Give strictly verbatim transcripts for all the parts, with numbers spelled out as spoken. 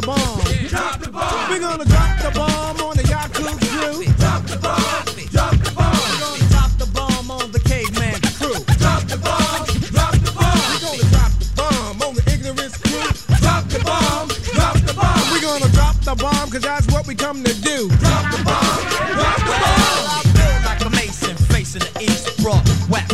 the bomb. Drop the bomb. We're gonna drop the bomb on the Yaku crew. Drop the bomb. Drop the bomb. We're gonna drop the bomb on the caveman crew. Drop the bomb. Drop the bomb. We're gonna drop the bomb on the ignorance crew. Drop the bomb. Drop the bomb. We're gonna drop the bomb, cause that's what we come to do. Drop the bomb. Drop the bomb. I build like a mason, facing the east, broad west.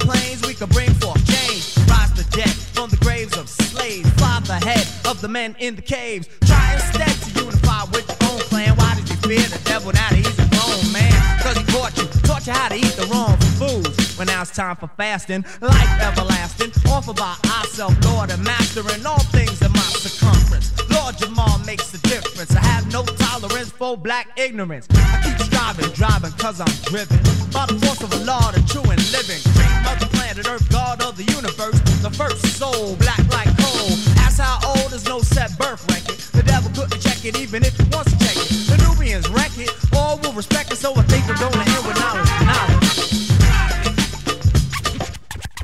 Planes, we could bring forth change. Rise the dead from the graves of slaves. Fly the head of the men in the caves. Try instead to unify with your own clan. Why did you fear the devil? Now that he's a grown man, cause he taught you, taught you how to eat the wrong foods. Well now it's time for fasting, life everlasting, offered by ourself, Lord and Master. And all things in my circumference, Lord Jamal makes a difference. I have no tolerance for black ignorance. I keep striving, driving, cause I'm driven by the force of a law, the true and living. Mother planet Earth, God of the universe, the first soul, black like coal. That's how old is no set birth record. The devil couldn't check it even if he wants to check it. The Nubians wreck it, all will respect it, so I think we're gonna end with knowledge, knowledge.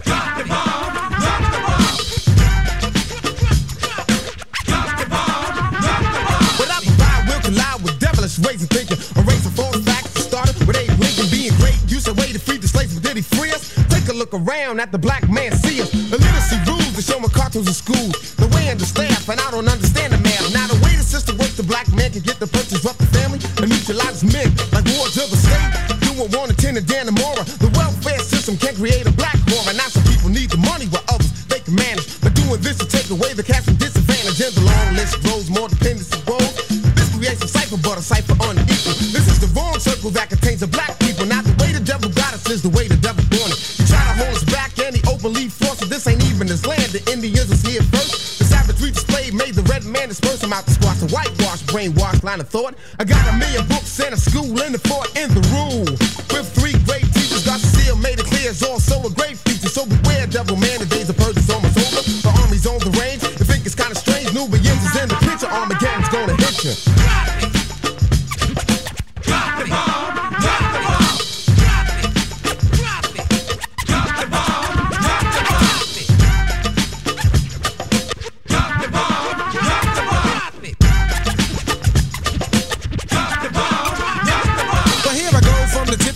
Drop the bomb, drop the bomb. Drop the bomb, drop the bomb. Well, I provide will collide with devilish ways of thinking. A race of false facts that started with Abe Lincoln being great. Use a way to free the slaves, but did he free us? Look around at the black man, see us. Illiteracy rules, they're showing cartoons in school. The way understaffed, and I don't understand the math. Now the way the system works, the black man can get the purchase up the family and neutralize men like wards of a state. Doing one to ten and Dan and Mora. The welfare system can create a black horror. Now some people need the money while others they can manage. But doing this to take away the cash from disadvantage. And the long list grows, more dependency grows. This creates a cipher, but a cipher unequal. This is the wrong circle that contains the black people. Now the way the devil got us is the way the devil born it. Believe force of this ain't even his land. The Indians was here first. The savagery displayed made the red man disperse him out the squash. The whitewash, brainwash line of thought. I got a million books and a school in the fort and the rule. With three great teachers, God still made it clear it's all solar great features. So beware, devil man, the days of purge is almost over. The army's on the range. You think it's kind of strange? Nubians is in the picture. Armageddon's gonna hit you. Drop the bomb.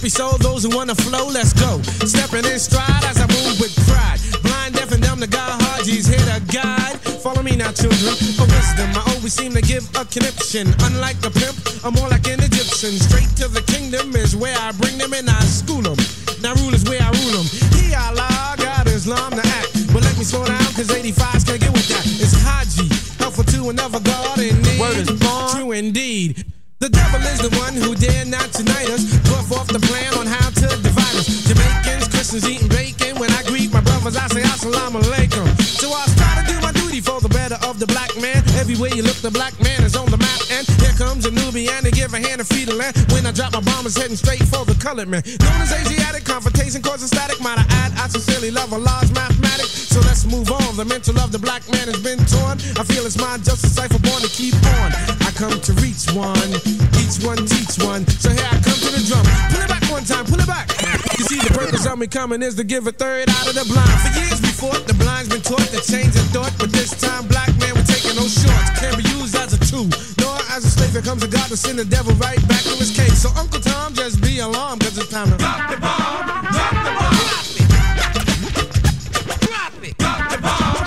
So those who wanna flow, let's go. Stepping in stride as I move with pride. Blind, deaf, and dumb to God, Haji's here to guide. Follow me now, children, for wisdom. I always seem to give a connection. Unlike the pimp, I'm more like an Egyptian. Straight to the kingdom is where I bring them and I school them. Now rule is where I rule them. He Allah, God Islam, the act. But let me slow down, cause eighty-five's gonna get with that. It's Haji, helpful to another God in need. Word is born. True indeed. The devil is the one who dare not unite us. Buff off the plan on how to divide us. Jamaicans, Christians eating bacon. When I greet my brothers, I say assalamu alaikum. So I'll try to do my duty for the better of the black man. Everywhere you look, the black man is on the map. And here comes a Nubian to give a hand and feed a land. When I drop my bomb, it's heading straight for the colored man. Known as Asiatic, confrontation causes static. Might I add, I sincerely love a large mathematic. So let's move on. The mental of the black man has been torn. I feel it's mine, just a cipher born to keep on. I come to reach one, each one teach one. So here I come to the drum. Pull it back one time, pull it back. You see the purpose of me coming is to give a third out of the blind. For years before, the blind's been taught to change a thought. But this time, black man, we're taking no shorts. Can't be used as a tool, nor as a slave. Here comes a God to send the devil right back to his cave. So Uncle Tom, just be alarmed, cause it's time to drop the bomb, drop the bomb. Drop it, drop it, drop the bomb.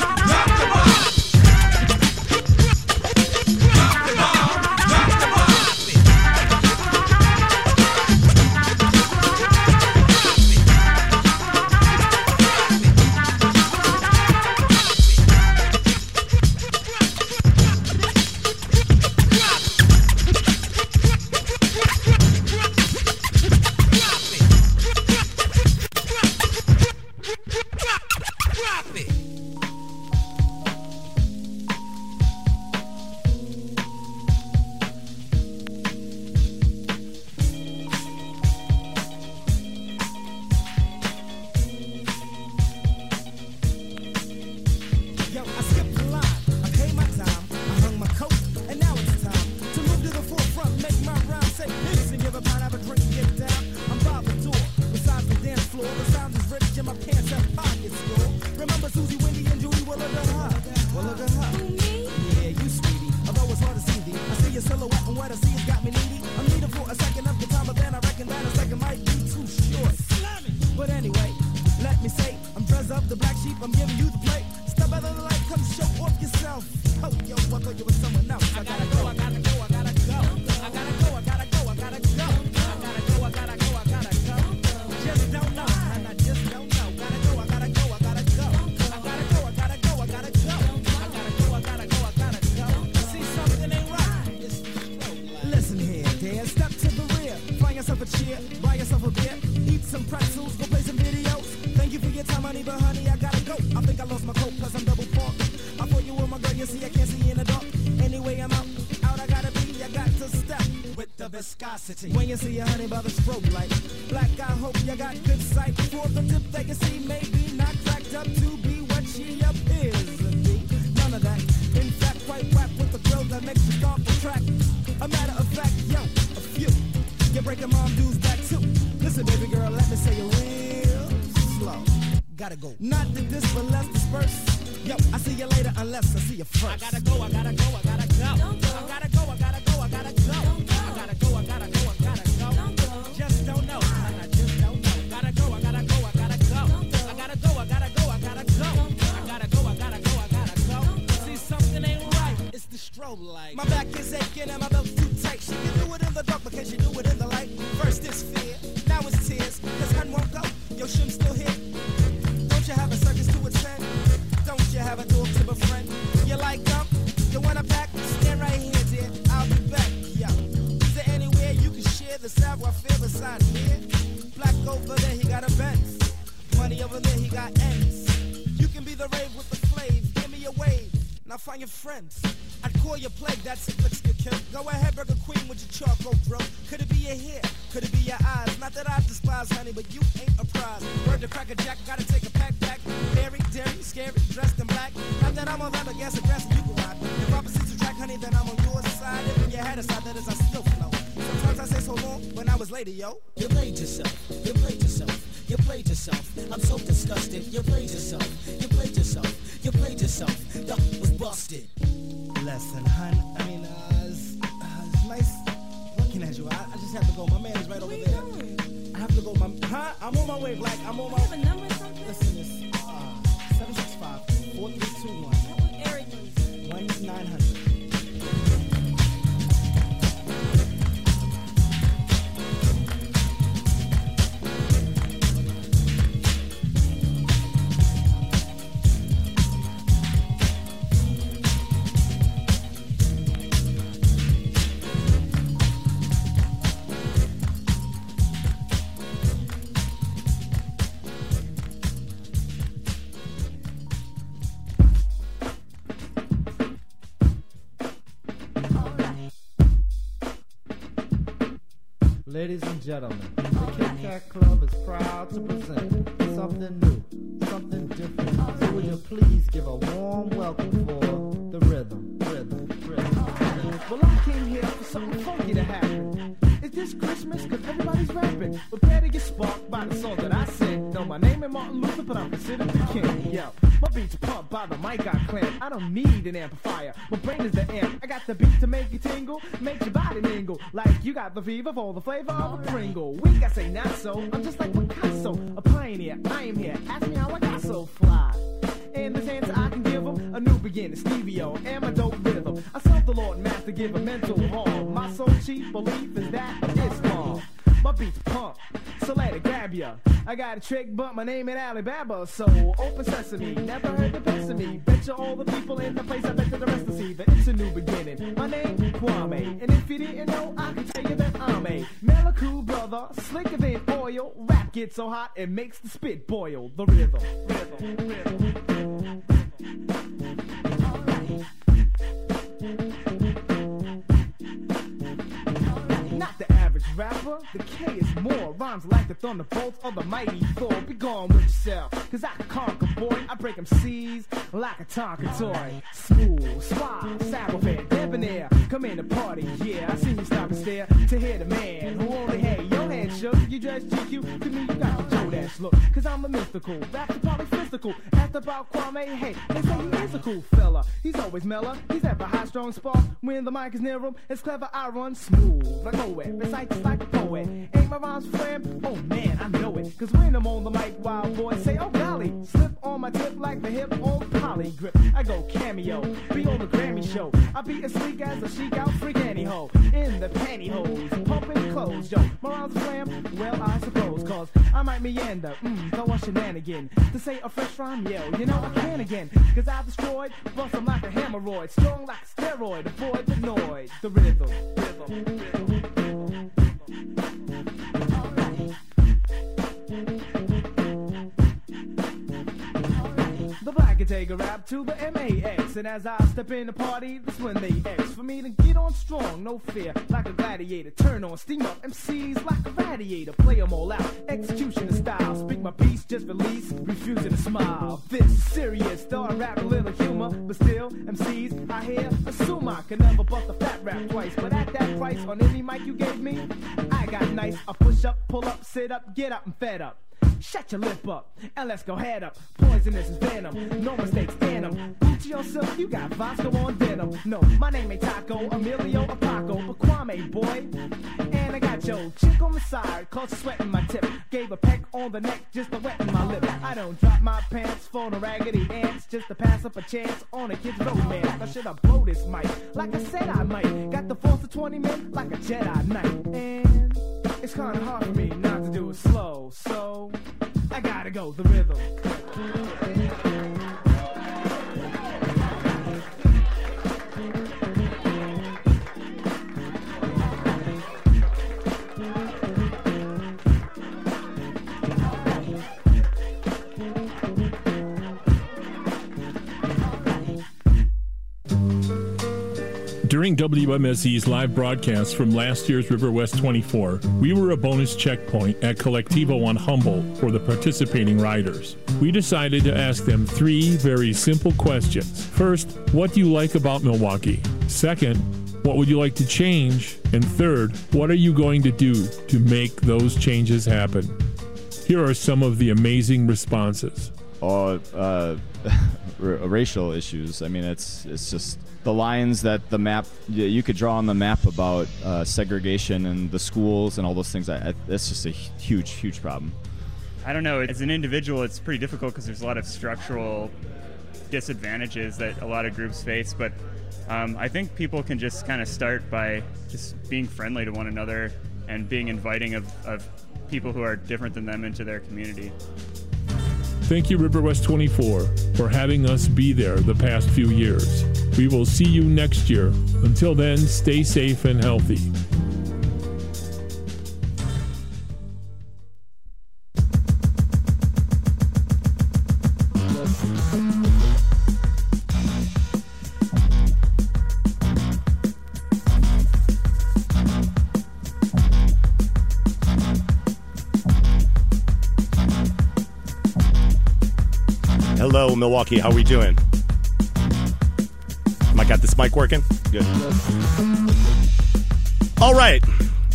Rise up, the black sheep, I'm giving you the plate. Step out of the light, come show off yourself. Oh, yo, I thought you were someone else. I gotta go, I gotta go, I gotta go. I gotta go, I gotta go, I gotta go. I gotta go, I gotta go, I gotta go. Just don't know, and I just don't know. Gotta go, I gotta go, I gotta go. I gotta go, I gotta go, I gotta go. I gotta go, I gotta go, I gotta go. See, something ain't right. Listen here, dear, step to the rear. Find yourself a cheer, buy yourself a beer. Eat some pretzels, go play some videos. Thank you for your time, honey, but honey, I gotta go. I think I lost my coat, plus I'm double parked. I thought you were my girl, you see, I can't see in the dark. Anyway, I'm out, out I gotta be, I got to step with the viscosity. When you see a honey by the strobe light, black, I hope you got good sight. For the tip they can see, maybe not cracked up to be what she appears to be. None of that. In fact, quite rap with the girl that makes you start the track. A matter of fact, yo, a few. You're breaking mom dudes back too. Listen, baby girl, let me say a real slow. Gotta go. Not that this, but let's disperse. Yo, I see you later unless I see you first. I gotta go, I gotta go, I gotta go. Don't go. I gotta go, I gotta go, I gotta go. Don't go. I gotta go, I gotta go, I gotta go. Don't go. Just don't know, and I just don't know. Gotta go, I gotta go, I gotta go. Don't go. I gotta go, I gotta go, I gotta go. Don't go. I gotta go, I gotta go, I gotta go. Don't go. See, something ain't right. It's the strobe light. My back is aching and my belt's too tight. She can do it in the dark, but can she do it in the light? First it's fear, now it's tears. Cause hun won't go, yo, shim's still here. You have a circus to attend. Don't you have a dog to befriend? You like them? You want a pack? Stand right here, dear. I'll be back, yo. Is there anywhere you can share the side where I feel the sign here? Black over there, he got a Benz. Money over there, he got ends. You can be the rave with the flav. Give me a wave. Now find your friends. I'd call your plague, that's it, looks good, kill. Go ahead, Burger Queen, with your charcoal grill. Could it be your hair? Could it be your eyes? Not that I despise, honey, but you ain't a prize. Word to Cracker Jack, gotta take a pack back. Very dairy, scary, dressed in black. Not that I'm on that, but yes, aggressive, you can ride. If opposites attract, honey, then I'm on your side. If in your head aside, that is, I still flow. Sometimes I say so long, when I was later, yo. You played yourself, you played yourself. You played yourself, I'm so disgusted. You played yourself, you played yourself. You played yourself, the was busted. Listen, hun, I mean, uh, it's, uh, it's nice looking at you. I, I just have to go, my man is right over there. Where you going? I have to go, my, huh? I'm on my way, Black, I'm on my way. You have a number or something? Listen, it's uh, seven six five, four three two one. That was Eric. one nine hundred. Ladies and gentlemen, the Kit Kat Club is proud to present something new, something different. So would you please give a warm welcome for the rhythm, rhythm, rhythm. Well, I came here for something funky to happen. It's this Christmas, cause everybody's rapping. Prepare to get sparked by the song that I sing. Know my name ain't Martin Luther, but I'm considered the king. Yo, my beats pumped by the mic I clamped. I don't need an amplifier, my brain is the amp. I got the beat to make you tingle, make your body mingle. Like you got the fever for the flavor of a Pringle. Weak, I say not so, I'm just like Picasso. A pioneer, I am here, ask me how I got so fly. And this answer I can give them, a new beginning, Stevie-O, and my dope rhythm. I sought the Lord Master, give a mental harm. My so cheap belief is that of Islam. My beats pump, so let it grab ya. I got a trick, but my name ain't Alibaba, so open sesame, never heard the best of me. Betcha all the people in the place, I bet you the rest to see that it's a new beginning. My name, Kwamé, and if you didn't know, I can tell you that I'm a Maliku brother, slicker than oil. Rap gets so hot, it makes the spit boil. The rhythm, rhythm, rhythm. All right. Not the average rapper, the K is more. Rhymes like the thunderbolts of the mighty Thor. Be gone with yourself, cause I conquer, boy. I break them C's like a Tonka toy. Smooth, suave, savage, debonair. Come in the party, yeah. I seen you stop and stare to hear the man who only had your head shook. You dress G Q, to me you got the Joe Dash look. Cause I'm a mystical, back to probably physical. Asked about Kwamé, hey, they say he is a cool fella. He's always mellow, he's ever high, strong spark. When the mic is near him, it's clever, I run smooth. Like Moet, recite just like a poet. Ain't my rhymes flam? Oh man, I know it. Cause when I'm on the mic, wild boys say, oh golly, slip on. my tip like the hip old poly grip. I go cameo, be on the Grammy show. I be as sleek as a chic out freak anyhow. In the pantyhose, pumping clothes, yo. My rhymes are slam, well I suppose, cause I might meander, mmm, throw a shenanigan. This ain't a fresh rhyme, yo, you know I can again. Cause I've destroyed, bust them like a hemorrhoid. Strong like a steroid, avoid the noise. The rhythm, rhythm, rhythm. The black can take a rap to the M A X, and as I step in the party, that's when they X. For me to get on strong, no fear, like a gladiator. Turn on, steam up M Cs like a radiator. Play them all out, executioner style. Speak my piece, just release, refusing to smile. This is serious, start rapping little humor, but still M Cs I hear assume I can never bust a fat rap twice. But at that price, on any mic you gave me, I got nice. I push up, pull up, sit up, get up, and fed up. Shut your lip up, and let's go head up. Poisonous is venom, no mistakes, stand up. Boot yourself, you got Vasco on denim. No, my name ain't Taco, Emilio, or Paco, but Kwamé, boy. And I got yo chick on the side, cause sweating my tip. Gave a peck on the neck, just to wet my lip. I don't drop my pants for the raggedy ants, just to pass up a chance on a kid's romance. Or should I blow this mic? Like I said I might. Got the force of twenty men, like a Jedi Knight. And it's kinda hard for me not to do it slow, so I gotta go, the rhythm. During W M S E's live broadcast from last year's Riverwest twenty-four, we were a bonus checkpoint at Colectivo on Humboldt for the participating riders. We decided to ask them three very simple questions. First, what do you like about Milwaukee? Second, what would you like to change? And third, what are you going to do to make those changes happen? Here are some of the amazing responses. Oh, uh, racial issues. I mean, it's it's just... the lines that the map, you could draw on the map about uh, segregation and the schools and all those things. I, I, that's just a huge, huge problem. I don't know. As an individual, it's pretty difficult because there's a lot of structural disadvantages that a lot of groups face. But um, I think people can just kind of start by just being friendly to one another and being inviting of, of people who are different than them into their community. Thank you, Riverwest twenty-four, for having us be there the past few years. We will see you next year. Until then, stay safe and healthy. Hello, Milwaukee. How we doing? I got this mic working? Good. All right.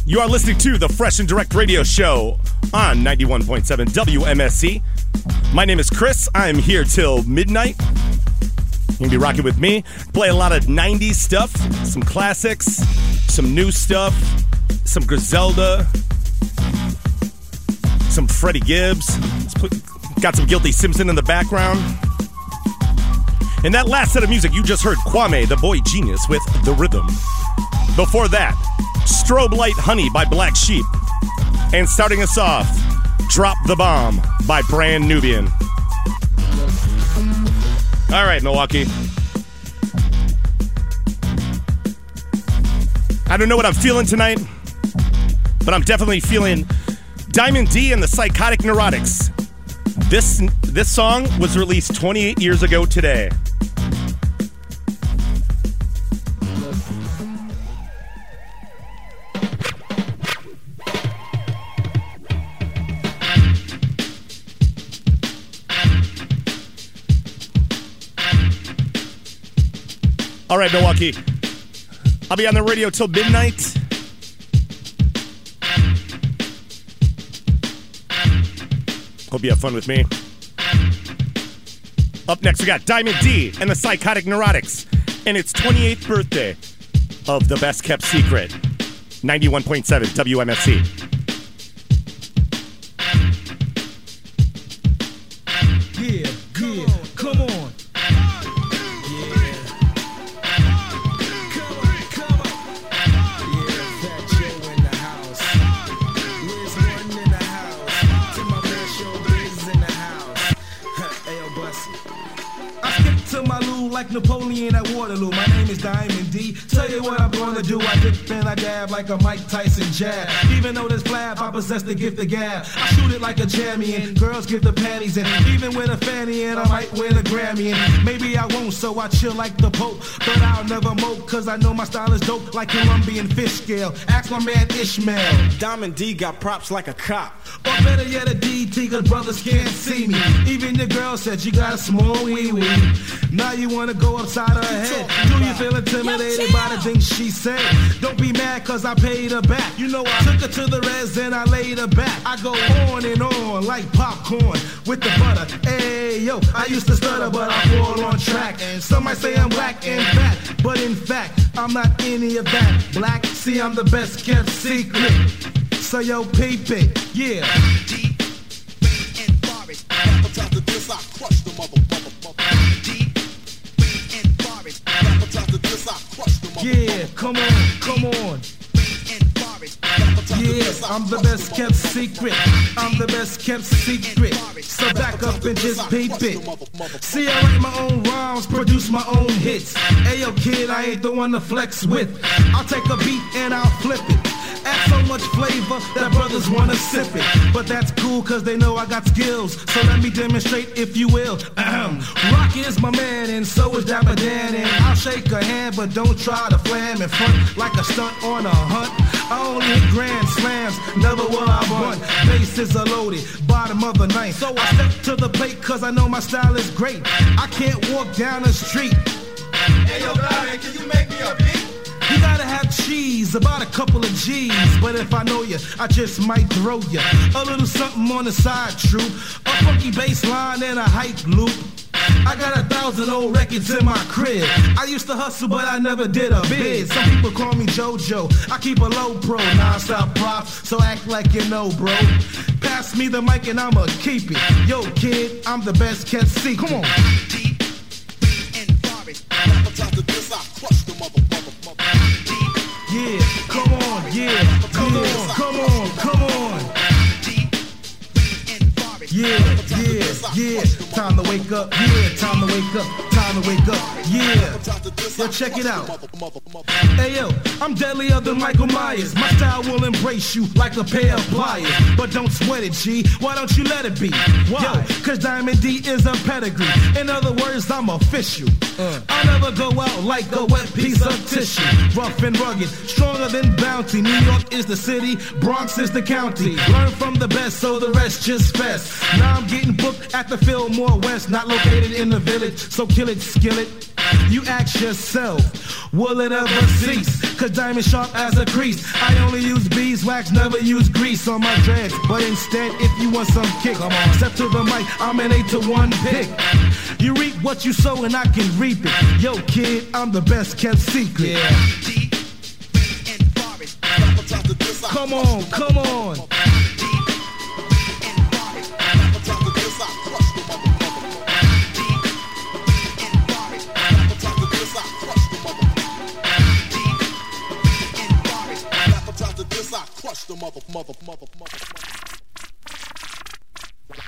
You are listening to the Fresh and Direct Radio Show on ninety-one point seven W M S E. My name is Chris. I'm here till midnight. You can be rocking with me. Play a lot of nineties stuff, some classics, some new stuff, some Griselda, some Freddie Gibbs. Got some Guilty Simpson in the background. In that last set of music, you just heard Kwamé, the boy genius, with The Rhythm. Before that, Strobe Light Honey by Black Sheep. And starting us off, Drop the Bomb by Brand Nubian. All right, Milwaukee. I don't know what I'm feeling tonight, but I'm definitely feeling Diamond D and the Psychotic Neurotics. This, this song was released twenty-eight years ago today. All right, Milwaukee. I'll be on the radio till midnight. Hope you have fun with me. Up next, we got Diamond D and the Psychotic Neurotics, and its twenty-eighth birthday of the best kept secret. ninety-one point seven W M S E. Yeah, yeah. to my loo like Napoleon at Waterloo. My name is Diamond D. Tell you what I'm gonna do. I dip and I dab like a Mike Tyson jab. Even though this flab, I possess the gift of gab. I shoot it like a champion. Girls give the panties in. Even with a fanny and I might win a Grammy in. Maybe I won't, so I chill like the Pope. But I'll never mope, cause I know my style is dope like Colombian fish scale. Ask my man Ishmael. Diamond D got props like a cop. Or better yet, a D T, cause brothers can't see me. Even your girl said you got a small wee wee. Now you wanna go upside her head. Do you feel intimidated Yo, by the things she said? Don't be mad cause I paid her back. You know I took her to the res and I laid her back. I go on and on like popcorn with the butter. Hey yo, I used to stutter but I fall on track. Some might say I'm black and fat, but in fact I'm not any of that. Black, see I'm the best kept secret. So yo peep it, yeah. D, Wayne and Forrest, couple times with this I crush the mother. Yeah, come on, come on. Yeah, I'm the best kept secret. I'm the best kept secret. So back up and just peep it. See, I write my own rhymes, produce my own hits. Ayo, kid, I ain't the one to flex with. I'll take a beat and I'll flip it. Add so much flavor that brothers wanna sip it. But that's cool cause they know I got skills. So let me demonstrate if you will. Ahem. Rock is my man and so is Dapper Dan. And I'll shake a hand but don't try to flam in front like a stunt on a hunt. I only hit grand slams, never will I run. Bases are loaded, bottom of the ninth. So I step to the plate cause I know my style is great. I can't walk down the street. Hey yo, Brian, can you make me a beat? You gotta have cheese, about a couple of G's. But if I know ya, I just might throw ya a little something on the side, true. A funky bass line and a hype loop. I got a thousand old records in my crib. I used to hustle, but I never did a bid. Some people call me JoJo. I keep a low pro, non-stop prof, so act like you know, bro. Pass me the mic and I'ma keep it. Yo, kid, I'm the best kept secret. Come on. Deep, and forest. Never talk to this, I crush the mother. Yeah, come on, yeah, come on, come on, come on. Yeah, yeah, yeah, time to wake up, yeah, time to wake up, time to wake up, yeah. Yo, check it out. Hey yo, I'm deadlier than Michael Myers. My style will embrace you like a pair of pliers. But don't sweat it, G, why don't you let it be? Why? Yo, cause Diamond D is a pedigree. In other words, I'm official. I never go out like a wet piece of tissue. Rough and rugged, stronger than bounty. New York is the city, Bronx is the county. Learn from the best, so the rest just fest. Now I'm getting booked at the Fillmore West. Not located in the village, so kill it, skillet. You ask yourself, will it ever cease? Cause diamond sharp as a crease. I only use beeswax, never use grease on my dreads. But instead, if you want some kick, come on, step to the mic, I'm an eight to one pick. You reap what you sow and I can reap it. Yo kid, I'm the best kept secret. Yeah. Come on, come on. Crush the mother, mother, mother, mother, mother.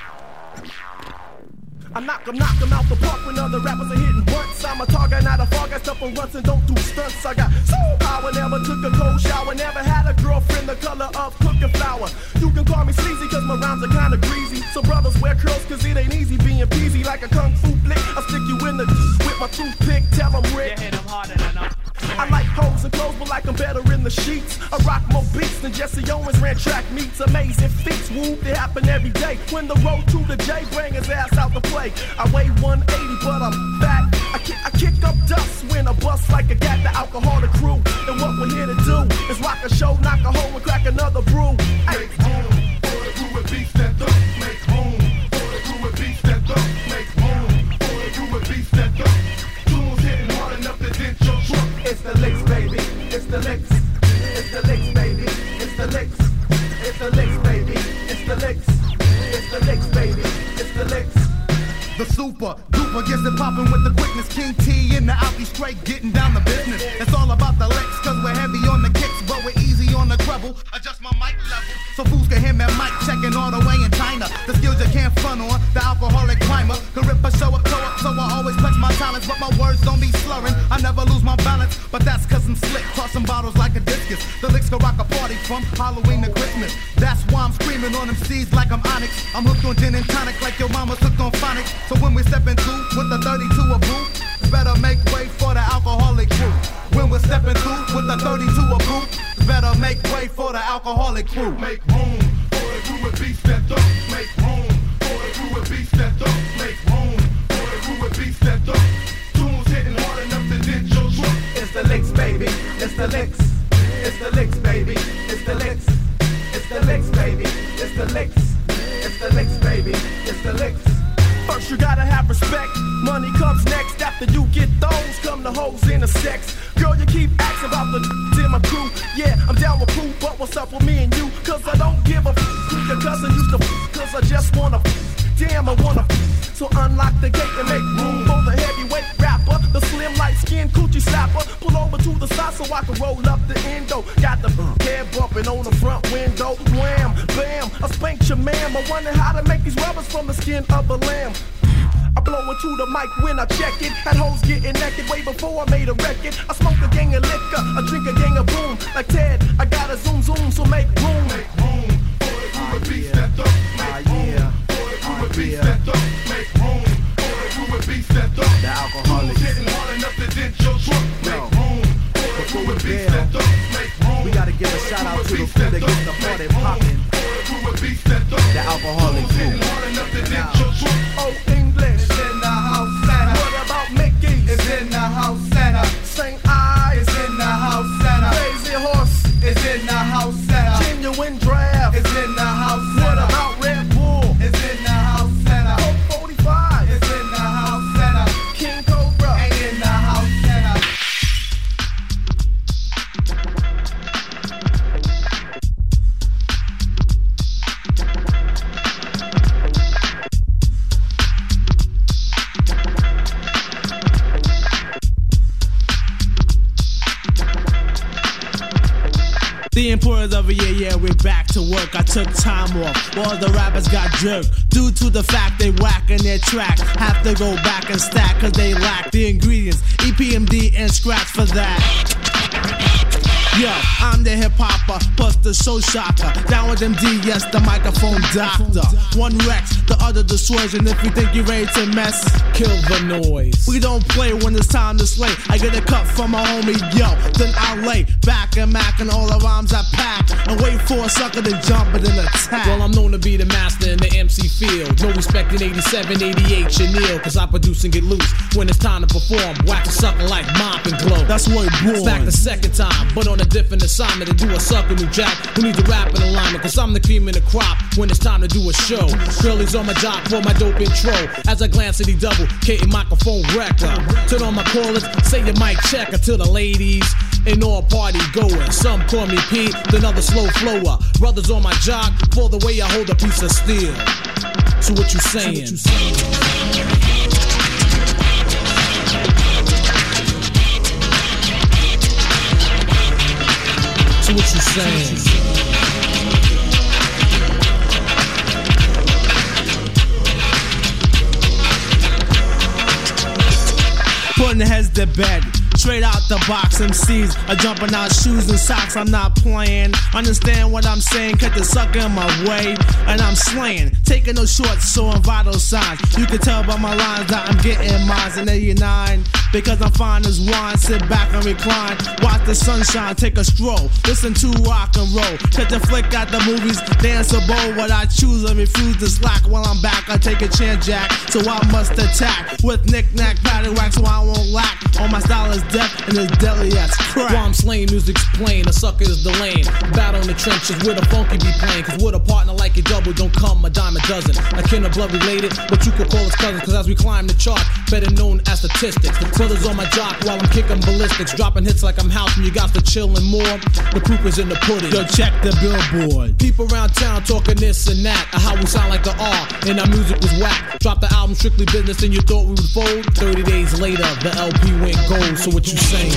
I knock them, knock them out the park when other rappers are hitting once. I'm a target, not a fog. I stuff and runs and don't do stunts. I got soul power, never took a cold shower. Never had a girlfriend the color of cooking flour. You can call me sleazy cause my rhymes are kinda greasy. So brothers wear curls cause it ain't easy being peasy. Like a kung fu flick, I stick you in the with my toothpick, tell them Rick. Yeah, hit them harder than I'm. I like hoes and clothes, but like I'm better in the sheets. I rock more beats than Jesse Owens ran track meets. Amazing feats, woo, they happen every day. When the road to the J, bring his ass out the play. I weigh one eighty, but I'm fat. I, ki- I kick up dust when I bust like a gat. The alcoholic crew, and what we're here to do is rock a show, knock a hole, and crack another brew. Make room for the crew and beats that thump. Make room for the crew and beats that thump. Make room for the crew and beats that thump. Tunes hitting hard enough to dent your truck. It's the licks, baby. It's the licks. It's the licks, baby. It's the licks. It's the licks, baby. It's the licks. It's the licks, baby. It's the licks. The super duper gets it poppin' with the quickness. King T in the outie straight, getting down the business. It's all about the licks, cause we're heavy on the kicks, but we're easy on the treble. Adjust my mic level, so fools can hear me mic checking all the way in China. The skills you can't front on, the alcoholic climber. Can rip a show up, show up, so I always flex my silence, but my words don't be slurring. I never lose my balance, but that's cause I'm slick, tossing bottles like a discus. The licks can rock a party from Halloween to Christmas. That's why I'm screaming on them C's like I'm Onyx. I'm hooked on gin and tonic like your mama's hooked on phonics. So when we step into with the thirty-two a boot, better make way for the alcoholic crew. When we're stepping through with the thirty-two a boot, better make way for the alcoholic crew. Make room for the crew with beats that don't make room for the crew with beats that don't make room for the crew with beats that don't. Tunes hitting hard enough to ditch your truck. It's the licks, baby. It's the licks. It's the licks, baby. It's the licks. It's the licks, baby. It's the licks. It's the licks, baby. It's the licks. First you gotta have respect. Money comes next. After you get those, come the hoes in the sex. Girl, you keep asking about the in my crew. Yeah, I'm down with poo, but what's up with me and you? Cause I don't give a f. Your cousin used to f. Cause I just wanna f. Damn, I wanna f. So unlock the gate and make room for the heavyweight rapper, the slim light skin coochie slapper. Pull over to the side so I can roll up the endo. Got the head bumping on the front window. Wham, bam, I spanked your ma'am. I wonder how to make these rubbers from the skin of a lamb. I blow it to the mic when I check it. Had hoes getting naked way before I made a record. I smoke a gang of liquor, I drink a gang of boom. Like Ted, I got a zoom zoom, so make room. Make room for the crew with beats that don't. Make room for the crew with beats that don't. Make room for the crew with beats that don't. The Alkaholiks hitting hard enough to dent your truck. Make room for the crew with beats that don't. Make room. We gotta give a shout out to the crew that gets the party poppin'. The Alkaholiks hitting hard enough to dent your truck. Oh, English. Is in the house center. Saint I is in the house center. Crazy Horse is in the house center. Genuine Draft is in the house center. What about Red Bull? Is in the house center. Hope forty-five is in the house center. King Cobra ain't in the house center. The importance of a yeah, yeah, we're back to work. I took time off, all the rappers got jerked due to the fact they whacking their tracks. Have to go back and stack cause they lack the ingredients, E P M D and scratch for that. Yo, I'm the hip-hopper, plus the show shocker. Down with M D, yes, the microphone doctor. One wrecks, the other destroys, and if you think you're ready to mess, kill the noise. We don't play when it's time to slay. I get a cup from my homie, yo, then I lay back and mack and all the rhymes I pack, and wait for a sucker to jump and then attack. Well, I'm known to be the master in the M C field. No respect in eighty-seven, eighty-eight, Chanel, cause I produce and get loose when it's time to perform. Whack a sucker like Mop and Glow. That's what it was. Back the second time, but on the a different assignment to do a sucker new jack who needs a rap in alignment, cause I'm the cream in the crop when it's time to do a show. Girlies on my job for my dope intro as I glance at the double K and microphone wrecker. Turn on my callers, say your mic check until the ladies and all party goers. Some call me P, then other slow flower. Brothers on my jock for the way I hold a piece of steel. So what you saying? So what you saying? So what you saying? Putting the heads to bed. Straight out the box, M Cs are jumping out shoes and socks. I'm not playing. Understand what I'm saying? Cut the sucker in my way, and I'm slaying. Taking no shorts, showing vital signs. You can tell by my lines that I'm getting mines in eighty-nine. Because I'm fine as wine, sit back and recline. Watch the sunshine, take a stroll. Listen to rock and roll. Catch a flick at the movies, dance a bowl. What I choose and refuse to slack. While I'm back, I take a chance, Jack. So I must attack with knick-knack, paddywhack, so I won't lack. All my style is death and it's deli ass crap. While I'm slaying, music's plain. A sucker is the lane. Battle in the trenches with a funky be playing. Cause with a partner like a double, don't come a dime a dozen. I kin of blood related, but you could call us cousins. Cause as we climb the chart, better known as statistics. The brothers on my jock while I'm kicking ballistics, dropping hits like I'm house and you got the chillin' more. The proof is in the pudding. Yo, check the billboard. People around town talking this and that. A how we sound like the R and our music was whack. Drop the album strictly business and you thought we would fold. Thirty days later, the L P went gold. So what you saying?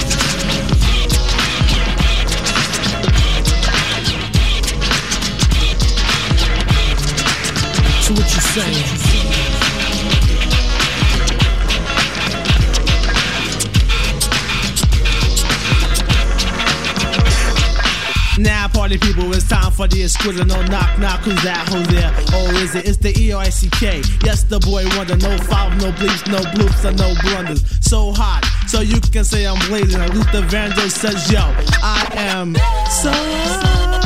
So what you saying? Party people, it's time for the exquisite. No knock knock, who's that, who's there? Oh, is it? It's the E R I C K. Yes, the boy wonder. No foul, no bleeps, no bloops, and no blunders. So hot, so you can say I'm blazing. And Luther Vandross says, yo, I am so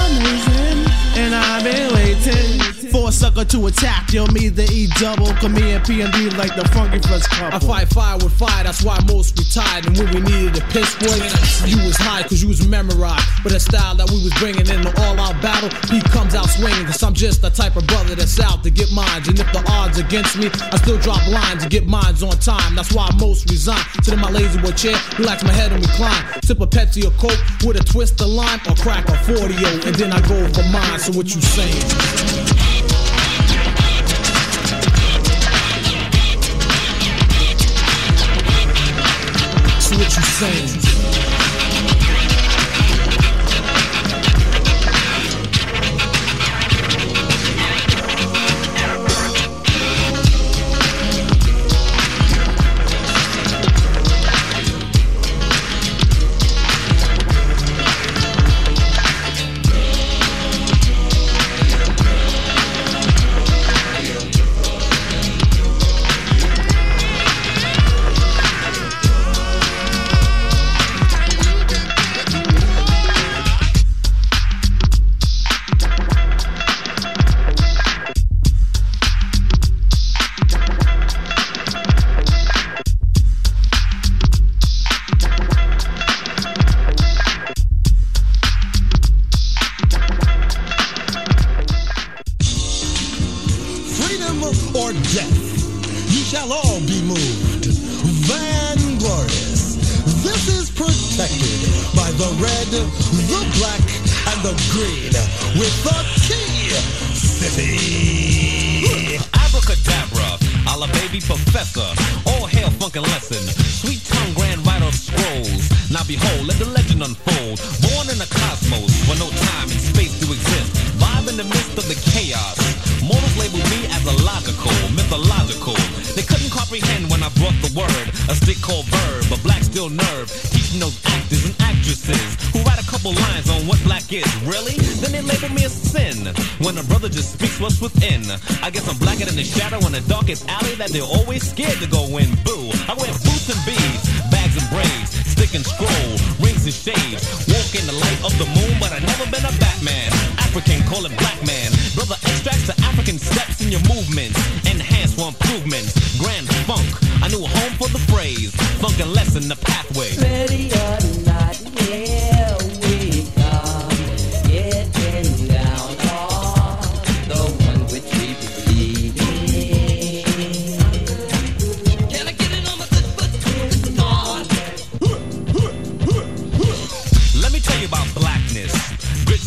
amazing, and I've been waiting for a sucker to attack. Yo, me the E-double, Kwamé and P M D like the funky fresh couple. I fight fire with fire, that's why most retired. And when we needed a piss boy, you was high cause you was memorized. But the style that we was bringing in the all-out battle, he comes out swinging. Cause I'm just the type of brother that's out to get mines. And if the odds against me, I still drop lines to get mines on time. That's why most resign. Sit in my lazy boy chair, relax my head and recline. Sip a Pepsi or Coke with a twist of lime, or crack a forty-oh, and then I go for mine. So what you saying? What you saying? They're always scared to go in, boo. I wear boots and beads, bags and braids, stick and scroll, rings and shades. Walk in the light of the moon, but I've never been a Batman. African, call it black man. Brother extracts the African steps in your movements. Enhance for improvements. Grand funk, a new home for the phrase. Funk and lesson the pathway. Ready or not, yeah, we come. Getting down on the one which we believe.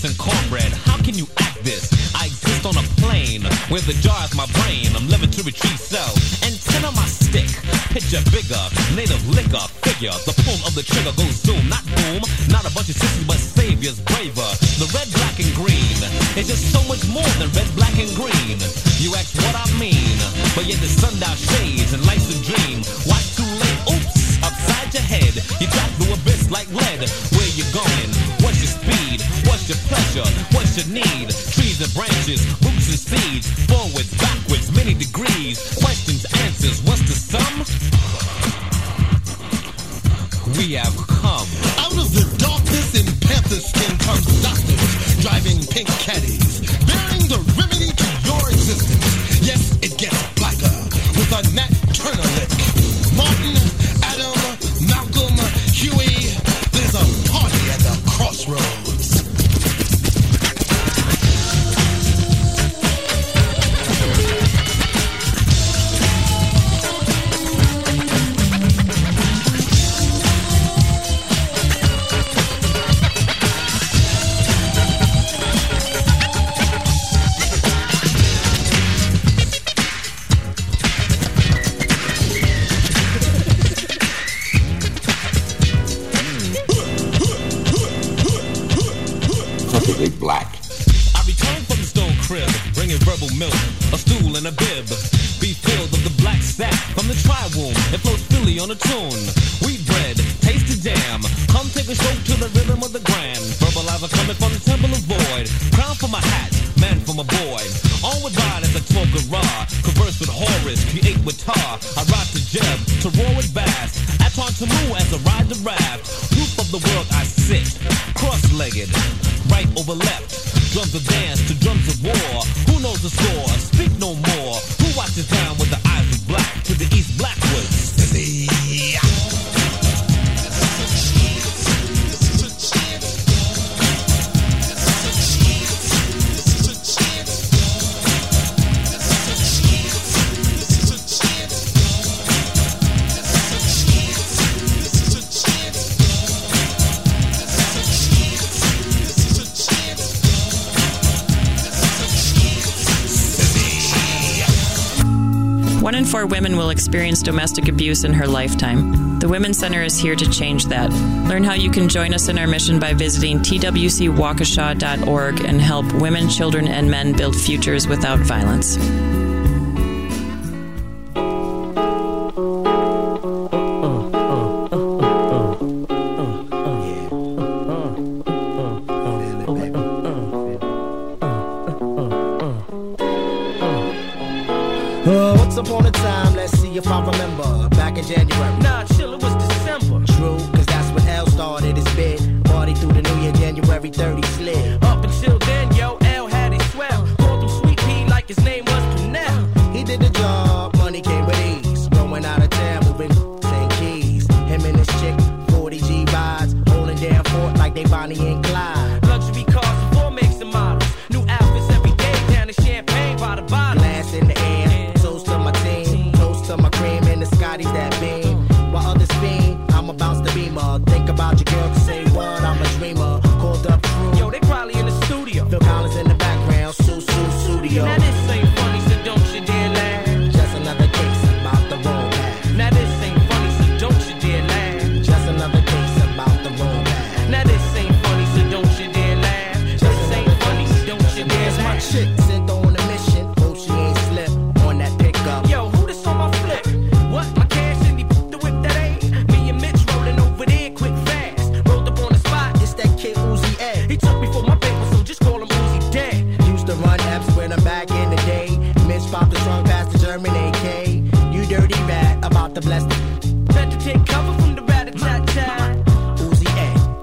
And cornbread, how can you act this? I exist on a plane where the jar is my brain. I'm living to retrieve cells, antenna my stick, picture bigger, native liquor, figure. The pull of the trigger goes zoom, not boom. Not a bunch of sissies, but saviors braver. The red, black, and green is just so much more than red, black, and green. You ask what I mean, but yet the sundown shades and lights a dream. Why too late? Oops, upside your head. You drop through abyss like lead. Where you going? What's your speed? What's your pleasure? What's your need? Trees and branches, roots and seeds. Forwards, backwards, many degrees. Questions, answers, what's the sum? We have come. Out of the darkness in panther skin comes doctors, driving pink caddies, bearing the remedy to your existence. Yes, it gets blacker with a Nat Turner lick. Martin, Adam, Malcolm, Huey. There's a party at the crossroads. A bib, be filled of the black sap from the tri-womb. It flows freely on a tune. We bred, place to jam. Come take a stroke to the rhythm of the gram. Verbal lava coming from the temple of void. Crown for my hat, man for my boy. Onward ride as I talk a raw. Converse with Horus, create with tar. I ride to Jeb, to roar with bass. I turn to move as I ride the raft. Roof of the world I sit, cross-legged, right over left. Drums of dance to drums of war. Who knows the score? Speak no more. Who watches down with the eyes of black? To the east, Blackwoods. To the... One in four women will experience domestic abuse in her lifetime. The Women's Center is here to change that. Learn how you can join us in our mission by visiting t w c waukesha dot org and help women, children, and men build futures without violence. Upon a time, let's see if I remember. Back in January. Nah, chill, it was December. True, cause that's when L started his bid. Party through the new year, January thirty slid. Up until then, yo, L had it swell. Called him Sweet Pea like his name was Brunel. He did the job, money came with ease. Going out of town, moving Saint Keys. Him and his chick, forty G rides. Holding down fort like they Bonnie and Clyde. Luxury cars and four makes and models. New outfits every day, down in champagne by the bottle. Glass in the air. Scotties that beam, while others fiend, I'm a bounce the beamer. Think about your girl, say what, I'm a dreamer. Called up crew, yo, they probably in the studio. Phil Collins in the background, Sue Sue Studio. Now this ain't funny, so don't you dare laugh. Just another case about the road back. Now this ain't funny, so don't you dare laugh. Just another case about the road back. Now this ain't funny, so don't you dare laugh. Just this ain't funny, so don't you dare laugh. My chick sent on a mission, hope she ain't slipped on that pickup. Yo. Pop the trunk past the German A K. You dirty rat, about to bless the better take cover from the rat attack. Uzi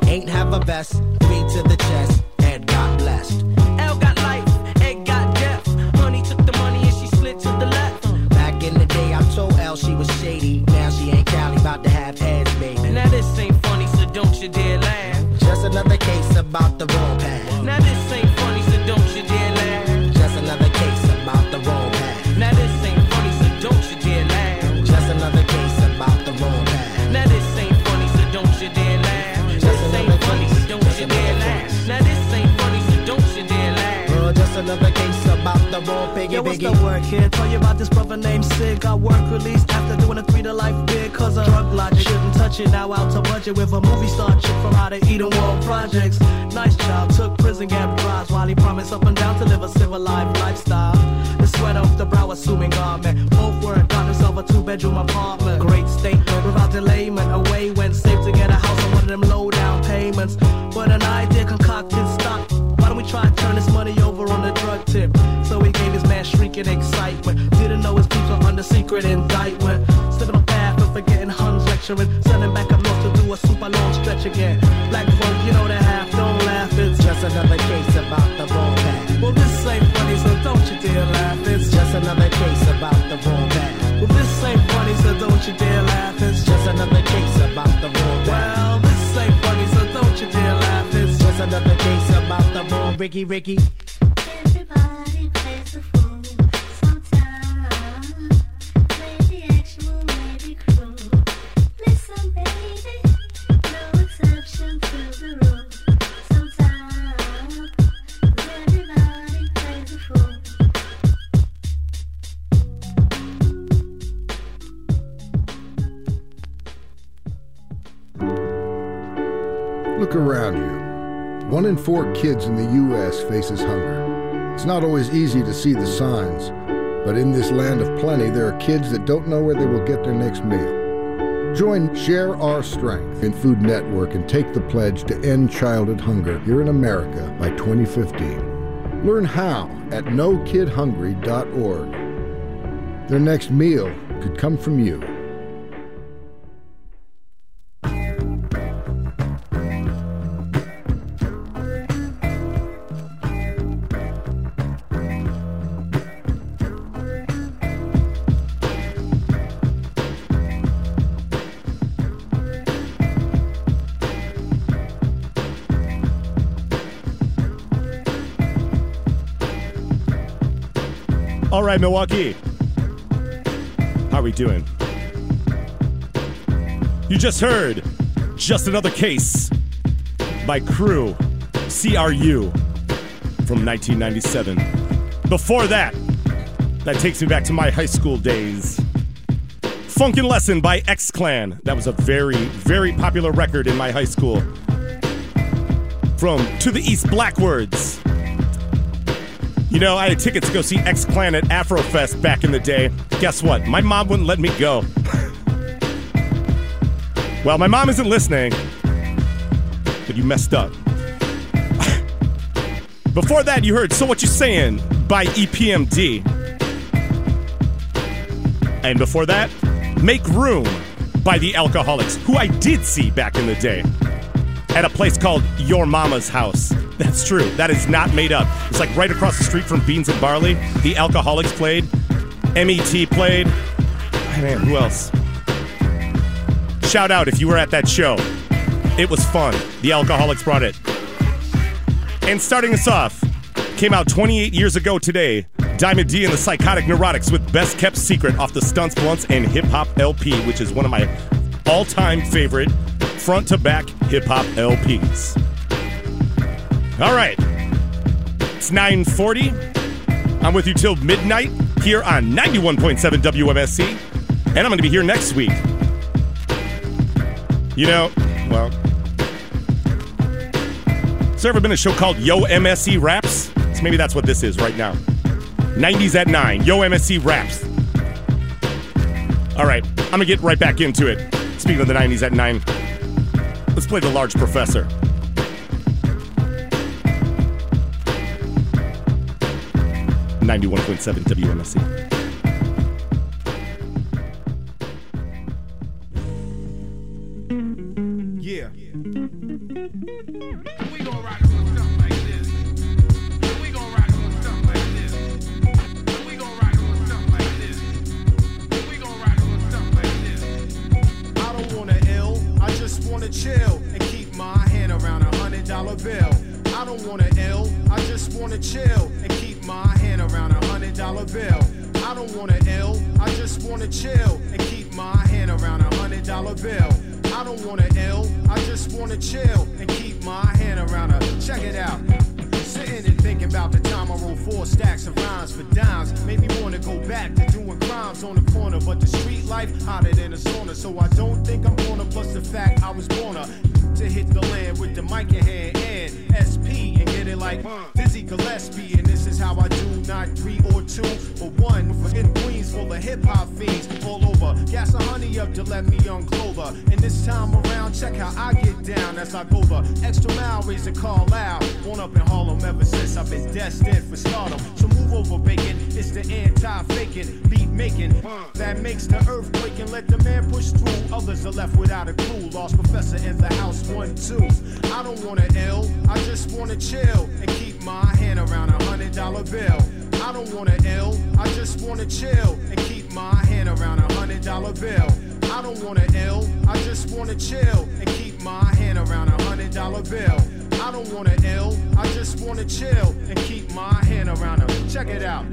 A, ain't have a vest, three to the chest, Ed got blessed. L got life, Ed got death. Honey took the money and she slid to the left. Back in the day I told L she was shady. Now she ain't Cali, about to have ass, baby. Now this ain't funny, so don't you dare laugh. Just another case about the wrong path. Now this ain't funny, so don't you dare laugh. Just another case about the wrong path. Now this ain't funny, so don't you dare laugh. Just another case about the wrong path. Now this ain't funny, so don't you dare laugh. This ain't funny, so don't you dare laugh. Now this ain't funny, so don't you dare laugh. Girl, just another case about the wrong piggy. Yo, what's the word, kid? Tell you about this brother named Sig. I work released after doing a three to life bid. Cause a drug logic shouldn't touch it. Now out to budget with a movie star chick from out of Eden World Projects. Nice job, took prison gap drives while he promised up and down to live a civilized lifestyle. The sweat off the brow, assuming garment. Both were got himself a two-bedroom apartment. Great statement without delayment. Away went safe to get a house on one of them low-down payments. But an idea concocted stock. Why don't we try to turn this money over on the drug tip? So he gave his man shrieking excitement. Didn't know his peeps were under secret indictment. Slipping on path and forgetting Huns lecturing. Sending back up north to do a super long stretch again. Black folk, you know the half, don't laugh. It's just another case about the wrong path. Well, this ain't funny, so don't you dare laugh. It's just another case about the wrong path. Well, this ain't funny, so don't you dare laugh. It's just another case about the wrong path. Well, this ain't funny, so don't you dare laugh. It's just another case about the wrong Ricky Ricky. Everybody plays the fool. Look around you. One in four kids in the U S faces hunger. It's not always easy to see the signs, but in this land of plenty, there are kids that don't know where they will get their next meal. Join Share Our Strength in Food Network and take the pledge to end childhood hunger here in America by twenty fifteen. Learn how at no kid hungry dot org. Their next meal could come from you. All right, Milwaukee, how are we doing? You just heard Just Another Case by Crew, C R U, from nineteen ninety-seven. Before that, that takes me back to my high school days. Funkin' Lesson by X-Clan. That was a very, very popular record in my high school. From To the East Blackwards. You know, I had tickets to go see X-Clan at Afrofest back in the day. Guess what? My mom wouldn't let me go. Well, my mom isn't listening, but you messed up. Before that, you heard So What You Saying by E P M D. And before that, Make Room by Tha Alkaholiks, who I did see back in the day at a place called Your Mama's House. That's true. That is not made up. It's like right across the street from Beans and Barley. Tha Alkaholiks played. M E T played. Oh, man, who else? Shout out if you were at that show. It was fun. Tha Alkaholiks brought it. And starting us off, came out twenty-eight years ago today, Diamond D and The Psychotic Neurotics with Best Kept Secret off the Stunts, Blunts, and Hip Hop L P, which is one of my all-time favorite front-to-back hip hop L Ps. All right, it's nine forty. I'm with you till midnight here on ninety-one point seven W M S E, and I'm going to be here next week. You know, well, has there ever been a show called Yo M S E Raps? So maybe that's what this is right now. nineties at nine, Yo M S E Raps. All right, I'm going to get right back into it. Speaking of the nineties at nine, let's play The Large Professor. ninety-one point seven W M S E. Yeah. We gon' rock some stuff like this. We gon' rock some stuff like this. We gon' rock some stuff like this. We gon' rock some stuff like this. I don't wanna ill, I just wanna chill and keep my hand around a hundred dollar bill. I don't wanna ill, I just wanna chill and keep my hand around a hundred dollar bill. I don't wanna ill, I just wanna chill and keep my hand around a hundred dollar bill. I don't wanna ill, I just wanna chill and keep my hand around a, check it out. Sitting and thinking about the time I rolled four stacks of rhymes for dimes. Made me wanna go back to doing crimes on the corner, but the street life hotter than a sauna. So I don't think I'm gonna bust the fact I was born a to hit the land with the mic in hand and S P and get it like Dizzy Gillespie. And this is how I do, not three or two, but one. In Queens full of hip hop fiends all over. Gas a honey up to let me unclothe her. And this time around, check how I get down as I go the extra mile, raise a call out. Born up in Harlem ever since, I've been destined for stardom. So move over, bacon. It's the anti-faking, beat making that makes the earthquake and let the man push through. Others are left without a clue. Lost Professor in the house. One, two. I don't wanna ill, I just wanna chill and keep my hand around a hundred dollar bill. I don't wanna ill, I just wanna chill and keep my hand around a hundred dollar bill. I don't wanna ill, I just wanna chill and keep my hand around a hundred dollar bill. I don't wanna ill, I just wanna chill and keep my hand around a, check it out.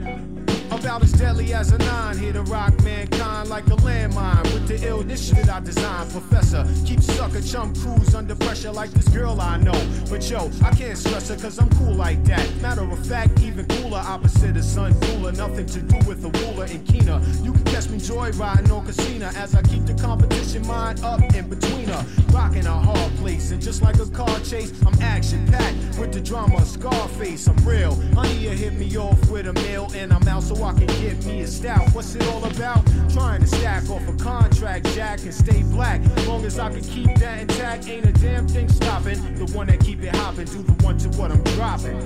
About as deadly as a nine, here to rock mankind like a landmine. With the ill, this shit I designed, Professor. Keep sucker chum crews under pressure like this girl I know. But yo, I can't stress her cause I'm cool like that. Matter of fact, even cooler, opposite of Sun Cooler. Nothing to do with the ruler and Keena. You can catch me joyriding on Casina as I keep the competition mind up in between her. Rocking a hard place, and just like a car chase, I'm action packed with the drama, Scarface. I'm real. Honey, you hit me off with a meal, and I'm out so I can get me a stout. What's it all about? Trying to stack off a contract, Jack. back and stay black. Long as I can keep that intact, ain't a damn thing stopping. The one that keep it hopping, do the one to what I'm dropping.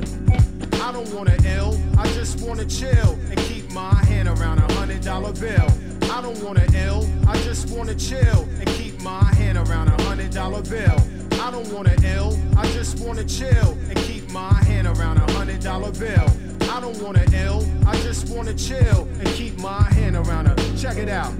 I don't wanna ill, I just wanna chill and keep my hand around a hundred dollar bill. I don't wanna ill, I just wanna chill and keep my hand around a hundred dollar bill. I don't wanna ill, I just wanna chill and keep my hand around a hundred dollar bill. I don't wanna ill, I just wanna chill and keep my hand around her. Check it out.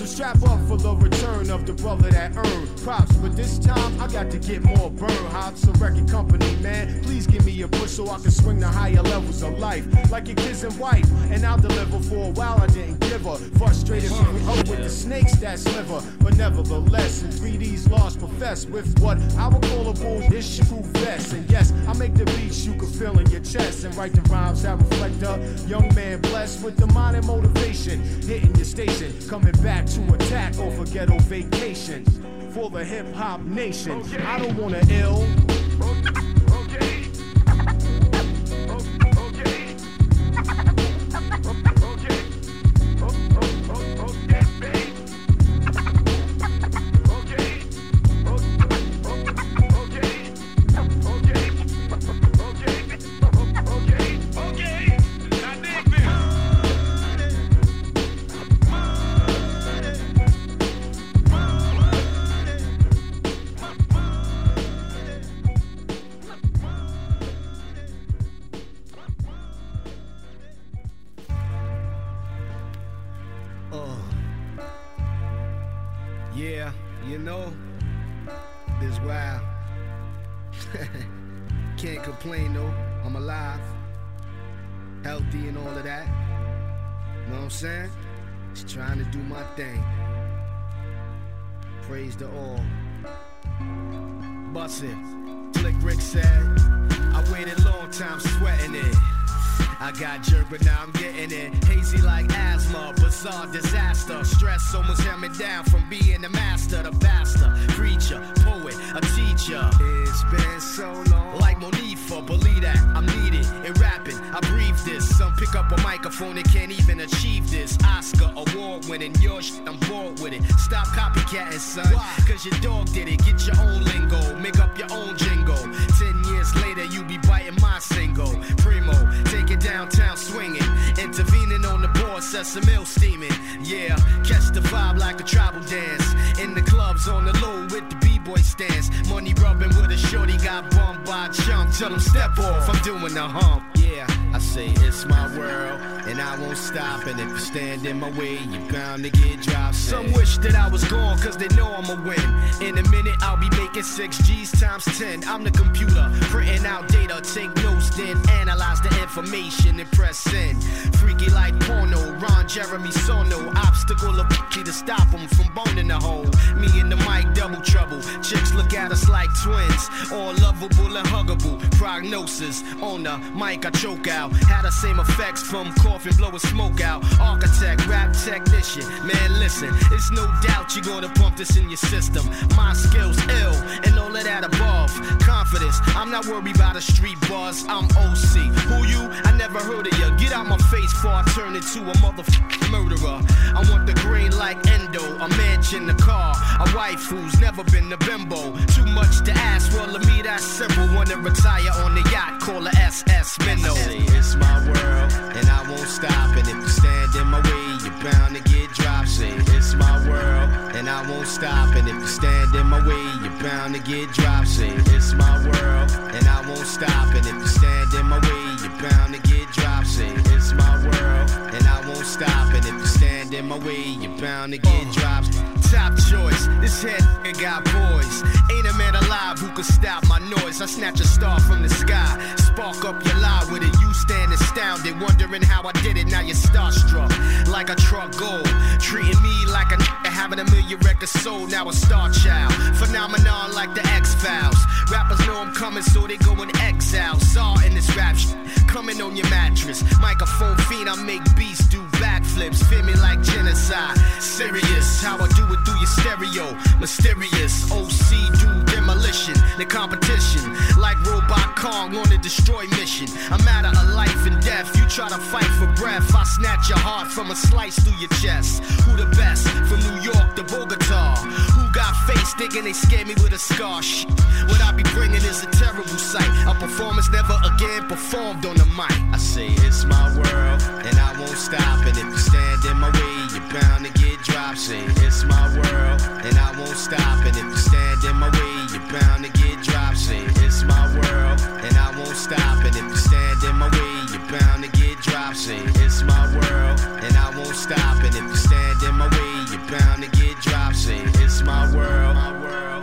So strap up for the return of the brother that earned props. But this time, I got to get more burn hops. A record company, man, please give me a push so I can swing to higher levels of life. Like your kids and wife, and I'll deliver for a while. I didn't give her. Frustrated from her with the snakes that sliver. But nevertheless, in three D's lost profess with what I would call a bull issue vest. And yes, I make the beats you can feel in your chest and write the rhymes that reflect a young man blessed with the mind and motivation. Hitting your station, coming back to attack over ghetto vacations for the hip hop nation. Okay. I don't wanna ill. Okay. Thing. Praise the all. Bust it. Flick Rick said, I waited long time sweating it. I got jerk, but now I'm getting it. Hazy like asthma, bizarre disaster. Stress almost held me down from being the master, the pastor, preacher, poet, a teacher. It's been so long. Like Monifa, believe that I'm needed in rapping. I breathe this. Some pick up a microphone and can't even achieve this. Oscar award winning, your shit, I'm bored with it. Stop copycatting, son. Why? Cause your dog did it. Get your own lingo, make up your own jingle. Ten years later, you be biting my single. Primo, take it downtown swinging, intervening on the board, sesame mill steaming. Yeah, catch the vibe like a tribal dance. In the clubs on the low with the b-boy stance. Money rubbing with a shorty, got bummed by a chump. Tell them step off, I'm doing the hump. Yeah, I say it's my world, and I won't stop. And if you stand in my way, you're bound to get dropped. Some wish that I was gone, cause they know I'ma win. In a minute, I'll be making six G's times ten. I'm the computer, printing out data, take notes, then analyze the information and press in. Freaky like porno, Ron Jeremy Sono. Obstacle of to stop him from boning the hole. Me and the mic, double trouble. Chicks look at us like twins, all lovable and huggable. Prognosis, on the mic, I choke out. Had the same effects from coughing, blowing smoke out. Architect, rap technician, man listen, it's no doubt you're gonna pump this in your system. My skills ill, and all of that above. Confidence, I'm not worried about a street buzz. I'm O C Who you? I never heard of you. Get out my face before I turn into a motherfucking murderer. I want the green like Endo, a mansion, a car, a wife who's never been a bimbo. Too much to ask, well to me that's simple. Wanna retire on the yacht, call her S S Minnow. Say it's my world, and I won't stop. And if you stand in my way, you're bound to get dropped. Say it's my world, and I won't stop. And if you stand in my way, you're bound to get dropped. Say it's my world, and I won't stop. And if you stand in my way, you're bound to get dropped. Say it's my world, and I won't stop. And if you stand in my way, you're bound to get uh, dropped. Top choice, this head nigga got boys. Ain't a man alive who could stop my noise. I snatch a star from the sky, spark up your lie with it. You stand astounded, wondering how I did it. Now you're starstruck, like a truck gold. Treating me like a nigga having a million records sold. Now a star child, phenomenon like the X-Files. Rappers know I'm coming, so they go in exile. Saw in this rap shit, coming on your mattress. Microphone fiend, I make beats do backflips. Feel me like genocide, serious. How I do it through your stereo, mysterious. O C do demolition, the competition, like robot Kong on a destroy mission. A matter of life and death, you try to fight for breath. I snatch your heart from a slice through your chest. Who the best? From New York to Bogota. Who got face thinking they scared me with a scar? Shh. What I be bringing is a terrible sight. A performance never again performed on the mic. I say it's my world and I won't stop. And if you stand in my way, you're bound to get dropped. Say it's my world and I won't stop. And if you stand in my way, you're bound to get dropped. Say it's my world and I won't stop. And if you stand in my way, you're bound to get dropped. Say it's my world and I won't stop. And if you stand in my way, you're bound to get dropped. Say it's my world. My world.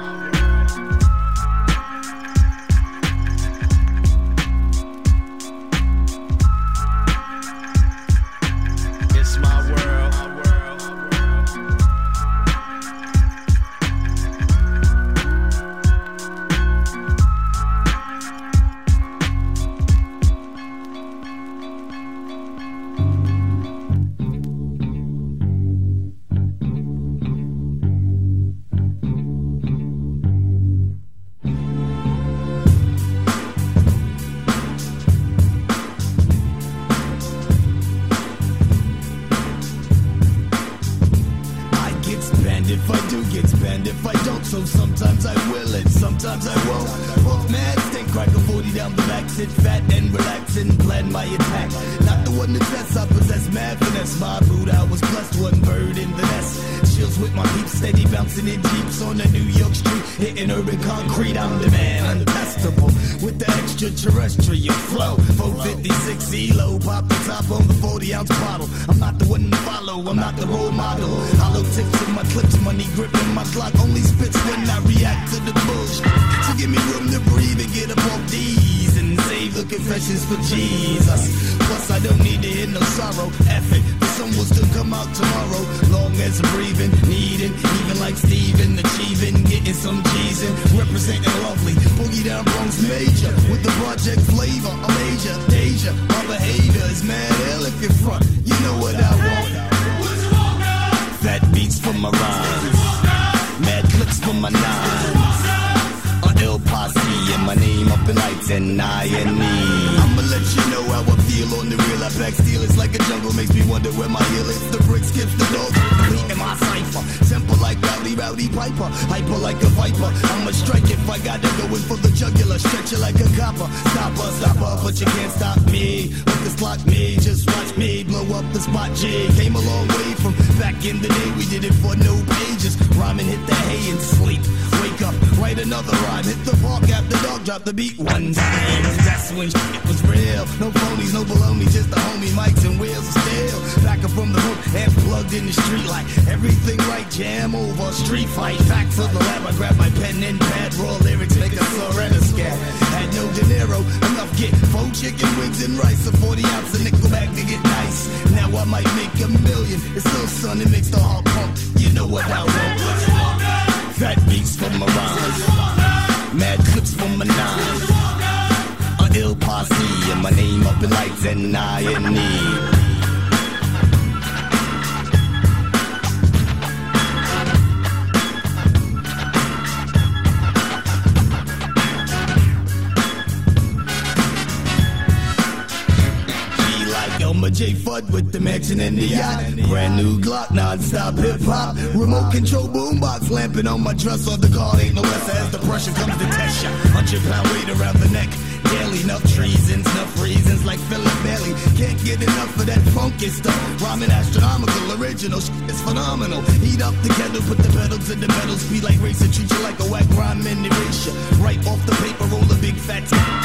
In the yacht, brand new Glock, non-stop hip-hop, remote control boombox, lamping on my dress or the guard ain't no less as the pressure comes to test ya, one hundred pound weight around the neck, daily, enough treasons, enough reasons like Philip Bailey, can't get enough of that funky stuff, rhyming astronomical, original shit is phenomenal, heat up the kettle, put the pedal to the metal, speed like racing, treat you like a whack rhyme and erasure, right off the paper, roll a big fat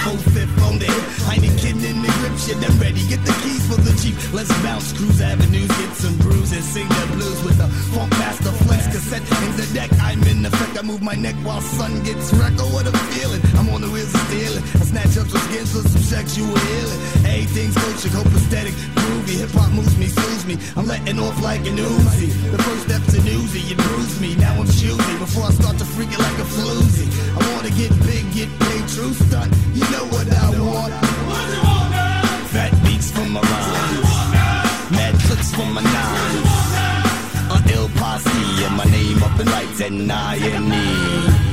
four fifth on the hip, Heineken in the grip, shit, I'm ready, get the keys for the Jeep, let's bounce, cruise avenues, get some bruises, sing the blues with the funk master flex, cassette in the deck, I'm in effect, I move my neck while sun gets wrecked, oh what a feeling, I'm on the wheels of stealing, I snatch up some skins for some sexual healing, everything's culture, copacetic, groovy, hip hop moves me, soothes me, I'm letting off like an Uzi, the first step to newsy, you bruise me, now I'm choosy, before I start to freak it like a floozy, I wanna get big, get paid, true stunt, you know what I want, what you want now? Fat beats from my rhymes, mad clicks from my nines, an ill posse, and my name up in lights and I and me.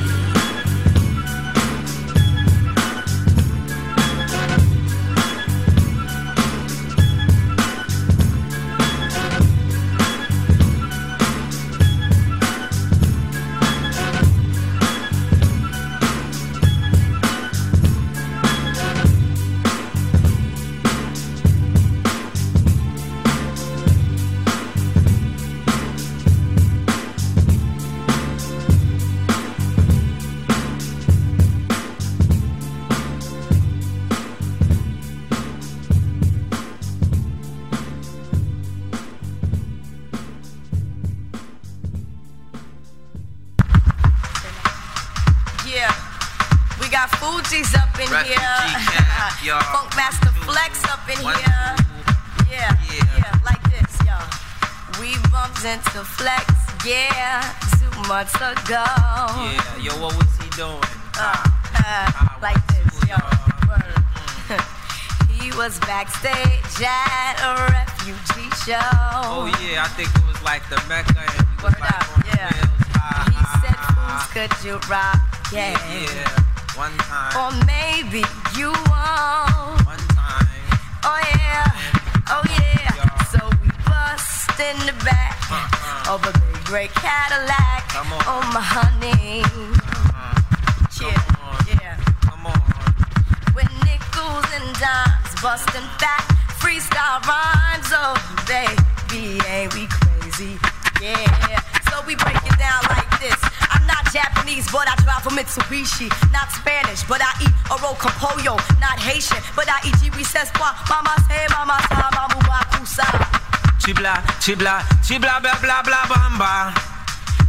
got Fuji's up in Refugee here. Camp, Funk Master Flex up in what? Here. Yeah, yeah, yeah, like this, y'all. We bumped into Flex, yeah, two months ago. Yeah, yo, what was he doing? Uh, uh, like this, y'all. Mm. He was backstage at a refugee show. Oh, yeah, I think it was like the Mecca. And he was like, up, yeah. Ah, he said, fools, could you rock? Yeah, yeah. One time. Or maybe you won't. One time. Oh, yeah. Oh, yeah. Yo. So we bust in the back uh-uh. of a big gray Cadillac. Come on. Oh, my honey. Uh-huh. Yeah. Come on. Yeah. Come on. With nickels and dimes, busting back freestyle rhymes. Oh, baby, ain't we crazy? Yeah. So we break it down like this. I'm not Japanese, but I drive a Mitsubishi. Not Spanish, but I eat oro con pollo. Not Haitian, but I eat giwisespois. Mama say, mama say, mama wakusa. Chibla, chibla, chibla, blah, blah, blah, bamba.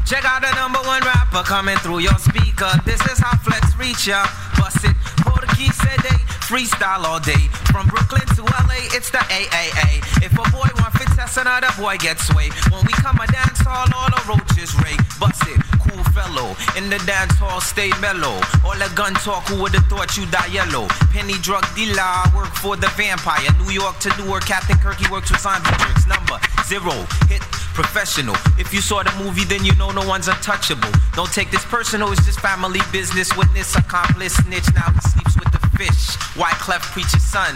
Check out the number one rapper coming through your speaker. This is how Flex reach ya. Bust it, Portuguese day, freestyle all day. From Brooklyn to L A, it's the triple A. If a boy wants fit test, another boy gets sway. When we come a dance hall, all the roaches rake. Bust it, cool fellow. In the dance hall, stay mellow. All the gun talk, who would've thought you die yellow? Penny drug dealer, I work for the vampire. New York to Newark, Captain Kirk, he works with Simon Jerks. Number zero, hit professional. If you saw the movie, then you know no one's untouchable. Don't take this personal, it's just family business. Witness, accomplice, snitch, now he sleeps with the fish. Wyclef preacher's son,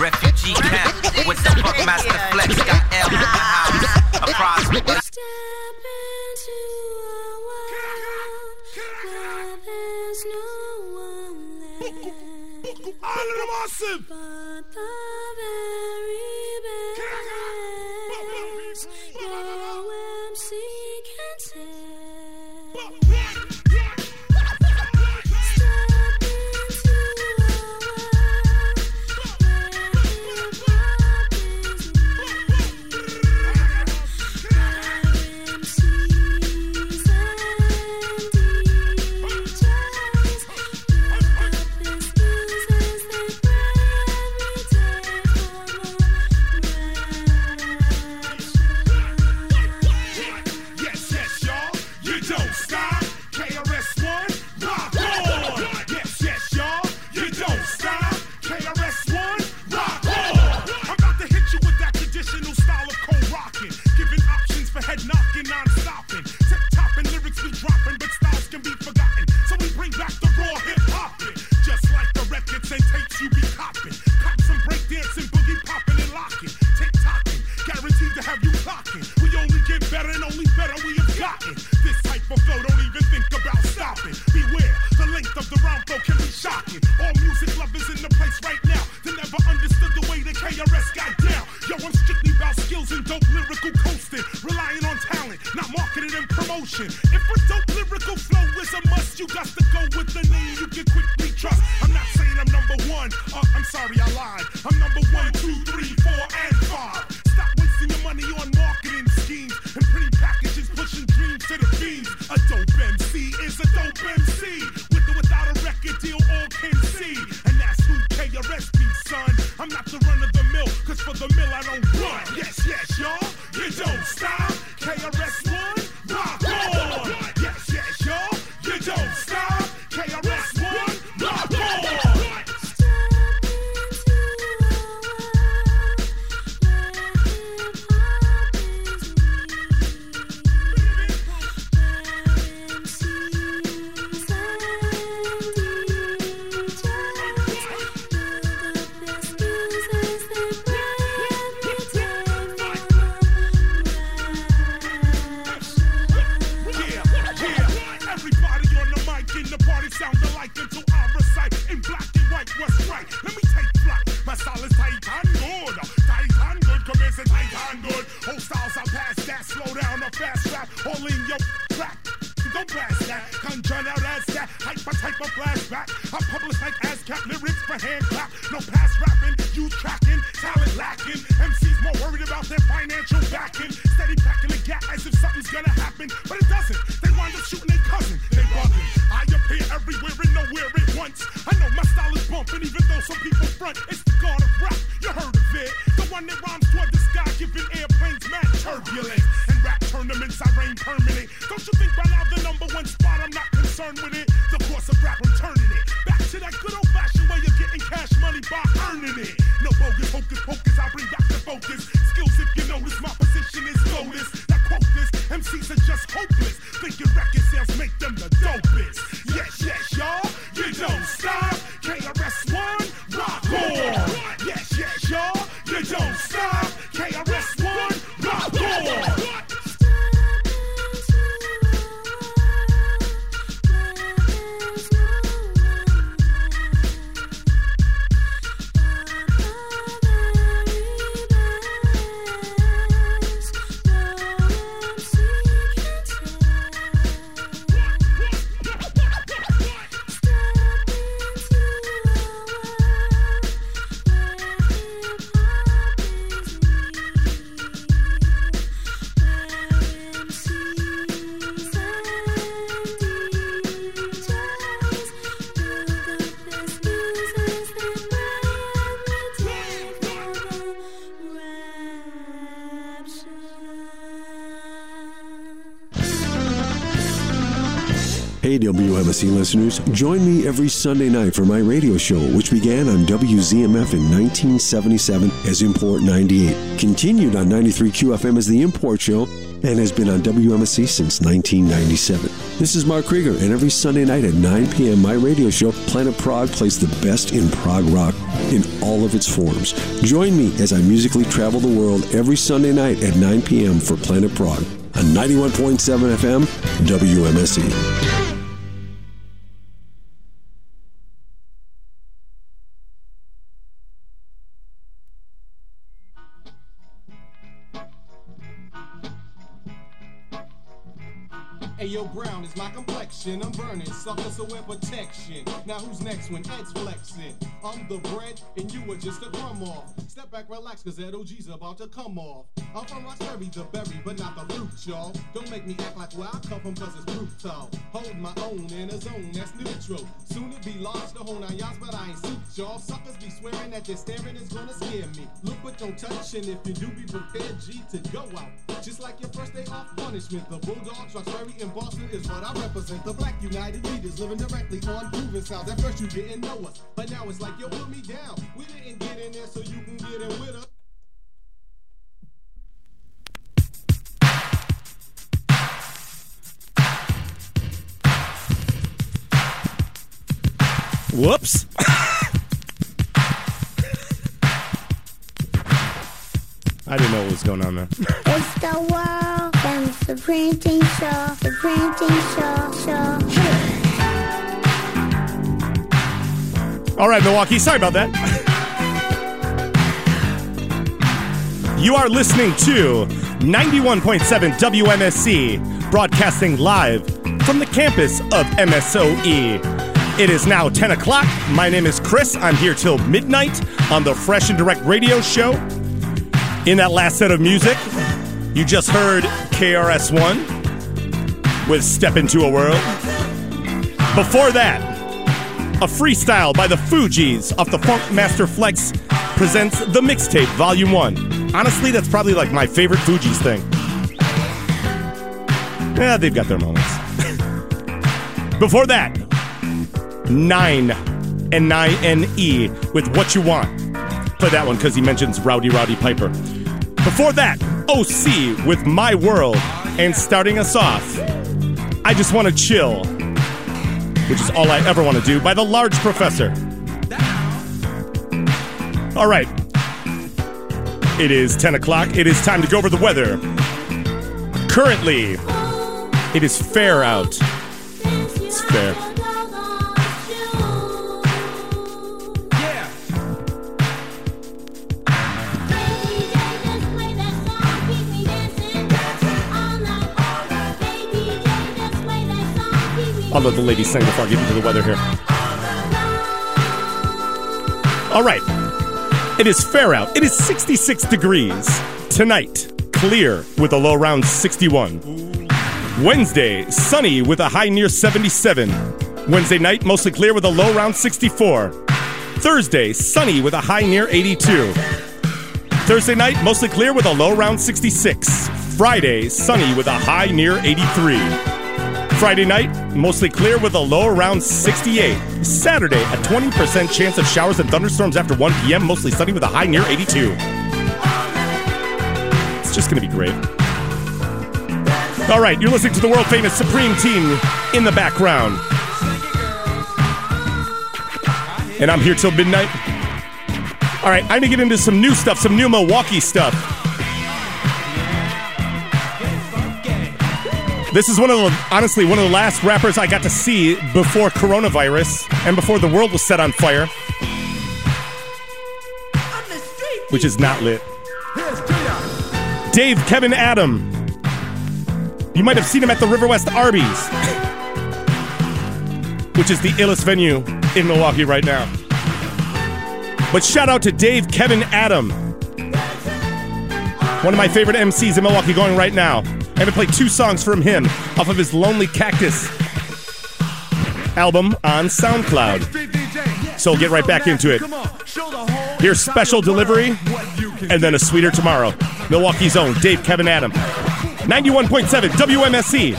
refugee camp. With the fuck master Flex, got L in the house. A prosperous. Step into a world where there's no one there. All of them awesome. But the very best no M C can say. But it doesn't. They wind up shooting their cousin. They bugging. I appear everywhere and nowhere at once. front, it's the god of rap, you heard of it. The one that rhymes toward the sky, giving airplanes mad turbulence. And rap tournaments, I reign permanent. Don't you think by now the number one spot, I'm not concerned with it. The course of rap, I'm turning it. Back to that good old fashioned way you're getting cash money by earning it. No bogus, hocus pocus, I bring back the focus. Skills, if you notice, my position is flawless. That quote this, M Cs are just hopeless. Thinking record sales make them the dopest. Yes, yes, y'all, you don't stop. K R S One, rock on. Yes, yes, y'all, you don't stop. K R S One, rock on. Hey W M S E listeners, join me every Sunday night for my radio show, which began on W Z M F in nineteen seventy-seven as Import ninety-eight, continued on ninety-three Q F M as The Import Show, and has been on W M S E since nineteen ninety-seven. This is Mark Krieger, and every Sunday night at nine p.m., my radio show, Planet Prague, plays the best in Prague rock in all of its forms. Join me as I musically travel the world every Sunday night at nine p.m. for Planet Prague on ninety-one point seven F M, W M S E. Ayo, brown is my complexion, I'm burning, suckers so wear protection. Now who's next when Ed's flexing? I'm the bread and you are just a crumb off. Step back, relax, cause that O G's about to come off. I'm from Roxbury, the berry, but not the root, y'all. Don't make me act like where I come from, cause it's brutal. Hold my own in a zone that's neutral. Soon it be large, the whole nine yards, but I ain't suit, y'all. Suckers be swearing that they're staring is gonna scare me. Look but don't touch, and if you do, be prepared, G, to go out. Just like your first day off punishment, the Bulldogs, Roxbury, and Boston is what I represent. The black United Leaders living directly on proven sounds. At first you didn't know us, but now it's like, yo, put me down. We didn't get in there so you can get in with us. Whoops. I didn't know what was going on there. It's the world and it's the printing show, the printing show, show. All right, Milwaukee, sorry about that. You are listening to ninety-one point seven W M S E, broadcasting live from the campus of M S O E. It is now ten o'clock. My name is Chris. I'm here till midnight on the Fresh and Direct radio show. In that last set of music, you just heard K R S One with Step Into a World. Before that, a freestyle by the Fugees off the Funk Master Flex presents The Mixtape, Volume one. Honestly, that's probably like my favorite Fugees thing. Yeah, they've got their moments. Before that, Nine and Nine N E with What You Want. Play that one because he mentions Rowdy Rowdy Piper. Before that, O C with My World. And starting us off, I Just Want to Chill, which is all I ever want to do, by The Large Professor. All right. It is ten o'clock. It is time to go over the weather. Currently, it is fair out. It's fair. I'll let the ladies sing before I get into the weather here. All right. It is fair out. It is sixty-six degrees. Tonight, clear with a low around sixty-one. Wednesday, sunny with a high near seventy-seven. Wednesday night, mostly clear with a low around sixty-four. Thursday, sunny with a high near eighty-two. Thursday night, mostly clear with a low around sixty-six. Friday, sunny with a high near eighty-three. Friday night, mostly clear with a low around sixty-eight. Saturday, a twenty percent chance of showers and thunderstorms after one p.m., mostly sunny with a high near eighty-two. It's just going to be great. All right, you're listening to the world-famous Supreme Team in the background. And I'm here till midnight. All right, I'm going to get into some new stuff, some new Milwaukee stuff. This is one of the, honestly, one of the last rappers I got to see before coronavirus and before the world was set on fire. Which is not lit. Dave Kevin Adam. You might have seen him at the Riverwest Arby's, which is the illest venue in Milwaukee right now. But shout out to Dave Kevin Adam, one of my favorite M Cs in Milwaukee going right now. I'm gonna play two songs from him off of his Lonely Cactus album on SoundCloud. So we'll get right back into it. Here's Special Delivery and then A Sweeter Tomorrow. Milwaukee's own Dave Kevin Adam. ninety-one point seven W M S E.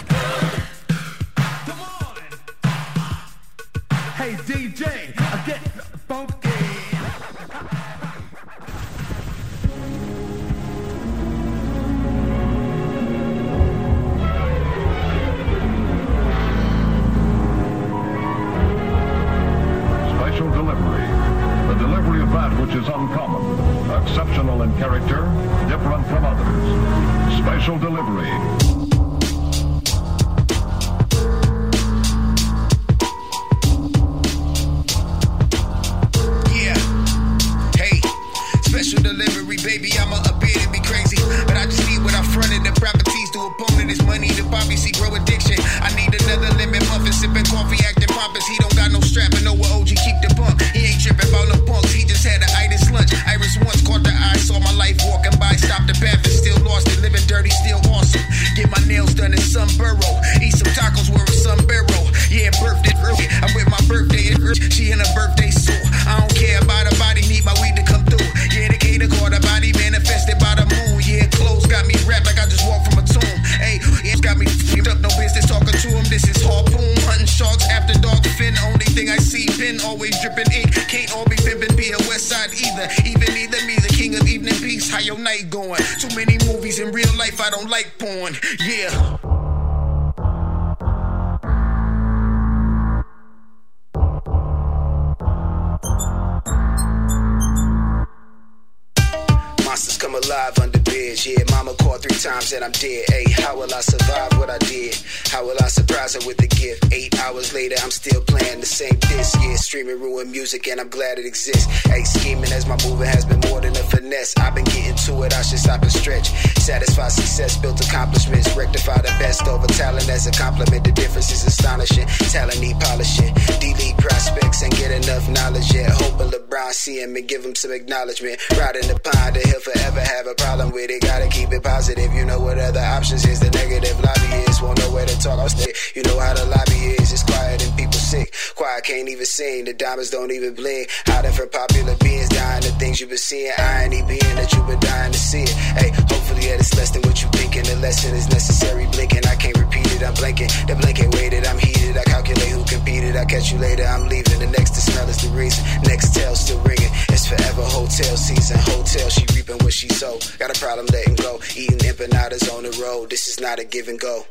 And I'm glad it exists. Hey, scheming as my movement has been more than a finesse. I've been getting to it, I should stop and stretch. Satisfy success, built accomplishments. Rectify the best over talent as a compliment. The difference is astonishing. Talent need polishing. Delete prospects and get enough knowledge yet. Hoping LeBron see him and give him some acknowledgement. Riding the pond that he'll forever have a problem with it. Gotta keep it positive. You know what other options is. The negative lobby is. Won't know where to talk. I'll stay. You know how the lobby is. It's quiet and people sick. Quiet can't even sing. The diamonds don't even bling, hiding for popular beings, dying the things you've been seeing, irony being that you've been dying to see it. Hey, hopefully that it's less than what you thinking. The lesson is necessary, blinking. I can't repeat it, I'm blanking. The blanket weighted, I'm heated. I calculate who competed. I catch you later, I'm leaving. The next to smell is the reason. Next tell still ringing. It's forever hotel season. Hotel, she reaping what she sold. Got a problem letting go. Eating empanadas on the road. This is not a give and go.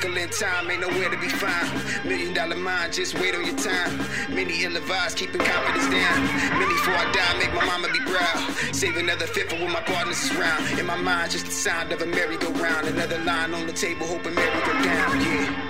nickel in time, ain't nowhere to be found. Million dollar mind, just wait on your time. Many ill advised, keeping confidence down. Many before I die, make my mama be proud. Save another fifth for when my partners is round. In my mind, just the sound of a merry-go-round. Another line on the table, hoping Mary go down, yeah.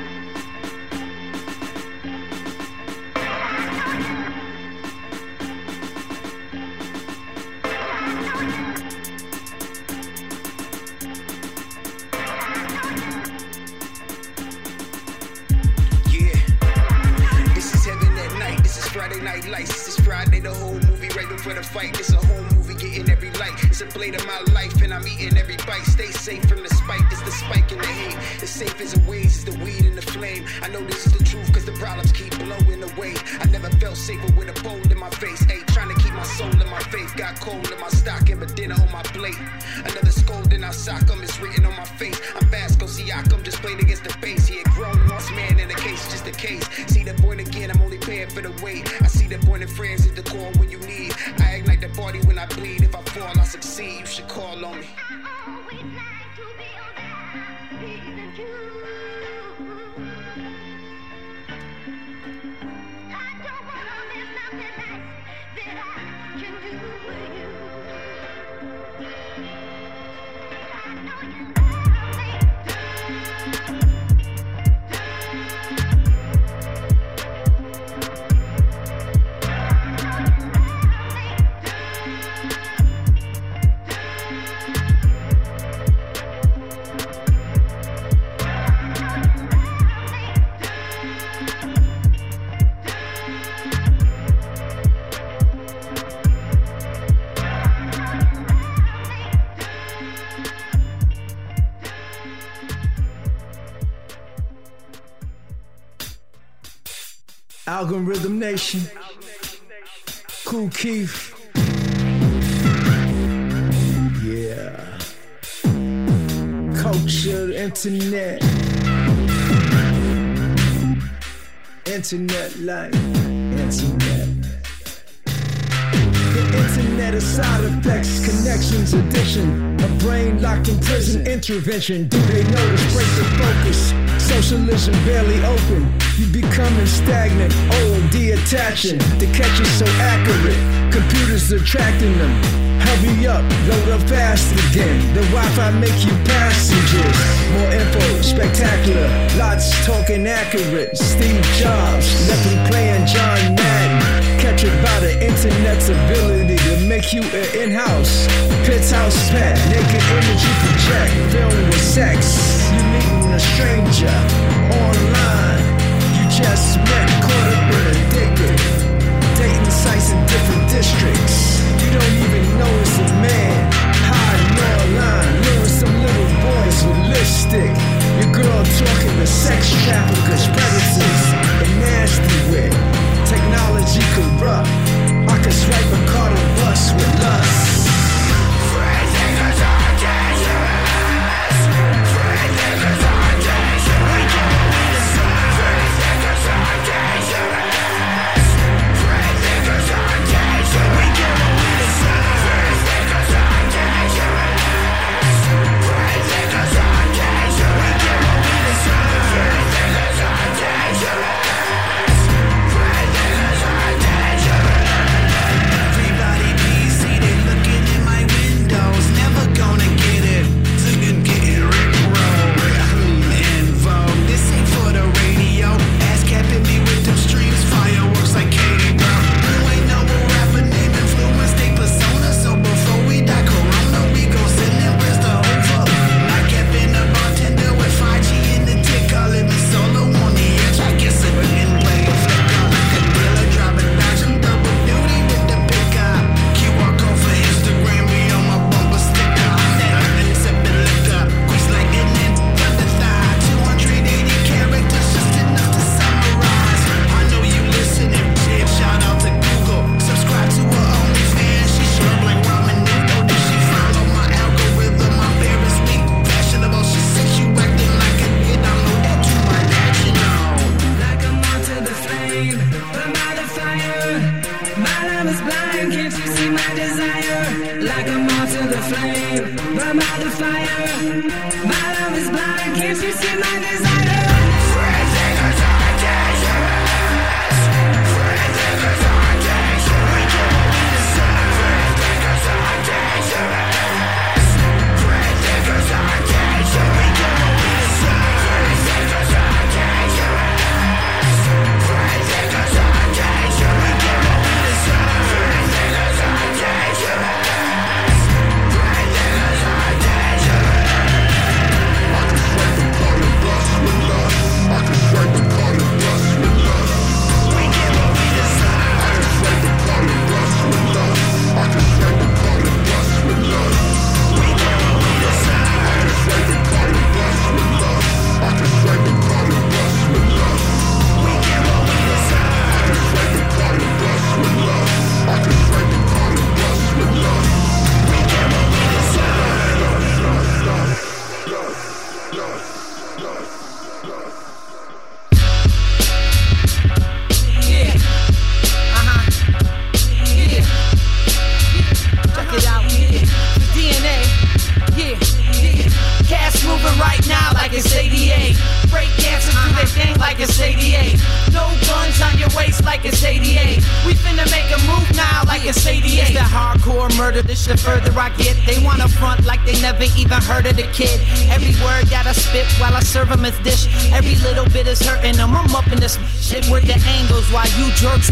Algorithm Rhythm Nation, Kool Keith, yeah, culture, internet, internet life, internet. The internet is side effects, connections, addiction, a brain locked in prison, intervention. Do they notice? Break the focus. Socialism barely open. You becoming stagnant, old, detaching. The catch is so accurate, computers attracting them. Hurry up, load up fast again. The Wi-Fi make you passengers. More info, spectacular. Lots talking accurate. Steve Jobs, left him playing John Madden. Catch it by the internet's ability to make you an in-house. Pits house pet, naked energy project. Film with sex, you meeting a stranger online. Just met, caught up in a ticket. Dating sites in different districts. You don't even know it's a man. Hiding online, luring some little boys with lipstick. Your girl talking to sex traffickers, predators, the nasty wit. Technology corrupt. I could swipe a car to bus with lust. Free niggas are dangerous. Free niggas are dangerous. We can't be the same. like a moth to the flame. Burn by the fire. My love is blind. Can't you see my desire? Everything is on dangerous. Everything is on dangerous. We can't be the same. Everything is on dangerous. Everything is on dangerous. We can't be the same. Everything is on dangerous. Everything is on dangerous. We can't be the same. Everything is on dangerous.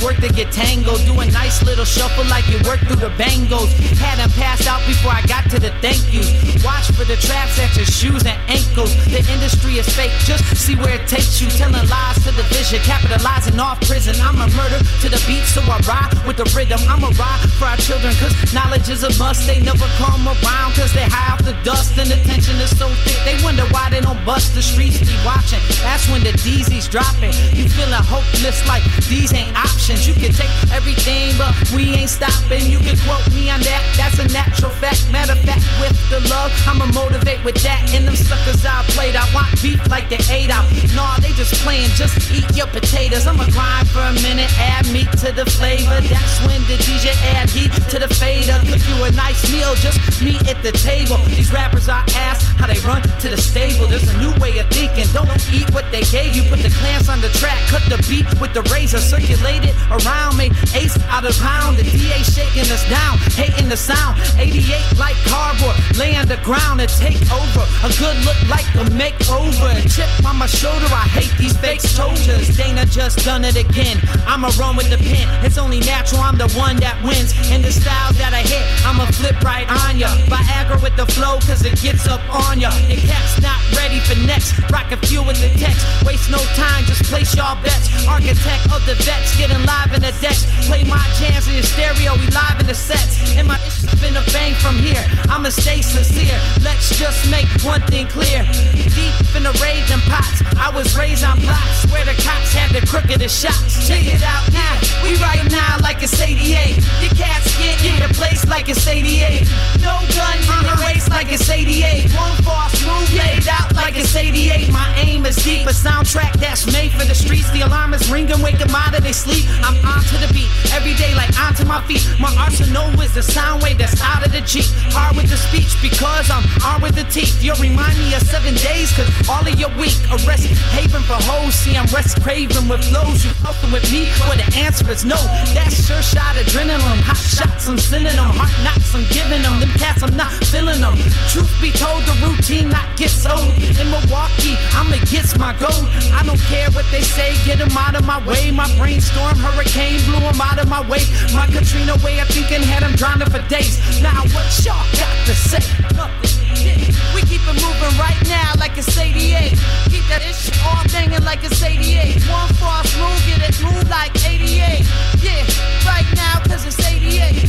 Work to get tangled, do a nice little shuffle like you work through the bangles. Had them pass out before I got to the thank yous. Watch for the traps at your shoes and ankles. The industry is fake, just see where it takes you. Telling lies to the vision, capitalizing off prison. I'm a murder to the beat, so I ride with the rhythm. I'm a ride for our children, cause knowledge is a must. They never come around, cause they high off the dust. And the tension is so thick, they wonder why they don't bust. The streets be watching, that's when the D Z's dropping. You feeling hopeless like these ain't options. You can take everything, but we ain't stopping. You can quote me on that, that's a natural fact. Matter of fact, with the love, I'ma motivate with that. And them suckers I played, I want beef like they ate out. Nah, they just playing, just eat your potatoes. I'ma grind for a minute, add meat to the flavor. That's when the D J add heat to the fader. Cook you a nice meal, just meet at the table. These rappers are ass, how they run to the stable. There's a new way of thinking, don't eat what they gave you. Put the clamps on the track, cut the beat with the razor. Circulate it around me, ace out of pound. The D A shaking us down, hating the sound. eighty-eight like cardboard, lay on the ground and take over. A good look like a makeover. A chip on my shoulder, I hate these fake soldiers. Dana just done it again. I'ma run with the pen, it's only natural, I'm the one that wins. And the style that I hit, I'ma flip right on ya. Viagra with the flow, cause it gets up on ya. Your cat's not ready for next, rock a few with the text. Waste no time, just place y'all bets. Architect of the vets, get live in the decks, play my jams in your stereo, we live in the sets, and my issues been a bang from here, I'ma stay sincere, let's just make one thing clear, deep in the rage and pots, I was raised on blocks, where the cops had the crookedest shots, check it out now, we right now like it's eighty-eight, your cats get in the place like it's eighty-eight, no gun in the race like it's eighty-eight, one false move laid out like it's eighty-eight, my aim is deep, a soundtrack that's made for the streets, the alarm is ringing, wake them out of their sleep. I'm on to the beat, every day like onto my feet. My arsenal is the sound wave that's out of the Jeep. Hard with the speech because I'm hard with the teeth. You'll remind me of seven days cause all of your week. Arrest haven for hoes, see I'm rest craving with flows. You open with me, well the answer is no. That's sure shot adrenaline, hot shots I'm sending them. Heart knocks I'm giving them, them cats I'm not feeling them. Truth be told the routine not gets old. In Milwaukee, I'm against my goal. I don't care what they say, get them out of my way. My brainstorm hurricane blew him out of my way. My Katrina way of thinking had him drowning for days. Now what y'all got to say? Nothing. We keep it moving right now like it's eighty-eight. Keep that ish all banging like it's eighty-eight. One false move, get it move like eighty-eight. Yeah, right now cause it's eighty-eight.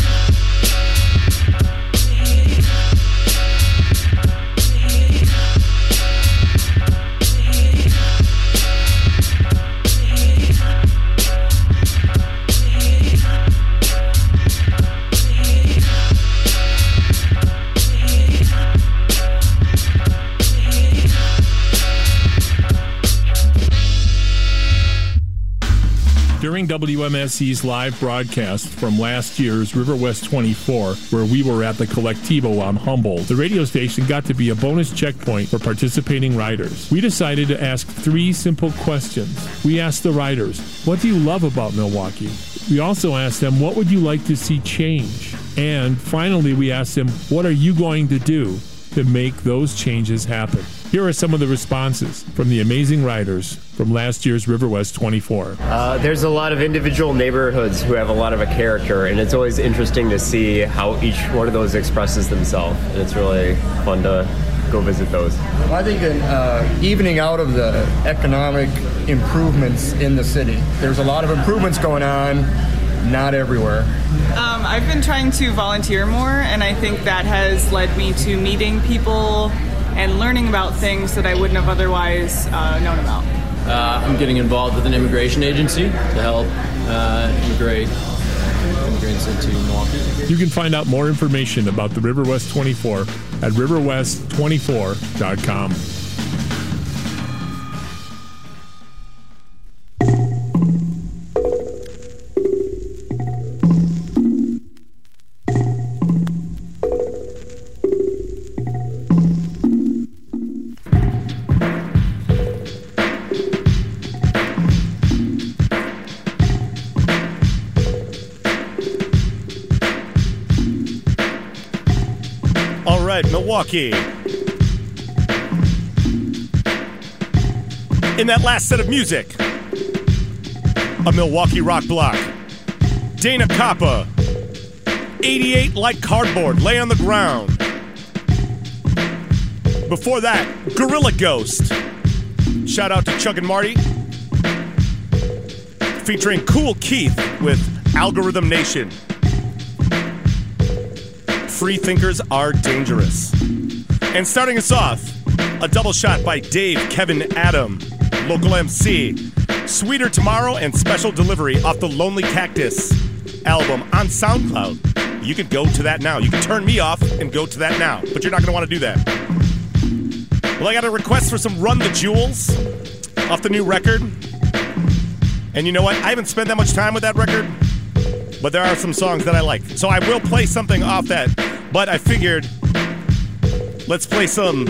During W M S E's live broadcast from last year's Riverwest twenty-four, where we were at the Colectivo on Humboldt, the radio station got to be a bonus checkpoint for participating riders. We decided to ask three simple questions. We asked the riders, what do you love about Milwaukee? We also asked them, what would you like to see change? And finally, we asked them, what are you going to do to make those changes happen? Here are some of the responses from the amazing riders from last year's Riverwest twenty-four. Uh, there's a lot of individual neighborhoods who have a lot of a character, and it's always interesting to see how each one of those expresses themselves. And it's really fun to go visit those. Well, I think in, uh, evening out of the economic improvements in the city, there's a lot of improvements going on. Not everywhere. Um, I've been trying to volunteer more, and I think that has led me to meeting people and learning about things that I wouldn't have otherwise uh, known about. Uh, I'm getting involved with an immigration agency to help uh, immigrate immigrants into Milwaukee. You can find out more information about the Riverwest twenty-four at riverwest twenty-four dot com. Milwaukee. In that last set of music, a Milwaukee rock block. Dana Coppa, eighty-eight Like Cardboard, Lay on the Ground. Before that, Gorilla Ghost. Shout out to Chug and Marty. Featuring Kool Keith with Algorithm Nation. Free thinkers are dangerous. And starting us off, a double shot by Dave Kevin Adam, local M C. Sweeter Tomorrow and Special Delivery off the Lonely Cactus album on SoundCloud. You could go to that now. You can turn me off and go to that now, but you're not going to want to do that. Well, I got a request for some Run The Jewels off the new record. And you know what? I haven't spent that much time with that record, but there are some songs that I like. So I will play something off that. But I figured, let's play some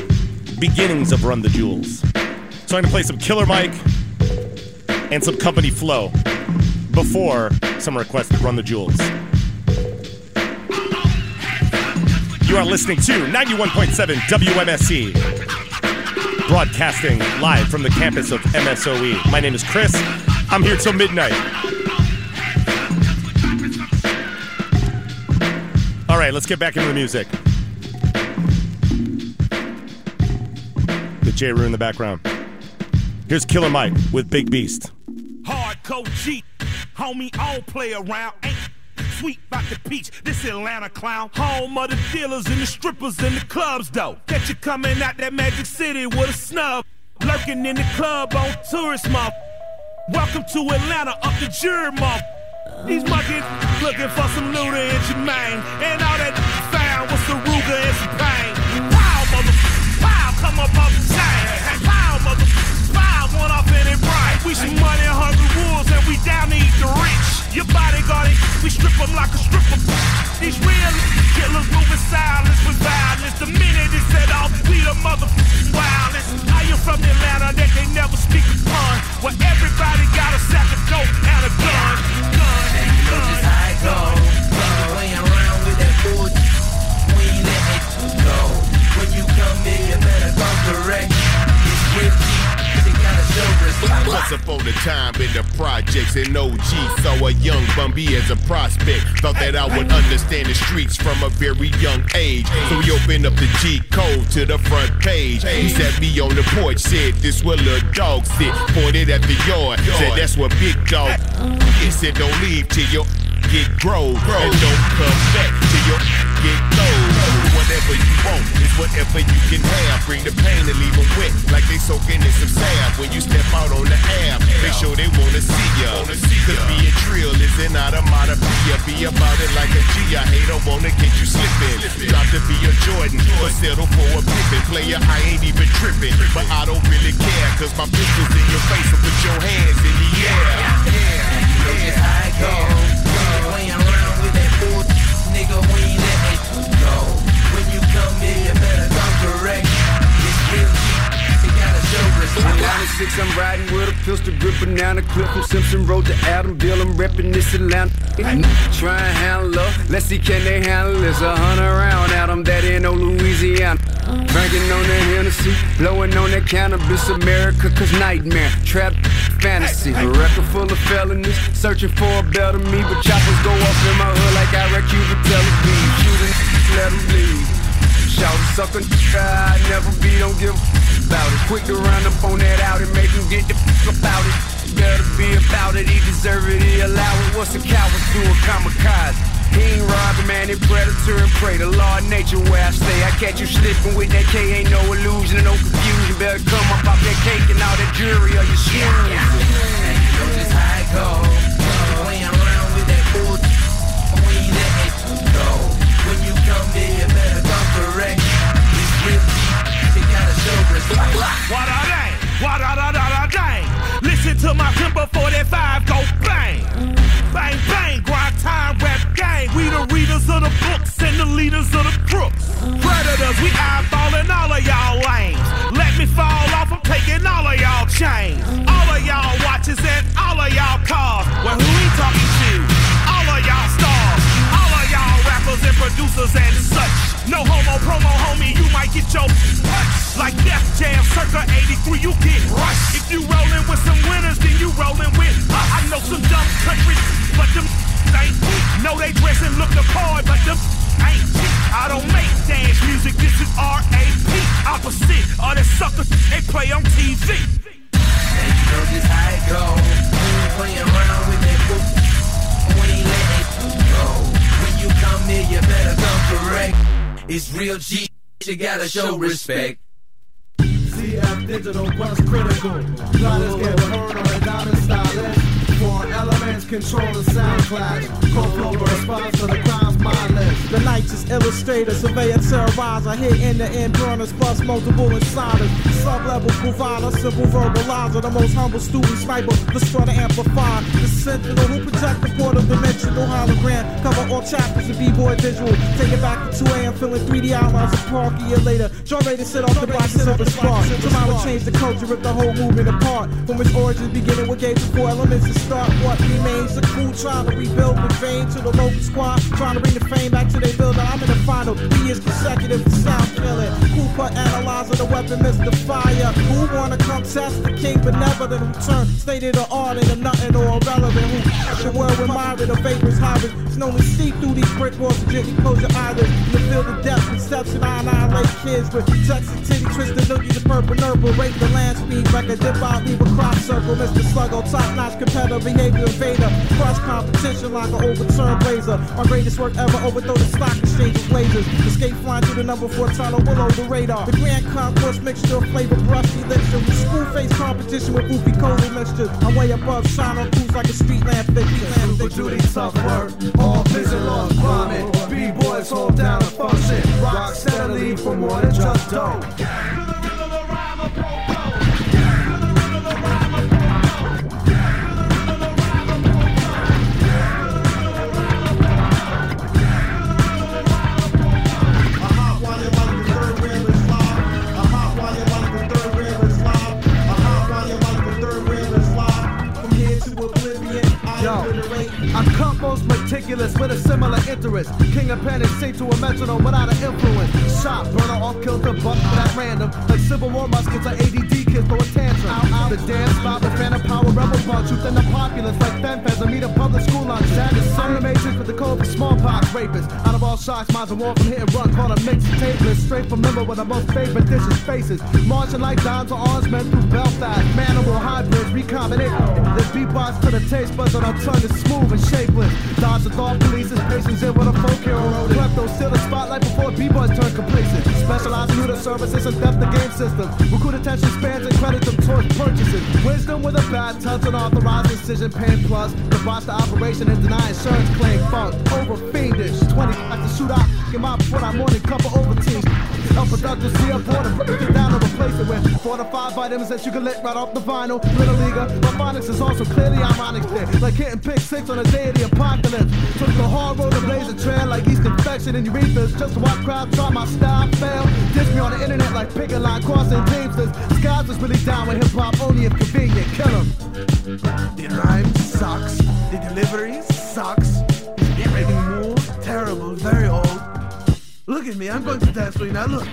beginnings of Run The Jewels. So I'm going to play some Killer Mike and some Company Flow before some requests to Run The Jewels. You are listening to ninety-one point seven W M S E, broadcasting live from the campus of M S O E. My name is Chris. I'm here till midnight. All right, let's get back into the music. The J-Roo in the background. Here's Killer Mike with Big Beast. Hardcore cheat, homie, all play around. Ain't sweet about the peach, this Atlanta clown. Home of the dealers and the strippers and the clubs, though. Catch you coming out that Magic City with a snub. Lurking in the club on tourist muff. Welcome to Atlanta, up the jury muff. These monkeys looking for some Luda and Jermaine, and all that found was the Ruger and some pain. Wow, mother, wow, come up off the chain. Wow, mother, wow, one off in it bright. We some money hungry wolves and we down to eat the rich. Your bodyguard, we strip them like a stripper. These real killers moving silence with violence. The minute it's set off, we the motherfucking wildest. How you from Atlanta that they never speak a pun? Well, everybody got a sack of dope and a gun. You know just how it goes. Play around with that bull. We ain't letting it go. When you come in, you better go correct. It's risky. They gotta show respect. Once upon a time in the projects, an O G saw a young Bun B as a prospect. Thought that I would understand the streets from a very young age. So he opened up the G code to the front page. He sat me on the porch, said this where little dog sit. Pointed at the yard, said that's where big dog. He said don't leave till your get grown, and don't come back till your get cold. Whatever you want is whatever you can have. Bring the pain and leave them wet like they soaking in some salve. When you step out on the app, make sure they wanna see ya. Cause being trill is an automatopoeia. Be about it like a G. I hate don't wanna get you slipping. Drop to be a Jordan, but settle for a Pippin. Player, I ain't even tripping, but I don't really care. Cause my pistol's in your face, so put your hands in the air. Yeah. down the cliff from Simpson Road to Adamville. I'm reppin' this Atlanta. Try and handle up, let's see can they handle this. A hunt around at them, that ain't no Louisiana. Drinking on that Hennessy, blowing on that cannabis. America, cause nightmare, trap fantasy. A record full of felonies, searching for a better me. But choppers go up in my hood like I wreck you with Tel Aviv. Shooting, let them bleed. Shout, suckin', I never be, don't give a about it. Quick to run up on that out and make them get the f about it. Better be about it, he deserve it, he allow it. What's a coward doing kamikaze? He ain't robbing, man, they predator and prey. The law of nature where I stay. I catch you slipping with that K, ain't no illusion and no confusion. Better come up off that cake and all that jewelry or your shit. Yeah, yeah. And you know just how it goes. We ain't around with that bull. We ain't let it go. When you come here, you better come correct. It's real deep, they gotta show respect. What are they? What are they? Listen to my Pimper forty-five go bang. Bang, bang, grind time, rap gang. We the readers of the books and the leaders of the crooks. Predators, we eyeballing all of y'all lanes. Let me fall off, I'm taking all of y'all chains. All of y'all watches and all of y'all cars. Well, who we talking to? All of y'all stars. All of y'all rappers and producers and such. No homo promo, homie, you might get your touch. Like Def Jam, circa eighty-three, you get rushed. If you rollin' with some winners, then you rollin' with us. I know some dumb country, but them ain't weak. Know they dress and look the part, but them ain't cheap. I don't make dance music, this is R A P Opposite, all that suckers, they play on T V. And you know this how it goes. We ain't playin' around with that book. We ain't let it go. When you come here, you better come correct. It's real G, you gotta show respect. C F Digital was critical. Dollars get heard on a dollar stylist. Foreign elements control the sound clash. Corporal response to the crime's mindless. The righteous illustrator, surveyor, terrorizer. Hit in the end burners, plus multiple insiders. Sub-level provider, simple verbalizer. The most humble student sniper, the strata amplifier. The sentinel who project the portal dimensional hologram. Cover all chapters of B-boy visual. Take it back to two a m, feeling three D hours of park a year later. Draw ready to sit off the boxes of the spark. Tomorrow change the culture, rip the whole movement apart. From its origins beginning with gave the four elements to start what remains. The crew trying to rebuild the vein to the local squad. Trying to bring the fame back to their builder. I'm in the final, B is consecutive to sound killing. Cooper analyzer, the weapon missed the fire. Who wanna come test the king benevolent who turned state of the art into nothing or irrelevant? Who the world with Myra, the vaporous hybrid. It's known to see through these brick walls and gently close your eyelids. In the field of death, conception, I annihilate kids with Texas titty, twisted nookie, the purple nurple. Rate the land speed like a dip out, leave a crop circle. Mister Sluggo, top notch competitor, behavior invader. Crush competition like an overturned blazer. My greatest work ever, overthrow the stock exchange of blazers. Escape flying through the number four tunnel, below the radar. The grand concourse mixture of flavor, brush elixir. School face competition with goofy cola mixtures. I'm way above, shine on crews like a street lamp. Super duty, tough work, all physical on vomit. B-boys hold down a function. Rock steadily for more than just dope. I cut most meticulous with a similar interest. King of pen and sing to a metronome without an influence. Shot, burner, off kilter, buck that random. Like Civil War muskets or A D D kids throw a tantrum. Out, out, the dance, loud, the fan of power, rebel punch. Youth in the populace like fanfans. I meet a public school lunch. That is some animations with the code for smallpox rapists. Out of all shots, minds are warm from hit and run. Call a mix of tablets. Straight from limbo with our most favorite dishes, faces. Marching like dimes or arms men through Belfast. Manimal hybrids, recombinate. The beatbox to the taste buds on our tongue is smooth and shapeless. Dodge the thought police is patience in with a folk hero. Klepto steal the spotlight before B-boys turn complacent. Specialized neuter services and depth of game systems. Recruit attention spans and credit them towards purchases. Wisdom with a bad touch and authorized decision pain plus. To botch the operation and deny insurance claim funk. Over fiendish. twenty like to shoot out in my foot. I morning couple overteams. Help productive C F four to break it down and replace it with four to five items that you can lick right off the vinyl. Little Liga. My phonics is also clearly ironic there. Like hitting pick six on a day of the apocalypse. Took the hard road to blaze a trail like East Confection and Eureka's. Just to watch crowds try my style, fail. Dish me on the internet like picket line, crossing teamsters. Skies is really down with hip hop, only if convenient. Kill 'em. The rhyme sucks, the delivery sucks, it's getting more terrible, very old. Look at me, I'm going to dance for you now, look.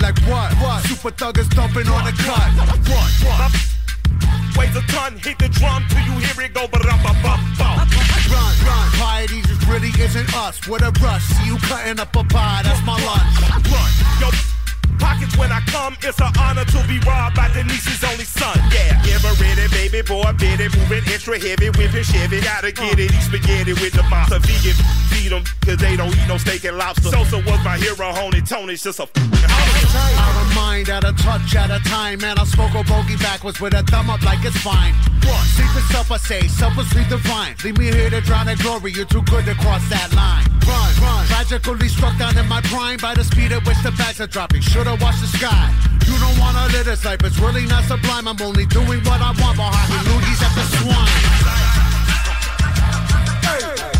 Like what? What? Super thuggers thumping on the cut. What? What? Weigh the ton, hit the drum till you hear it go ba-da-ba-ba-ba. Run, run. Piety just really isn't us. What a rush. See you cutting up a pie, that's my lunch. Run. Yo, pockets when I come, it's an honor to be robbed by Denise's only son. Yeah. Ever read it, baby boy, bit it, moving extra heavy, whipping Chevy. Gotta get it, eat spaghetti with the monster. Vegan, feed them, cause they don't eat no steak and lobster. Sosa was my hero, Honey Tony's just a out of mind, out of touch, out of time. Man, I smoke a bogey backwards with a thumb up like it's fine. What? Sleep and supper, say, supper's redefine. Leave me here to drown in glory, you're too good to cross that line. Run, run. Tragically struck down in my prime by the speed at which the bags are dropping. Should've watched the sky. You don't wanna live this life, it's really not sublime. I'm only doing what I want behind the loogies at the swine. Hey!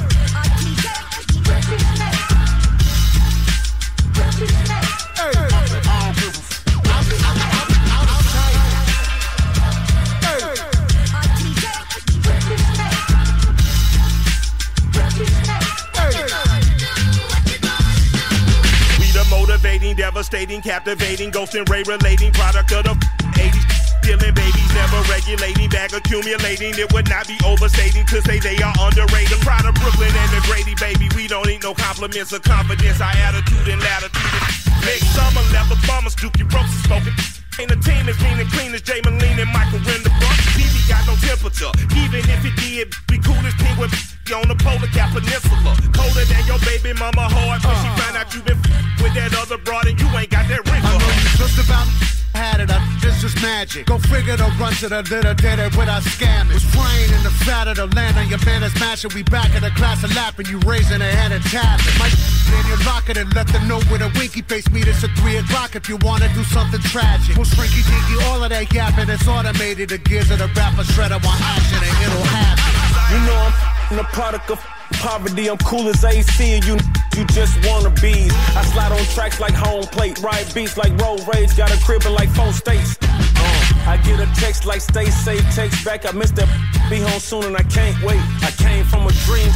Devastating, captivating, ghost and ray relating, product of the eighties, dealing babies, never regulating, bag accumulating, it would not be overstating to say they are underrated, proud of Brooklyn and the Grady, baby, we don't need no compliments or confidence, our attitude and latitude, make summer level bummers, dookie ropes is smoking, and the team is mean and clean as Jay Moline and Michael in the front, T V got no temperature, even if it did, be coolest thing with on the Polar Cap Peninsula. Colder than your baby mama hard when uh, she find out you been f- with that other broad and you ain't got that wrinkle. I know you just about had it up, this is magic. Go figure the run to the litter, did it without scamming. Was praying in the fat of the land and your man is mashing. We back in the class of lap and you raising a hand and tapping. My in your locket and let them know with a winky face. Meet us at three o'clock if you wanna do something tragic. We'll shrinky dinky, all of that yapping. It's automated, the gears of the rapper shredder want action and it'll happen. You know I'm I'm a product of poverty, I'm cool as A C, and you you just wannabes. I slide on tracks like home plate, ride beats like road rage, got a crib in like four states. Uh, I get a text like stay safe, text back, I miss that, be home soon and I can't wait. I came from a dream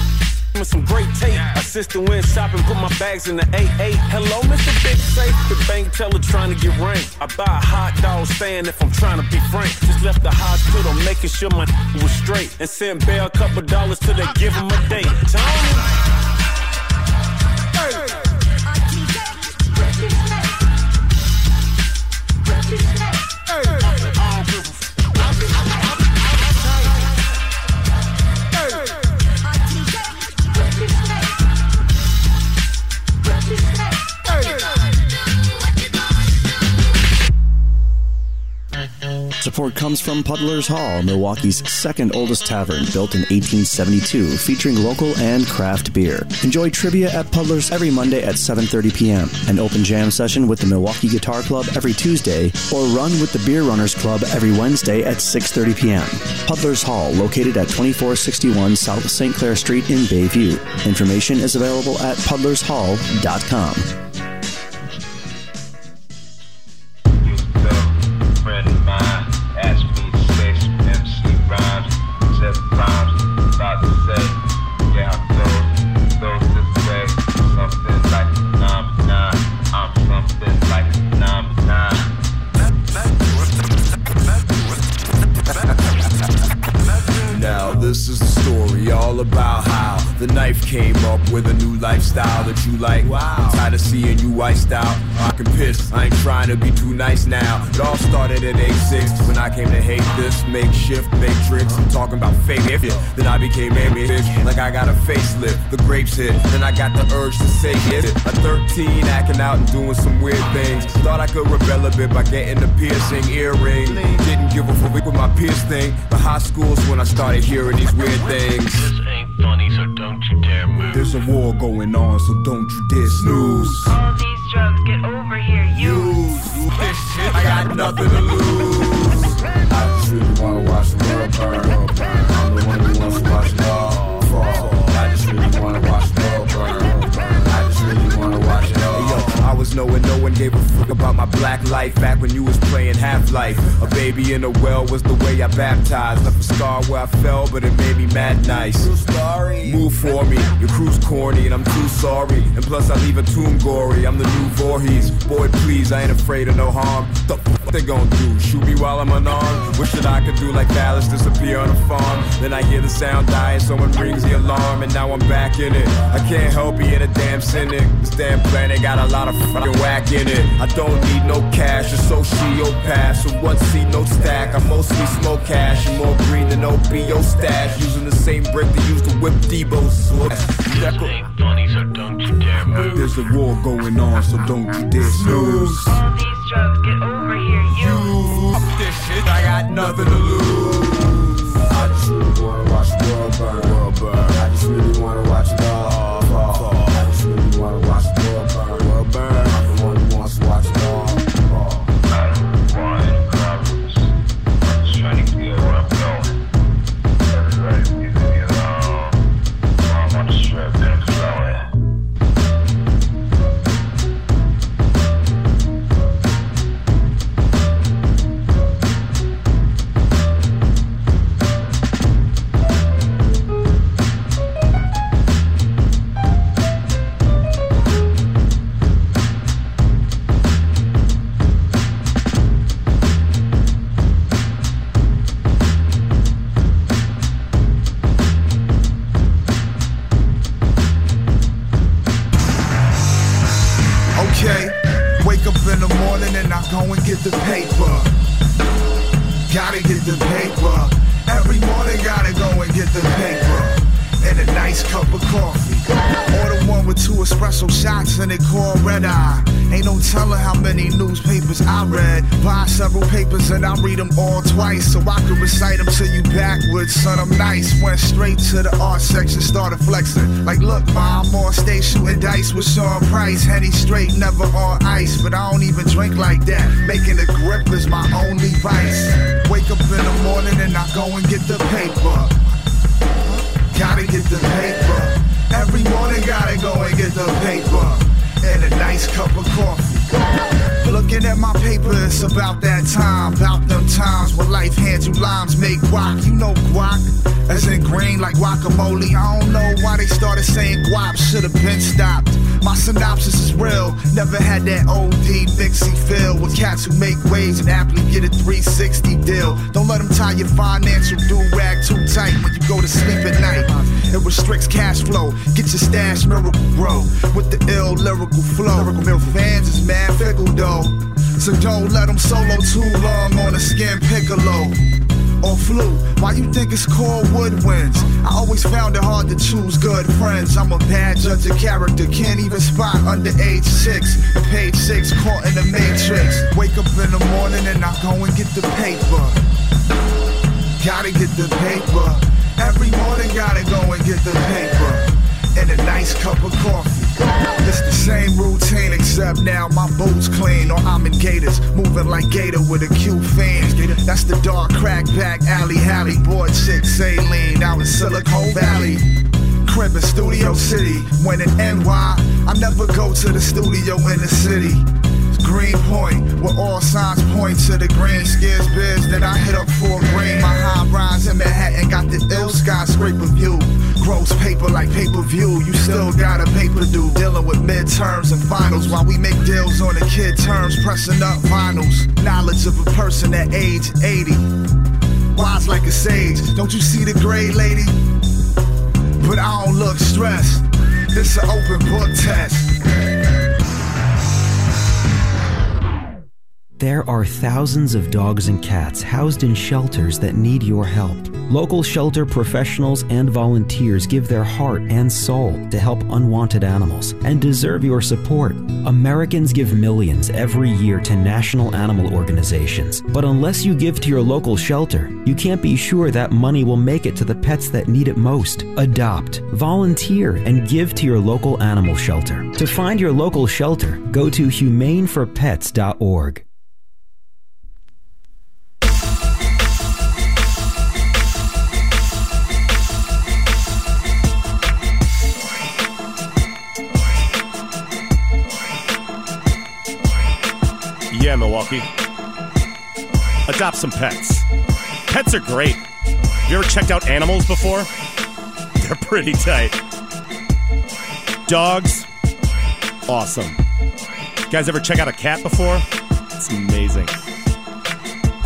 with some great tape. My sister went shopping, put my bags in the eight eight. Hello, Mister Big Safe, the bank teller trying to get ranked. I buy a hot dog stand if I'm trying to be frank. Just left the hospital making sure my was straight and sent Bell a couple dollars till they give him a date. Tony. support comes from Puddler's Hall, Milwaukee's second oldest tavern, built in eighteen seventy-two, featuring local and craft beer. Enjoy trivia at Puddler's every Monday at seven thirty p.m., an open jam session with the Milwaukee Guitar Club every Tuesday, or run with the Beer Runners Club every Wednesday at six thirty p.m. Puddler's Hall, located at twenty-four sixty-one South Saint Clair Street in Bayview. Information is available at puddlers hall dot com. Came up with a new lifestyle that you like. Wow. I'm tired of seeing you iced out. I can piss. I ain't trying to be too nice now. It all started at eight six when I came to hate this makeshift matrix. I'm talking about fake if it. Then I became ambitious, like I got a facelift. The grapes hit. Then I got the urge to say it. At thirteen, acting out and doing some weird things. Thought I could rebel a bit by getting a piercing earring. Didn't give a fuck with my pierce thing. But high school's when I started hearing these weird things. Funny, so don't you dare move. There's a war going on, so don't you dare snooze. All these drugs, get over here, use. This shit, I got nothing to lose. I just really wanna watch the world burn. I'm the one who wants to watch it all fall. I just really wanna watch the world burn. I just really wanna watch it all. Hey, yo, I was knowing no one gave a fuck about my black life back when you was playing Half-Life. A baby in a well was the way I baptized. Left a scar where I fell, but it made me mad nice. Move for me, your crew's corny and I'm too sorry. And plus I leave a tomb gory, I'm the new Voorhees. Boy please, I ain't afraid of no harm. The f*** they gon' do, shoot me while I'm unarmed. Wish that I could do like Dallas, disappear on a farm. Then I hear the sound dying, someone rings the alarm. And now I'm back in it, I can't help being a damn cynic. This damn planet got a lot of f***ing whack in it. I don't need no cash, you're sociopath. So one seat, no stack, I mostly smoke cash. And more green than O B O stash. Using the same brick to use to whip Debo's. This ain't funny, so don't you dare move. There's a war going on, so don't you dare snooze. All these drugs, get over here, you. Up this shit, I got nothing to lose. I just really wanna watch the world burn, world burn. I just really wanna watch it all fall. I just really wanna watch the world burn, world burn. I'm the one who wants to watch it all. And I read them all twice, so I could recite them to you backwards. Son, I'm nice. Went straight to the art section, started flexing. Like, look, ma, I'm on stage shooting dice with Sean Price. Henny straight, never on ice, but I don't even drink like that. Making a grip is my only vice. Wake up in the morning and I go and get the paper. Gotta get the paper. Every morning, gotta go and get the paper. And a nice cup of coffee. Looking at my paper, it's about that time. About them times when life hands you limes. Make guac, you know guac, as in green like guacamole. I don't know why they started saying guap, should've been stopped. My synopsis is real, never had that O D mixy feel. With cats who make waves and aptly get a three sixty deal. Don't let them tie your financial do-rag too tight when you go to sleep at night. It restricts cash flow, get your stash, miracle bro. With the ill lyrical flow, miracle fans is mad fickle though. So don't let them solo too long on a skin piccolo. or flute. Why you think it's called woodwinds? I always found it hard to choose good friends. I'm a bad judge of character, can't even spot under age six. Page six, caught in the matrix. Wake up in the morning and I go and get the paper. Gotta get the paper. Every morning gotta go and get the paper. And a nice cup of coffee. It's the same routine except now my boots clean, or I'm in Gators, moving like Gator with a cute fans. That's the dark crackback alley, Hallie, board chick, saline, out in Silicon Valley. Crib in Studio City, when in N Y, I never go to the studio in the city. Greenpoint, where all signs point to the green. Scares biz, then I hit up for a green. My high rise in Manhattan got the ill skyscraper view. Gross paper like pay-per-view, you still got a paper due. Dealing with midterms and finals while we make deals on the kid terms, pressing up vinyls. Knowledge of a person at age eighty, wise like a sage. Don't you see the grade, lady? But I don't look stressed. This an open book test. There are thousands of dogs and cats housed in shelters that need your help. Local shelter professionals and volunteers give their heart and soul to help unwanted animals and deserve your support. Americans give millions every year to national animal organizations, but unless you give to your local shelter, you can't be sure that money will make it to the pets that need it most. Adopt, volunteer, and give to your local animal shelter. To find your local shelter, go to humane for pets dot org. Yeah, Milwaukee. Adopt some pets. Pets are great. You ever checked out animals before? They're pretty tight. Dogs, awesome. You guys ever check out a cat before? It's amazing.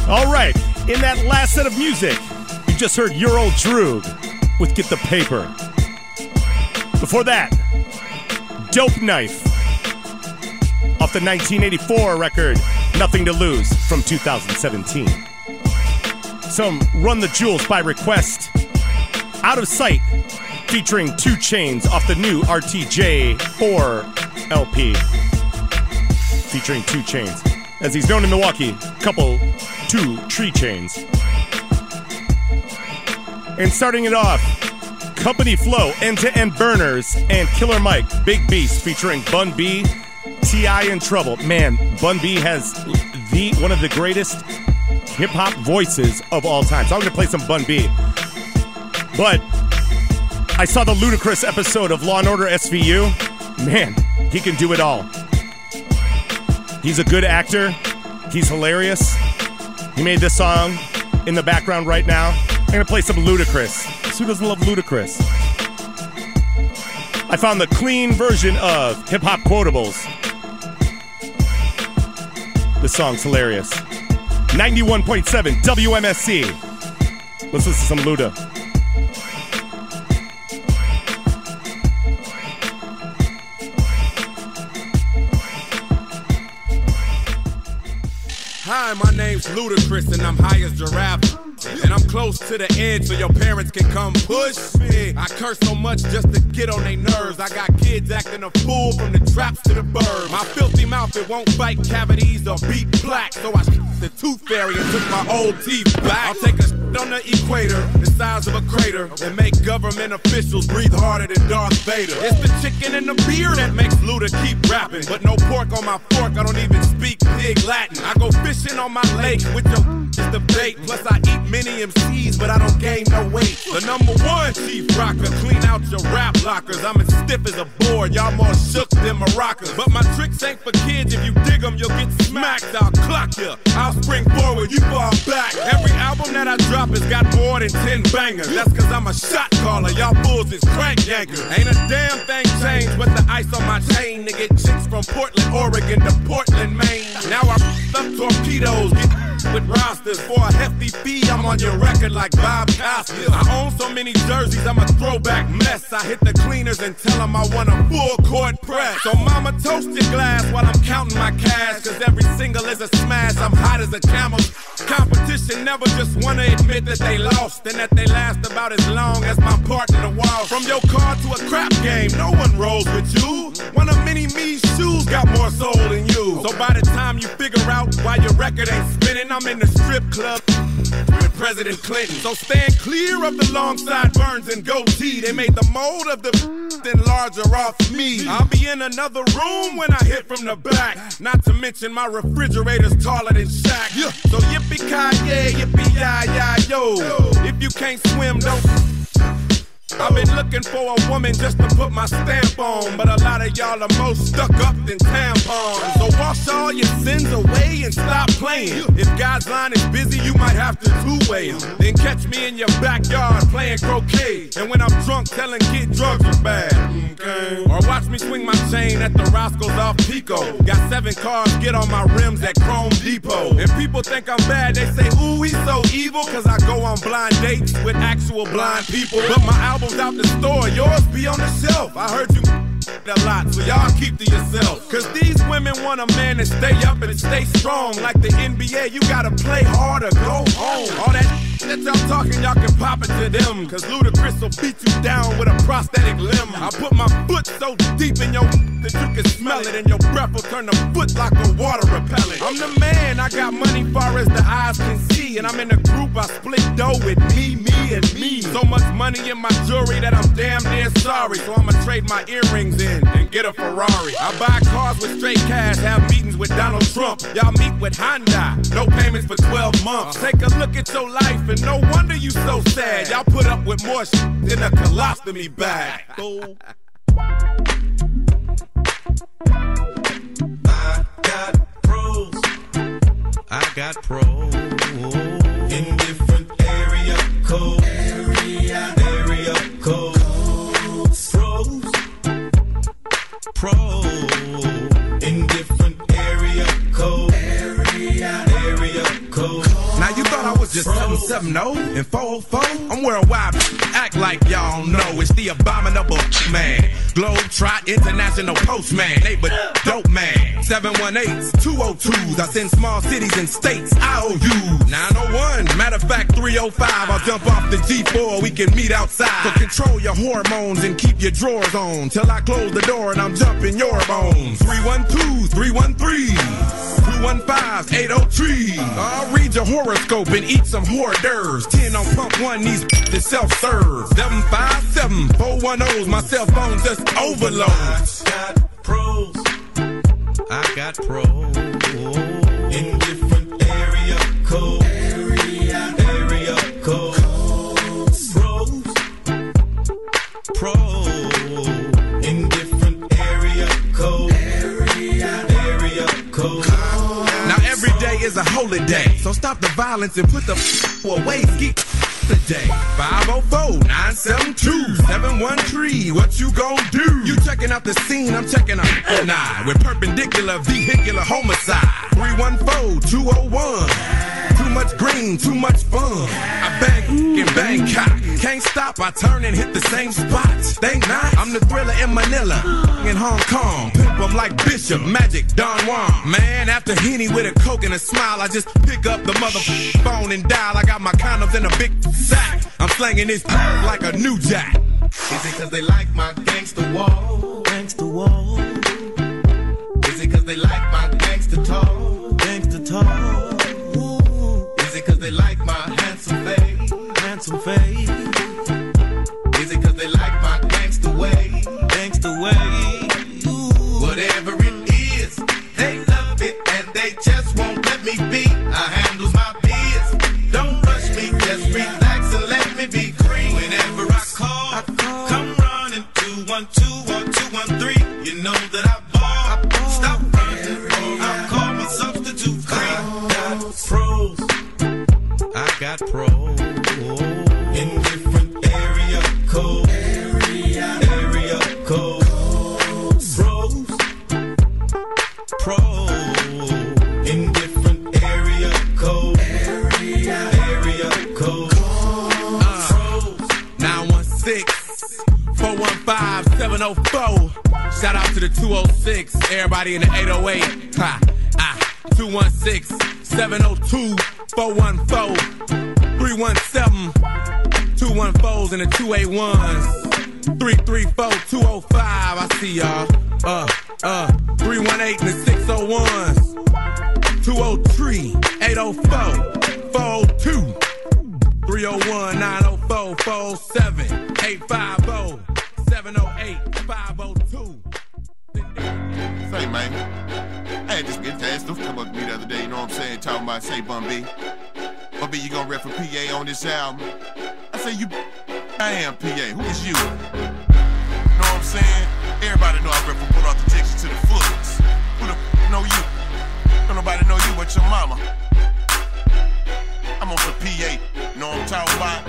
All right, in that last set of music, you just heard your old Droog with Get the Paper. Before that, Dope Knife, off the nineteen eighty-four record, Nothing to Lose, from two thousand seventeen. Some Run the Jewels by request, Out of Sight, featuring two Chainz off the new R T J four L P, featuring two Chainz. As he's known in Milwaukee, couple two Tree Chainz. And starting it off, Company Flow, End to End Burners, and Killer Mike, Big Beast, featuring Bun B, T I in Trouble. Man, Bun B has the one of the greatest hip-hop voices of all time. So I'm going to play some Bun B. But I saw the Ludacris episode of Law and Order S V U. Man, he can do it all. He's a good actor. He's hilarious. He made this song in the background right now. I'm going to play some Ludacris. Who doesn't love Ludacris? I found the clean version of Hip-Hop Quotables. This song's hilarious. ninety-one point seven W M S E. Let's listen to some Luda. Hi, my name's Ludacris and I'm high as giraffe. And I'm close to the edge so your parents can come push me. I curse so much just to get on their nerves. I got kids acting a fool from the traps to the burbs. My filthy mouth, it won't fight cavities or beat plaque. So I the tooth fairy and took my old teeth back. I'll take a on the equator, the size of a crater, and make government officials breathe harder than Darth Vader. It's the chicken and the beer that makes Luda keep rapping. But no pork on my fork, I don't even speak pig Latin. I go fishing on my lake with your is the bait. Plus I eat many M Cs, but I don't gain no weight. The number one chief rocker, clean out your rap lockers. I'm as stiff as a board, y'all more shook than maracas. But my tricks ain't for kids, if you dig them, you'll get smacked. I'll clock ya, I'll spring forward, you fall back. Every album that I drop, it's got more than ten bangers. That's cause I'm a shot caller, y'all bulls is crank yankers. Ain't a damn thing changed, but the ice on my chain to get chicks from Portland, Oregon to Portland, Maine. Now I'm up torpedoes, get with rosters. For a hefty fee, I'm on your record like Bob Costas. I own so many jerseys, I'm a throwback mess. I hit the cleaners and tell them I want a full court press. So mama, toast your glass while I'm counting my cash, cause every single is a smash, I'm hot as a camel. Competition never just wanna admit that they lost, and that they last about as long as my partner to wall. From your car to a crap game, no one rolls with you. One of Mini-Me's shoes got more soul than you. So by the time you figure out why your record ain't spinning, I'm in the strip club with President Clinton. So stand clear of the long side burns and goatee. They made the mold of the then larger off me. I'll be in another room when I hit from the back. Not to mention my refrigerator's taller than Shaq. Yeah. So yippee-ki-yay, yippee-yi-yi-yo. If you can't swim, don't... I've been looking for a woman just to put my stamp on, but a lot of y'all are more stuck up than tampons. So wash all your sins away and stop playing. If God's line is busy, you might have to two-way him. Then catch me in your backyard playing croquet, and when I'm drunk, telling kid drugs are bad. Okay. Or watch me swing my chain at the Roscoe's off Pico. Got seven cars, get on my rims at Chrome Depot. If people think I'm bad, they say, ooh, he's so evil, cause I go on blind dates with actual blind people. But my album out the store, yours be on the shelf. I heard you a lot, so y'all keep to yourself. Cause these women want a man to stay up and stay strong. Like the N B A, you gotta play harder, go home. All that that y'all talking, y'all can pop it to them. Cause Ludacris will beat you down with a prosthetic limb. I put my foot so deep in your that you can smell it, and your breath will turn the foot like a water repellent. I'm the man, I got money far as the eyes can see, and I'm in a group, I split dough with me, me, and me. So much money in my jewelry that I'm damn near sorry. So I'ma trade my earrings in and get a Ferrari. I buy cars with straight cash, have meetings with Donald Trump. Y'all meet with Hyundai, no payments for twelve months. Take a look at your life and no wonder you so sad. Y'all put up with more shit than a colostomy bag. Fool. I got pros, I got pros in different area codes, area, area codes, pros, pros in different area codes, area, area codes. Now you thought I was just seven seventy and four oh four? I'm wearing wide, act like y'all know. It's the abominable man, Globetrot International Postman, they but dope man. seven one eights, two oh twos, I send small cities and states, I O Us. nine oh one, matter of fact three oh five, I'll jump off the G four, we can meet outside. So control your hormones and keep your drawers on, till I close the door and I'm jumping your bones. three one twos, three one threes, two one fives, eight oh three. I'll read your horoscope and eat some hors d'oeuvres. ten on pump one, these to self-serve. seven five seven, four ten, my cell phone just overload. I got pros, I got pros in different area codes, area, area codes, pros, pros in different area codes, area, area codes. Now every day is a holiday, so stop the violence and put the away, ski today. five oh four, nine seven two, seven one three, what you gon' do? You checking out the scene, I'm checking out an eye with perpendicular vehicular homicide. three one four, two oh one, too much green, too much fun. I bang in Bangkok, can't stop, I turn and hit the same spot. Think not, I'm the thriller in Manila, in Hong Kong, pimp them like Bishop, Magic, Don Juan. Man, after Henny with a coke and a smile, I just pick up the mother phone and dial. I got my condoms in a big sack, I'm slanging this like a new jack. Is it cause they like my gangsta wall? Gangsta wall. Is it cause they like my gangsta tall? Gangsta tall. Is it cause they like my handsome face? Handsome face. Is it cause they like my gangsta way? Gangsta way. Ooh. Whatever it is, they love it and they just won't let me be. I handle my biz, don't rush me, just relax and let me be green. Whenever I call, I call. Come running two one two or two one three. You know that I ball, I ball. Stop running, or I'll call my substitute green. I got pros, I got pros in different area codes, area, area codes, Bros. Bros. Pros. In different area code. Area, area code. Uh, nine one six, four one five, seven oh four. Shout out to the two oh six. Everybody in the eight oh eight. Ha. Ah. two one six, seven oh two, four one four, three one seven. two one fours and the two eight ones. three three four, two oh five, I see y'all. Uh, uh, three one eight and the six oh ones. two oh three, eight oh four, four oh two. three oh one, nine oh four, four oh seven, eight five oh, seven oh eight, five oh two. Say, man, I had just get asked to come up to me the other day, you know what I'm saying? Talking about, say, Bun B. Bun B, you gonna rap for P A on this album? I say, you. I am P A, who is you? You know what I'm saying? Everybody know I rep from put off the diction to the foots. Who the f know you? Don't nobody know you but your mama. I'm on the P A, you know what I'm talking about?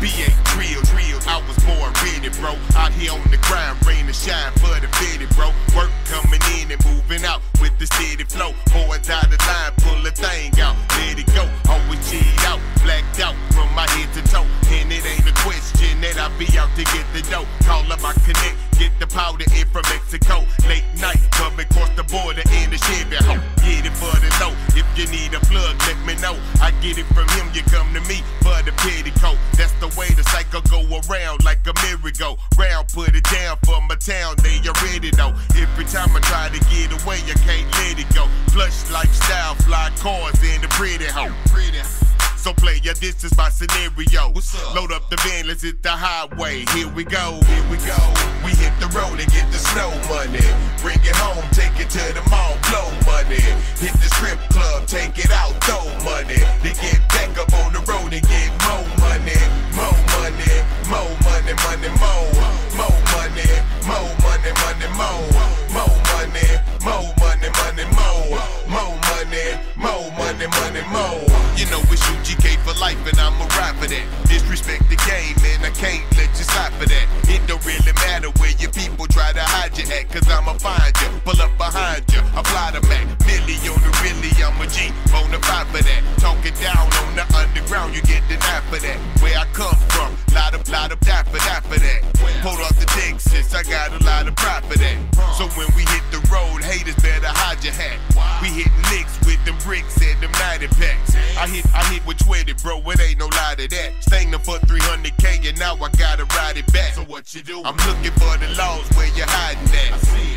B A, real, real, I was born ready, bro. Out here on the grind, rain and shine for the fitted, bro. Work coming in and moving out with the city flow. Boys out the line, pull the thing out, let it go. Always cheat out, blacked out from my head to toe. And it ain't a question that I be out to get the dough. Call up my connect, get the powder in from Mexico. Late night, come across the border in the Chevy hoe. Get it for the low, if you need a plug, let me know. I get it from him, you come to me for the petticoat. That's the way the cycle go around like a merry-go round. Put it down for my town, they already know. Every time I try to get away, I can't let it go. Flush lifestyle, fly cars in the pretty hoe. Pretty. So play your this is my scenario. Load up the van, let's hit the highway. Here we go, here we go. We hit the road and get the snow money. Bring it home, take it to the mall, blow money. Hit the strip club, take it out, throw money. Then get back up on the road and get more money. More money, more money, money, more. More money, more money, money, more. More money, more money, money, more. More money, more money, money, more. You know it's U G K for life and I'ma ride for that. Disrespect the game and I can't let you slide for that. It don't really matter where your people try to hide you at, cause I'ma find you, pull up behind you, I fly the Mac, Millie on the really, I'm a G, bona fide for that. Talk it down on the underground, you get denied for that. Where I come from, lot of, lot of, die for that for that. Pulled off the Texas, I got a lot of pride for that. So when we hit the road, haters better hide your hat. We hit licks with them bricks and them ninety packs. I hit, I hit with twenty, bro, it ain't no lie to that. Sang them for three hundred K and now I gotta ride it back. So what you do? I'm looking for the laws where you hiding at.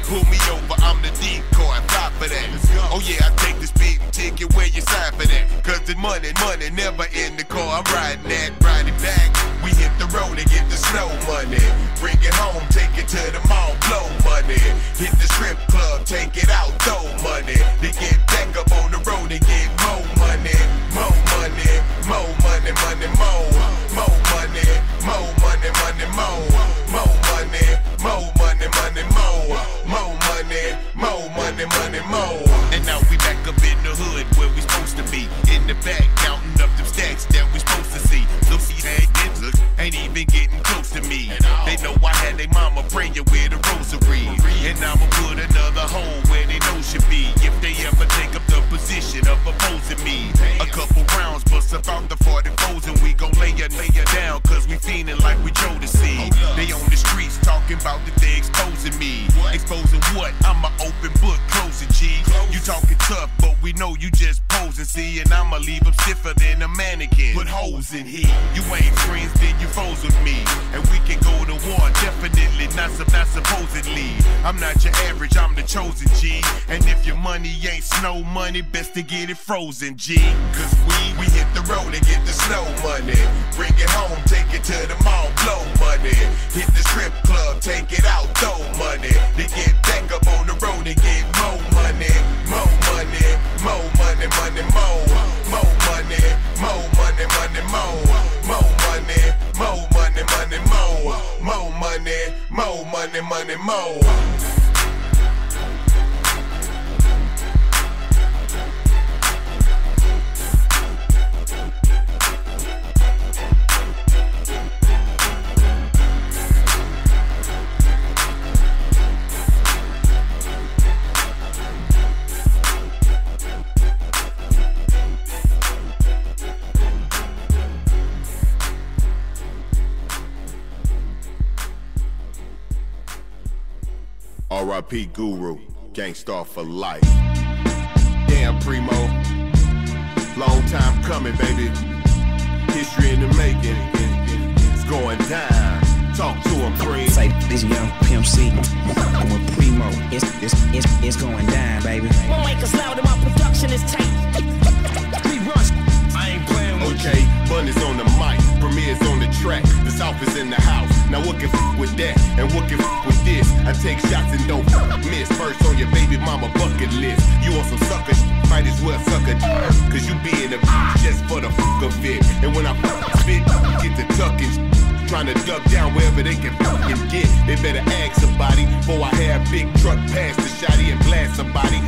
Pull me over, I'm the decoy, fly for that. Oh yeah, I take this big ticket where you sign for that. Cause the money, money never in the car, I'm riding that, ride it back. We hit the road and get the snow money. Bring it home, take it to the mall, blow money. Hit the strip club, take it out, throw money. Then get back up on the road and get more money. More money, more money, money, more. More money, more money, money, more. More money, more money, money, more. More money, more money, money, more. And now we back up in the hood where we supposed to be. In the back, counting up them stacks that we supposed to see. So see that look, ain't even getting close to me. They know I had they mama praying with a rosary. And I'ma put another hole where they know should be. If they ever take up the position of opposing me. A couple rounds, bust about the forty-fours and we gon' lay ya, lay ya down. Cause we feeling like we Jodeci. They on the streets talking about that they exposing me. Exposing what? I'm a open book, closing G. You talking tough, but we know you just posing, see. And I'ma leave them stiffer than a mannequin. Put holes in here. You ain't friends, then you foes with me. And we can go to war, definitely, not, not supposedly. I'm not your average, I'm the chosen G. And if your money ain't snow money, best to get it frozen, G. Cause we, we hit the road and get the snow money. Bring it home, take it to the mall, blow money. Hit the strip club, take it out, throw money. Then get back up on the road and get more money. More money, more money, money, more. More money, more money, money, more. More money, more money, money, more. More money, more money, money, more. R I P Guru, gangsta for life. Damn, Primo, long time coming, baby. History in the making, it's going down. Talk to him, Primo. Say this young Pimp C, I'm with Primo. It's, it's, it's, it's going down, baby. Won't make us loud, and my production is tight. Rerun. Okay, Bun is on the mic, Premier's on the track, the South is in the house. Now what can f*** with that, and what can f*** with this? I take shots and don't f*** miss. First on your baby mama bucket list. You on some sucker sh**, might as well suck a d***, cause you be in a b***h just for the f*** of it. And when I f*** spit, get to tucking sh**, trying to duck down wherever they can f***ing get. They better ask somebody, before I have big truck pass the shotty and blast somebody.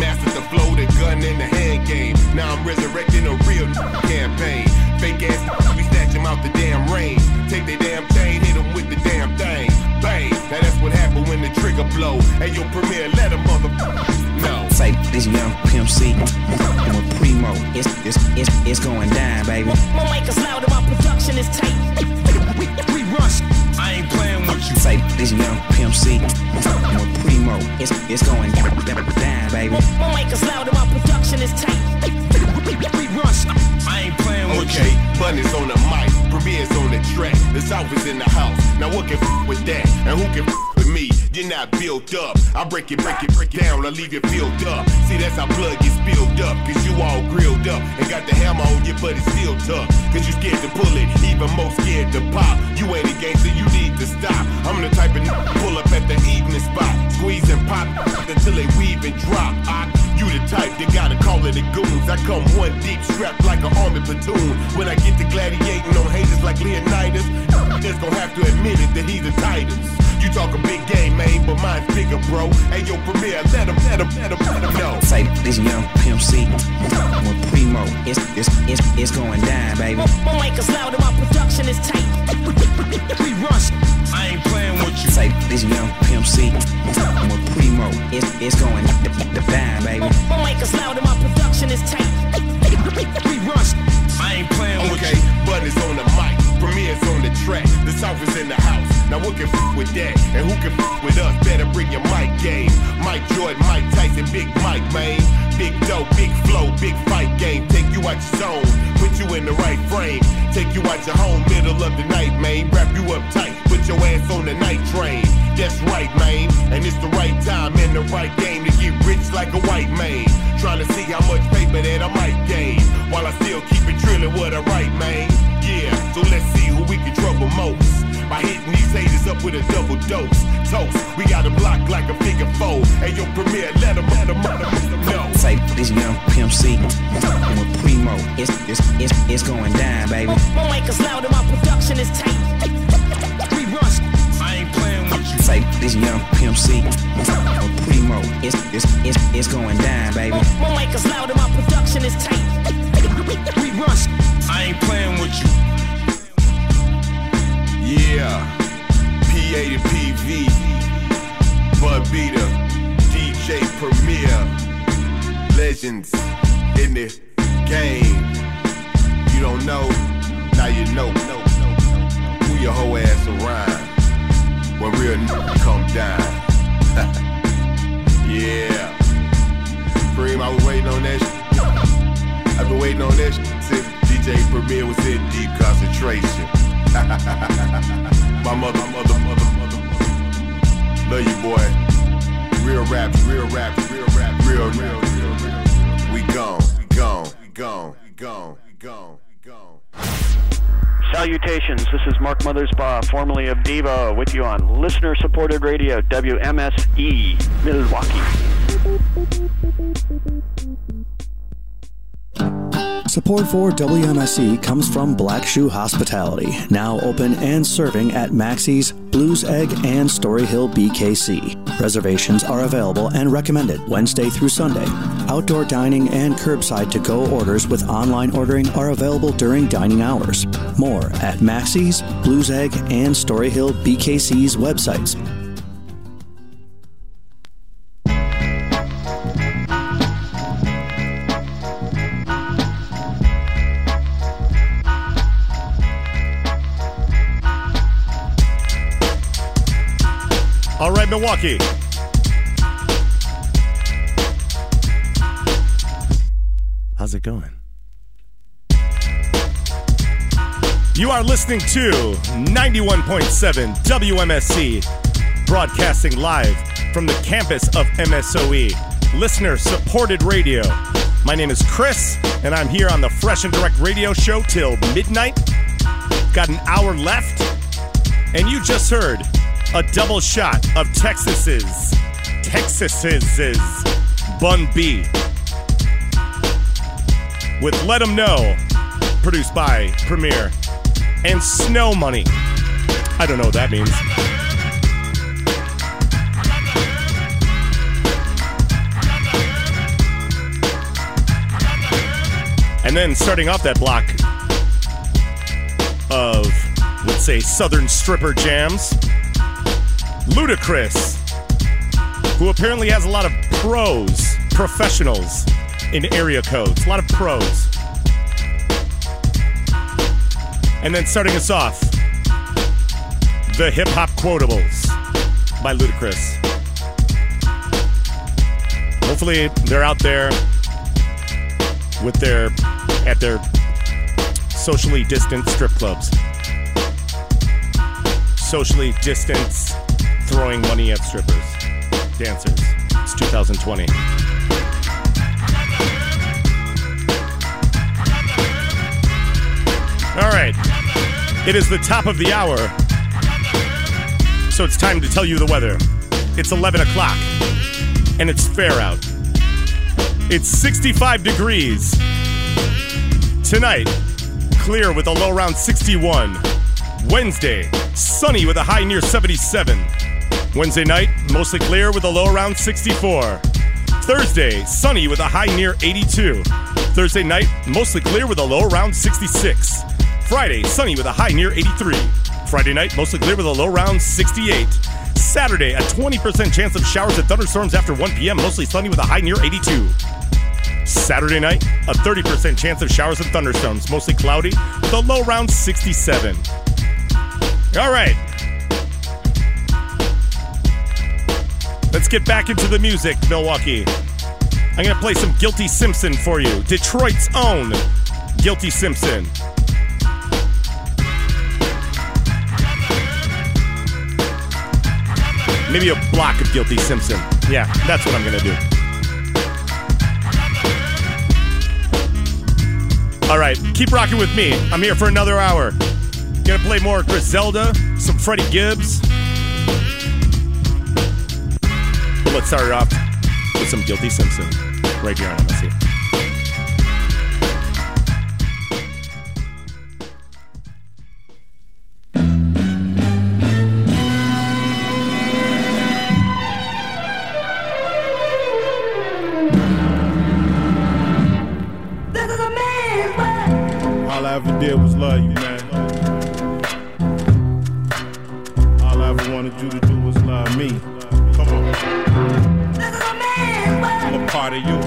Mastered the flow, the gun, and the hand game. Now I'm resurrecting a real campaign. Fake ass, we snatch them out the damn rain. Take their damn chain, hit them with the damn thing. Bang, now that's what happened when the trigger blow. Hey, yo, Premier, let them motherfucker know. Say this young Pimp C, I'm a Primo. It's, it's, it's, it's going down, baby. My mic is loud and my production is tight. We, we rush. I ain't playing with you. Say this young Pimp C, I'm a Primo. It's, it's going down, baby. My mic is loud and my production is tight. We rush. I ain't playing with okay, you. Okay, Bun is on the mic, Premier's on the track, the South is in the house. Now what can f with that? And who can f with me? You're not built up. I break it, break it, break it down, I leave it filled up. See, that's how blood gets spilled up, cause you all grilled up and got the hammer on you, but it's still tough. Cause you scared to pull it, even more scared to pop. You ain't a gangster, you need to stop. I'm the type of n- pull up at the evening spot, squeeze and pop until they weave and drop. I You the type that gotta call it the goons. I come one deep, strapped like an army platoon. When I get to gladiating on haters like Leonidas, just gon' have to admit it that he's a Titus. You talk a big game, man, but mine's bigger, bro. Hey, yo, Premier, let him, let him, let him, let him know. Say this young Pimp C, I'm a Primo. It's, it's, it's, it's going down, baby. My mic is loud and my production is tight. We rush. I ain't playing with you. Say this young Pimp C, I'm a Primo. It's, it's going down, baby. My mic is loud and my production is tight. We rush. I ain't playing okay, with you. Okay, Bun is on the mic, Premier's on the track, the South is in the house. Now what can f*** with that? And who can f*** with us? Better bring your mic game. Mike Jordan, Mike Tyson, Big Mike, man. Big dope, big flow, big fight game. Take you out your zone, put you in the right frame. Take you out your home, middle of the night, man. Wrap you up tight, put your ass on the night train. That's right, man. And it's the right time and the right game to get rich like a white man. Trying to see how much paper that I might gain, while I still keep it drilling what I write, man. Yeah, so let's see who we can trouble most by hitting these haters up with a double dose. Toast, we got a block like a figure four. Hey, yo, Premier, let them, let them, let them, let them know. Say this young Pimp C, I'm a Primo. It's, it's, it's, it's going down, baby. My mic is loud and my production is tight. We rush. I ain't playing with you. Say this young Pimp C, I'm a Primo. It's, it's, it's, it's going down, baby. My mic is loud and my production is tight. We rush. I ain't playing with you. Yeah, P A to P V, Bud B to D J Premier, legends in the game. You don't know, now you know. Who your whole ass around when real n***a come down. Yeah, Prem, I was waiting on that sh- I've been waiting on that sh- since D J Premier was in deep concentration. my mother, mother, mother, mother, mother. Love you, boy. Real raps, real raps, real raps, real, real, real, real. We gone, we gone, we gone, we gone, we gone, we gone. Salutations, this is Mark Mothersbaugh, formerly of Devo, with you on listener-supported radio, W M S E, Milwaukee. Support for W M S E comes from Black Shoe Hospitality, now open and serving at Maxie's, Blues Egg, and Story Hill B K C. Reservations are available and recommended Wednesday through Sunday. Outdoor dining and curbside to-go orders with online ordering are available during dining hours. More at Maxie's, Blues Egg, and Story Hill B K C's websites. Milwaukee, How's it going? You are listening to ninety-one point seven W M S E, broadcasting live from the campus of M S O E, listener-supported radio. My name is Chris, and I'm here on the Fresh and Direct Radio Show till midnight. Got an hour left, and you just heard a double shot of Texas's, Texas's Bun B with Let 'Em Know, produced by Premier, and Snow Money. I don't know what that means. And then starting off that block of, let's say, Southern stripper jams, Ludacris, who apparently has a lot of pros, professionals in area codes, a lot of pros. And then starting us off, the Hip Hop Quotables by Ludacris. Hopefully they're out there with their, at their socially distant strip clubs. Socially distanced, throwing money at strippers, dancers. It's two thousand twenty. All right, it is the top of the hour, so it's time to tell you the weather. It's eleven o'clock, and it's fair out. It's sixty-five degrees. Tonight, clear with a low around sixty-one. Wednesday, sunny with a high near seventy-seven. Wednesday night, mostly clear with a low around sixty-four. Thursday, sunny with a high near eighty-two. Thursday night, mostly clear with a low around sixty-six. Friday, sunny with a high near eighty-three. Friday night, mostly clear with a low around sixty-eight. Saturday, a twenty percent chance of showers and thunderstorms after one p.m., mostly sunny with a high near eighty-two. Saturday night, a thirty percent chance of showers and thunderstorms, mostly cloudy with a low around sixty-seven. All right. Let's get back into the music, Milwaukee. I'm going to play some Guilty Simpson for you. Detroit's own Guilty Simpson. Maybe a block of Guilty Simpson. Yeah, that's what I'm gonna do. All right, keep rocking with me. I'm here for another hour. Gonna play more Griselda, some Freddie Gibbs. But let's start it off with some Guilty Simpson right here on M S E. All I ever did was love you, man. All I ever wanted you to do was love me. Come on. I'm a part of you.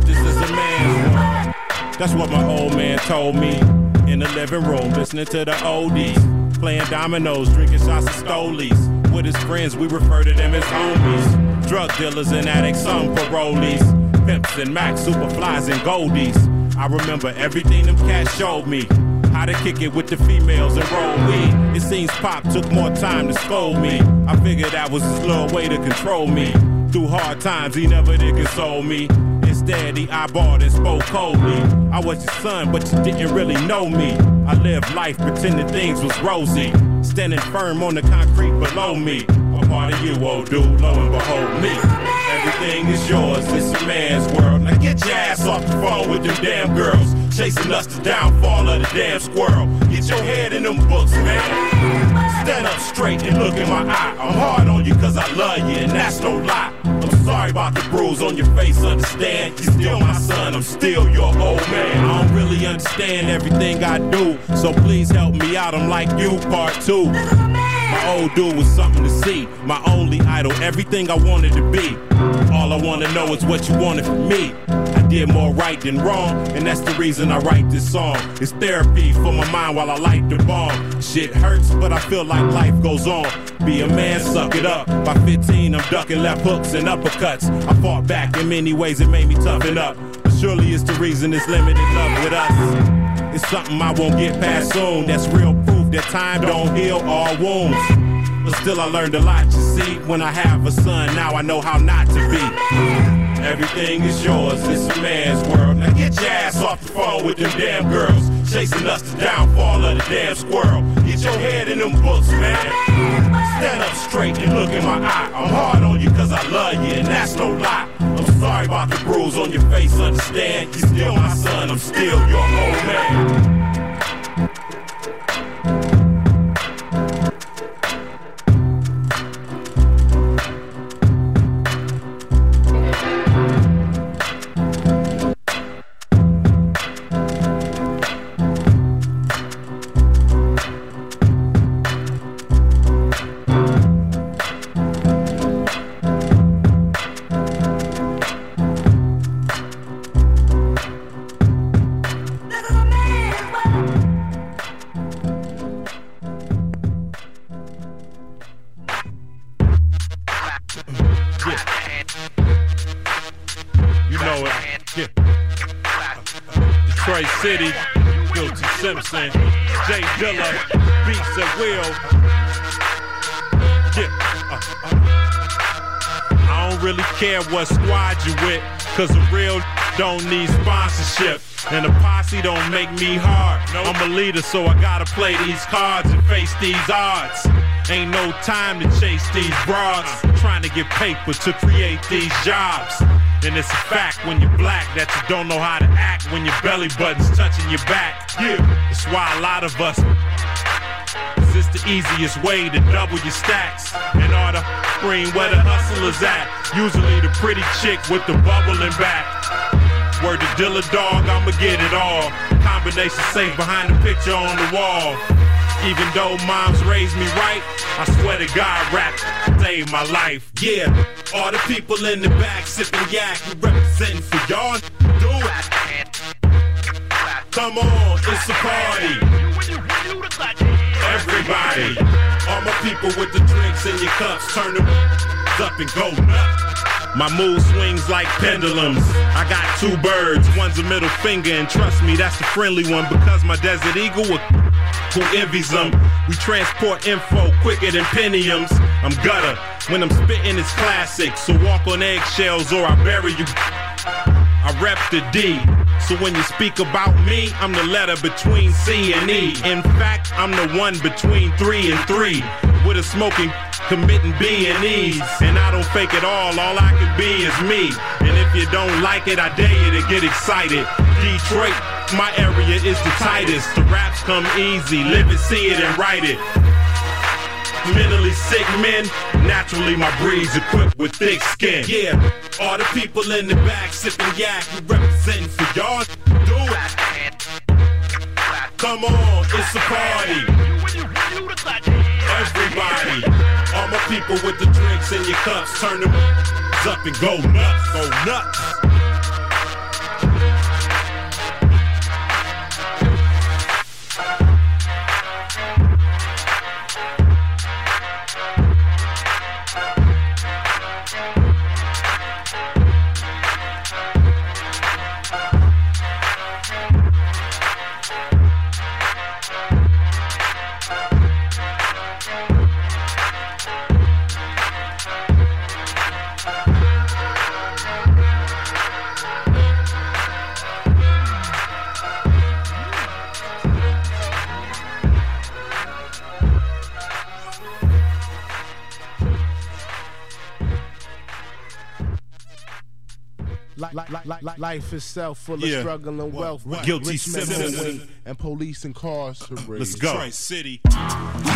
This is a man's world. That's what my old man told me. In the living room, listening to the oldies. Playing dominoes, drinking shots of Stolies. With his friends, we refer to them as homies. Drug dealers and addicts, some parolees. Pimps and Mac, Superflies and Goldies. I remember everything them cats showed me. How to kick it with the females and roll weed. It seems Pop took more time to scold me. I figured that was his little way to control me. Through hard times, he never did console me. Instead, he eyeballed and spoke coldly. I was your son, but you didn't really know me. I lived life pretending things was rosy. Standing firm on the concrete below me. Part of you, old dude, lo and behold me. Everything is yours, it's a man's world. Now get your ass off the phone with them damn girls, chasing us the downfall of the damn squirrel. Get your head in them books, man. Stand up straight and look in my eye. I'm hard on you cause I love you and that's no lie. I'm sorry about the bruise on your face, understand. You're still my son, I'm still your old man. I don't really understand everything I do, so please help me out, I'm like you, part two. My old dude was something to see, my only idol, everything I wanted to be. All I wanna know is what you wanted from me. I did more right than wrong, and that's the reason I write this song. It's therapy for my mind while I light the bomb. Shit hurts, but I feel like life goes on. Be a man, suck it up. By fifteen, I'm ducking left hooks and uppercuts. I fought back in many ways, it made me toughen up. But surely it's the reason it's limited love with us. It's something I won't get past soon. That's real proof that time don't heal all wounds. But still I learned a lot, you see. When I have a son, now I know how not to be. Everything is yours, it's a man's world. Now get your ass off the phone with them damn girls chasing us the downfall of the damn squirrel. Get your head in them books, man. Stand up straight and look in my eye. I'm hard on you cause I love you and that's no lie. I'm sorry about the bruise on your face, understand. You're still my son, I'm still your old man. City, Guilty Simpson, Jay Dilla, Beats of Will. Yeah. Uh, uh. I don't really care what squad you with, cause the real don't need sponsorship. And the posse don't make me hard. I'm a leader, so I gotta play these cards and face these odds. Ain't no time to chase these broads. Trying to get paper to create these jobs. And it's a fact when you're black that you don't know how to act when your belly button's touching your back. Yeah, that's why a lot of us, it's the easiest way to double your stacks. And all the green where the hustlers at. Usually the pretty chick with the bubbling back. Word to Dilla Dog, I'ma get it all. Combination safe behind the picture on the wall. Even though moms raised me right, I swear to God, rap saved my life. Yeah, all the people in the back sipping yak, we representing for y'all. Do it. Come on, it's a party. Everybody, all my people with the drinks in your cups, turn them up and go nuts. My mood swings like pendulums. I got two birds, one's a middle finger, and trust me, that's the friendly one, because my desert eagle will who envies them. We transport info quicker than Pentiums. I'm gutter, when I'm spitting it's classic, so walk on eggshells or I bury you. I rep the D, so when you speak about me, I'm the letter between C and E. In fact, I'm the one between three and three, with a smoking, committing B and E's. And I don't fake it all, all I can be is me. And if you don't like it, I dare you to get excited. Detroit, my area is the tightest. The raps come easy, live it, see it, and write it. Mentally sick men, naturally my breed's equipped with thick skin. Yeah, all the people in the back sipping yak, we representing for y'all. Do it. Come on, it's a party. Everybody. All my people with the drinks in your cups, turn them up and go nuts, go nuts. Life itself full of yeah. struggle and wealth. What? What? Guilty Simpson and police incarcerated. Uh, let's go. Detroit City.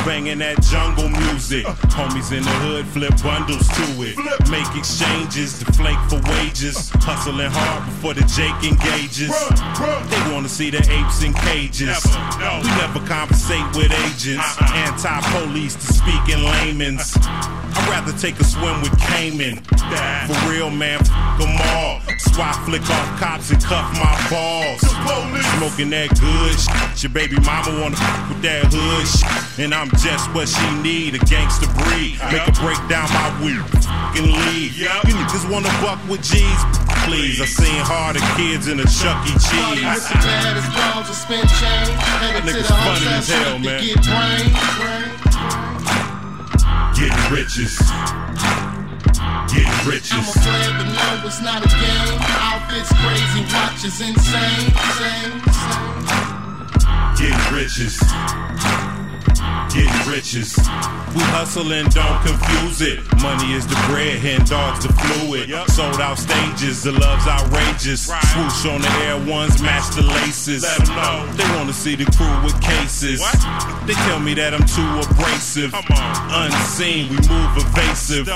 Banging that jungle music. Uh, Homies in the hood flip bundles to it. Flip. Make exchanges to flake for wages. Hustling hard before the Jake engages. Run, run. They want to see the apes in cages. Never, no. We never conversate with agents. Uh -uh. Anti-police to speak in layman's. Uh -uh. I'd rather take a swim with Cayman. That. For real, man, f*** them all. Swat flick off cops and cuff my balls. Smoking that good shit. Your baby mama wanna fuck with that hood shit. And I'm just what she need, a gangster breed. Make her break down my wheel and leave. You niggas wanna buck with G's? Please, I seen harder kids in a Chuck E. Cheese. Niggas funny as hell, man. Getting riches. Getting riches. I'm a player, but no, it's not a game. Outfits crazy, watches insane. Same, same. Getting riches. Getting riches. We hustle and don't confuse it. Money is the bread, hand dogs the fluid. Yep. Sold out stages, the love's outrageous. Right. Swoosh on the air ones, match the laces. Let them know. They wanna see the crew with cases. What? They tell me that I'm too abrasive. Come on. Unseen, we move evasive. We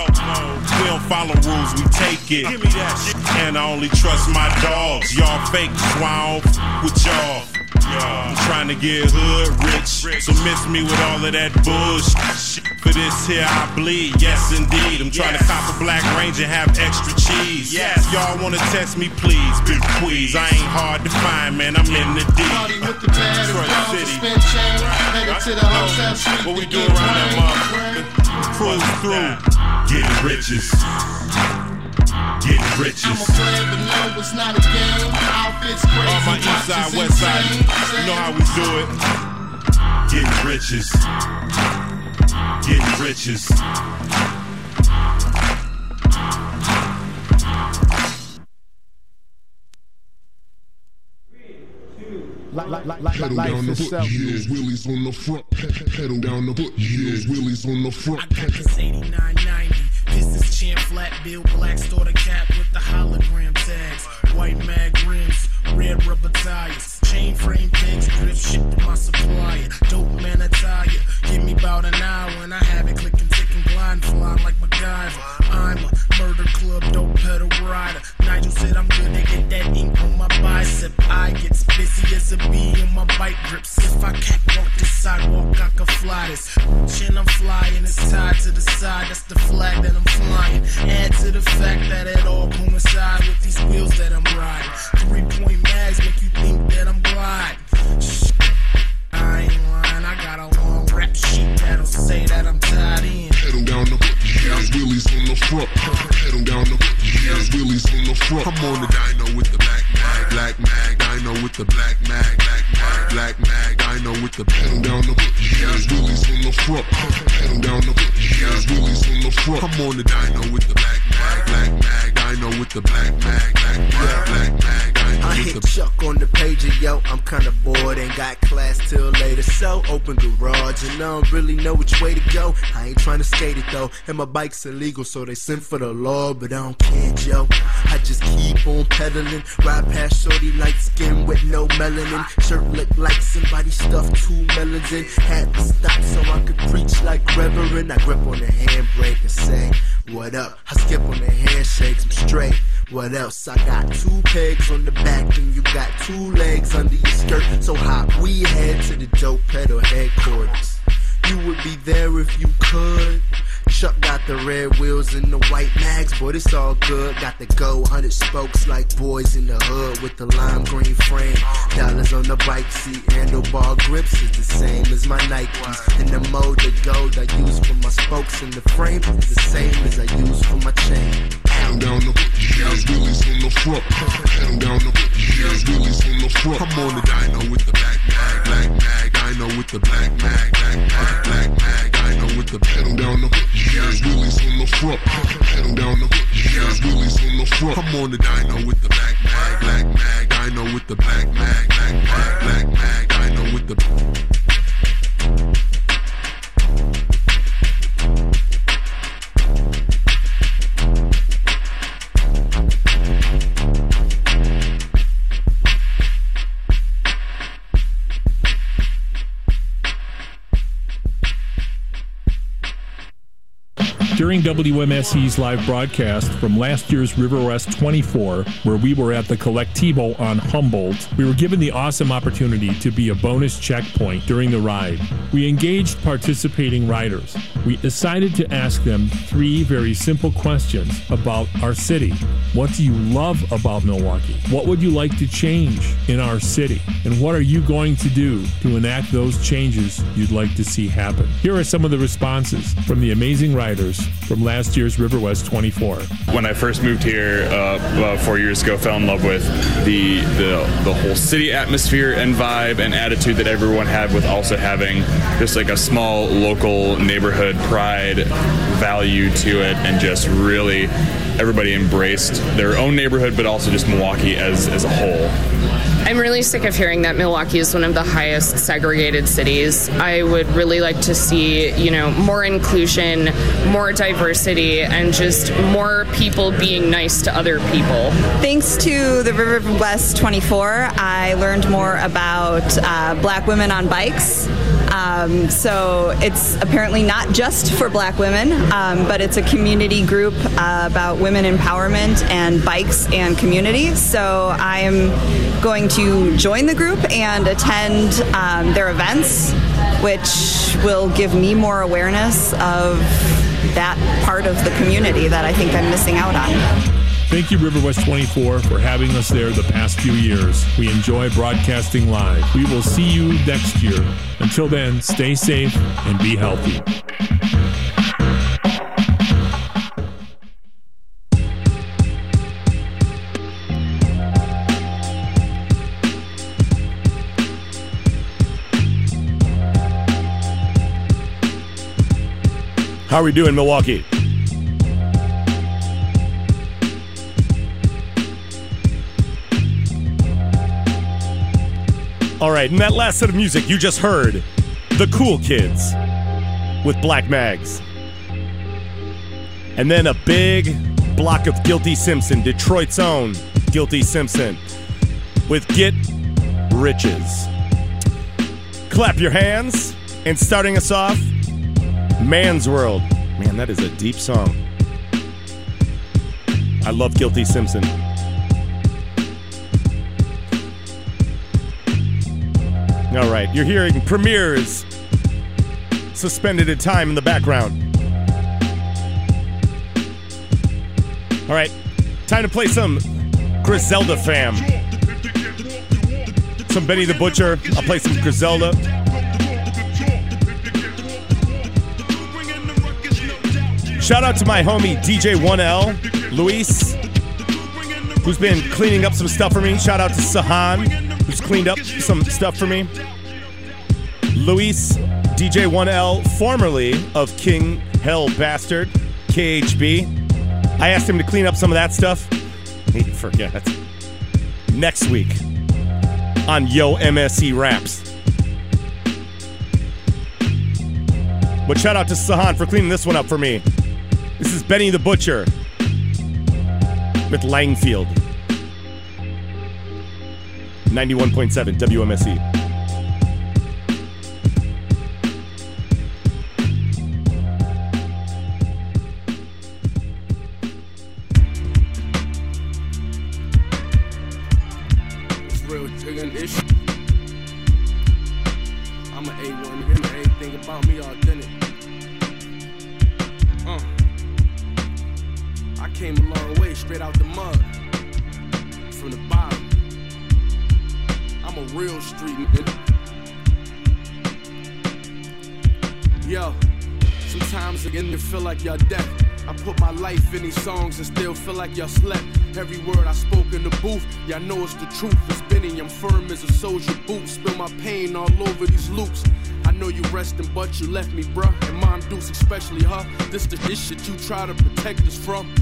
don't follow rules, we take it. Give me that shit. And I only trust my dogs. Y'all fake, so I don't f- with y'all. I'm trying to get hood rich, so miss me with all of that bullshit. For this here I bleed, yes indeed. I'm trying yes. to cop a Black Range and have extra cheese. Yes. Y'all wanna test me, please, big please. I ain't hard to find, man, I'm in the deep. Party with the bad uh, the city. Headed to the house uh, street. What we do around that motherfucker? Cruise through. Getting riches. Getting riches. I'm a player, but no, it's not a game. Outfits crazy. All my east side, west side, you know how we do it. Getting riches. Getting riches. Like, like, like, like, pedal down the foot, heels, wheelies on the front. Pedal down the foot, heels, wheelies on the front. I got this eighty-nine ninety. This is Chan Flat, Bill Black, store the cap with the hologram tags. White mag rims, red rubber tires. Chain frame things, drip shit to my supplier. Dope man attire, give me about an hour and I have it clicking, ticking, blind, flying like MacGyver. I'm a murder club, dope pedal rider. Nigel said I'm good to get that ink on my bicep. I gets busy as a bee in my bike grips. If I can't walk this sidewalk, I can fly this. Chin, I'm flying, it's tied to the side, that's the flag that I'm flying. Add to the fact that it all coincides with these wheels that I'm riding. Three-point mags make you think that I'm gliding. Shh, I ain't lying, I got a long rap sheet that'll say that I'm tied in. Pedal down the foot, yes, wheelies on the front. Pedal down the foot, yes, wheelies on the front. I'm on the dyno with the black mag, black mag, dyno with the black mag, black mag, black mag, dyno with the pedal down the foot, yes, wheelies on the front. Pedal down the foot, yes, wheelies on the front. I'm on the dyno with the black mag, black mag, dyno with the black mag, black mag, black mag. I hit Chuck on the page and yo, I'm kinda bored, ain't got class till later, so open garage and I don't really know which way to go. I ain't tryna skate it though, and my bike's illegal, so they sent for the law, but I don't care, yo. I just keep on pedaling, ride past shorty light skin with no melanin, shirt look like somebody stuffed two melons in, had to stop so I could preach like Reverend. I grip on the handbrake and say, what up? I skip on the handshakes, I'm straight. What else? I got two pegs on the back and you got two legs under your skirt. So hop, we head to the dope pedal headquarters. You would be there if you could. Chuck got the red wheels and the white mags, but it's all good. Got the gold hundred spokes like boys in the hood with the lime green frame. Dollars on the bike seat, handlebar grips is the same as my Nikes. And the mold of gold I use for my spokes in the frame is the same as I use for my chain. Pedal down the yes, wheelies on the front. Pedal down the yes, wheelies on the front. I'm on the dyno with the black mag, black mag, dyno with the black mag, black mag, black mag, dyno with the pedal down the yes, wheelies on the front. Pedal down the yes, wheelies on the front. I'm on the dyno with the black mag, black mag, dyno with the black mag, black mag, black mag, dyno with the. During W M S E's live broadcast from last year's Riverwest twenty-four, where we were at the Colectivo on Humboldt, we were given the awesome opportunity to be a bonus checkpoint during the ride. We engaged participating riders. We decided to ask them three very simple questions about our city. What do you love about Milwaukee? What would you like to change in our city? And what are you going to do to enact those changes you'd like to see happen? Here are some of the responses from the amazing riders from last year's Riverwest twenty-four. When I first moved here uh, about four years ago, fell in love with the, the the whole city atmosphere and vibe and attitude that everyone had, with also having just like a small local neighborhood pride value to it, and just really everybody embraced their own neighborhood, but also just Milwaukee as, as a whole. I'm really sick of hearing that Milwaukee is one of the highest segregated cities. I would really like to see, you know, more inclusion, more diversity, and just more people being nice to other people. Thanks to the Riverwest twenty-four, I learned more about uh, black women on bikes. Um, so it's apparently not just for black women, um, but it's a community group uh, about women empowerment and bikes and community. So I am going to join the group and attend um, their events, which will give me more awareness of that part of the community that I think I'm missing out on. Thank you, Riverwest twenty-four, for having us there the past few years. We enjoy broadcasting live. We will see you next year. Until then, stay safe and be healthy. How are we doing, Milwaukee? All right, and that last set of music you just heard, the Kool Kids with Black Mags. And then a big block of Guilty Simpson, Detroit's own Guilty Simpson, with Get Riches. Clap your hands, and starting us off, Man's World. Man, that is a deep song. I love Guilty Simpson. All right, you're hearing Premier's Suspended in Time in the background. All right, time to play some Griselda, fam. Some Benny the Butcher. I'll play some Griselda. Shout out to my homie D J one L, Luis, who's been cleaning up some stuff for me. Shout out to Sahan, who's cleaned up some stuff for me. Luis, D J one L, formerly of King Hell Bastard, K H B. I asked him to clean up some of that stuff. He forgets. Next week on Yo M S E Raps. But shout out to Sahan for cleaning this one up for me. This is Benny the Butcher with Langfield. ninety-one point seven W M S E. Like y'all slept. Every word I spoke in the booth, y'all know it's the truth. It's Benny, I'm firm as a soldier boot. Spill my pain all over these loops. I know you resting, but you left me, bruh. And Mom Deuce, especially her. This the this shit you try to protect us from.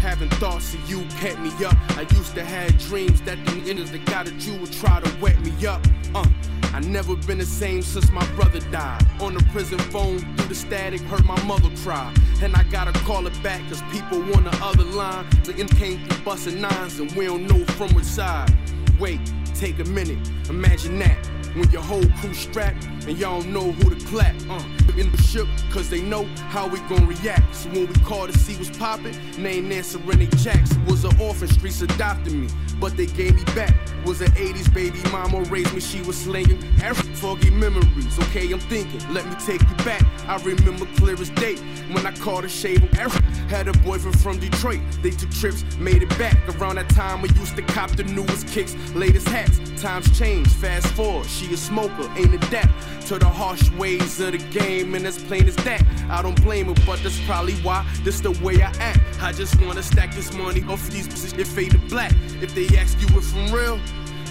Having thoughts of you kept me up. I used to have dreams that the end of the guy that you would try to wet me up. Uh, I never been the same since my brother died. On the prison phone, through the static, heard my mother cry. And I gotta call it back, cause people on the other line. The end came through bustin' nines, and we don't know from which side. Wait, take a minute, imagine that. When your whole crew strapped, and y'all don't know who to clap. Uh, in the shook, cause they know how we gon' react. So when we called to see what's poppin', name Nancy Renee Jackson. Was an orphan, streets adopted me, but they gave me back. Was an eighties baby mama, raised me, she was slinging. Every foggy memories, okay, I'm thinking, let me take you back. I remember clear as day, when I called to shave him. Every had a boyfriend from Detroit, they took trips, made it back. Around that time, we used to cop the newest kicks, latest hats. Times change, fast forward, she a smoker, ain't adapt to the harsh ways of the game, and as plain as that. I don't blame her, but that's probably why this the way I act. I just wanna stack this money off of these bitches that fade to black. If they ask you if I'm real,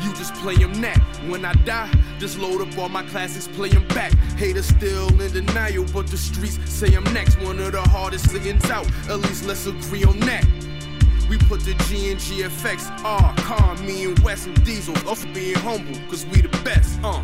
you just play them that. When I die, just load up all my classics, play them back. Haters still in denial, but the streets say I'm next. One of the hardest things out, at least let's agree on that. We put the G and G F X, R, Con, me and Wes and Diesel up for being humble, cause we the best, uh.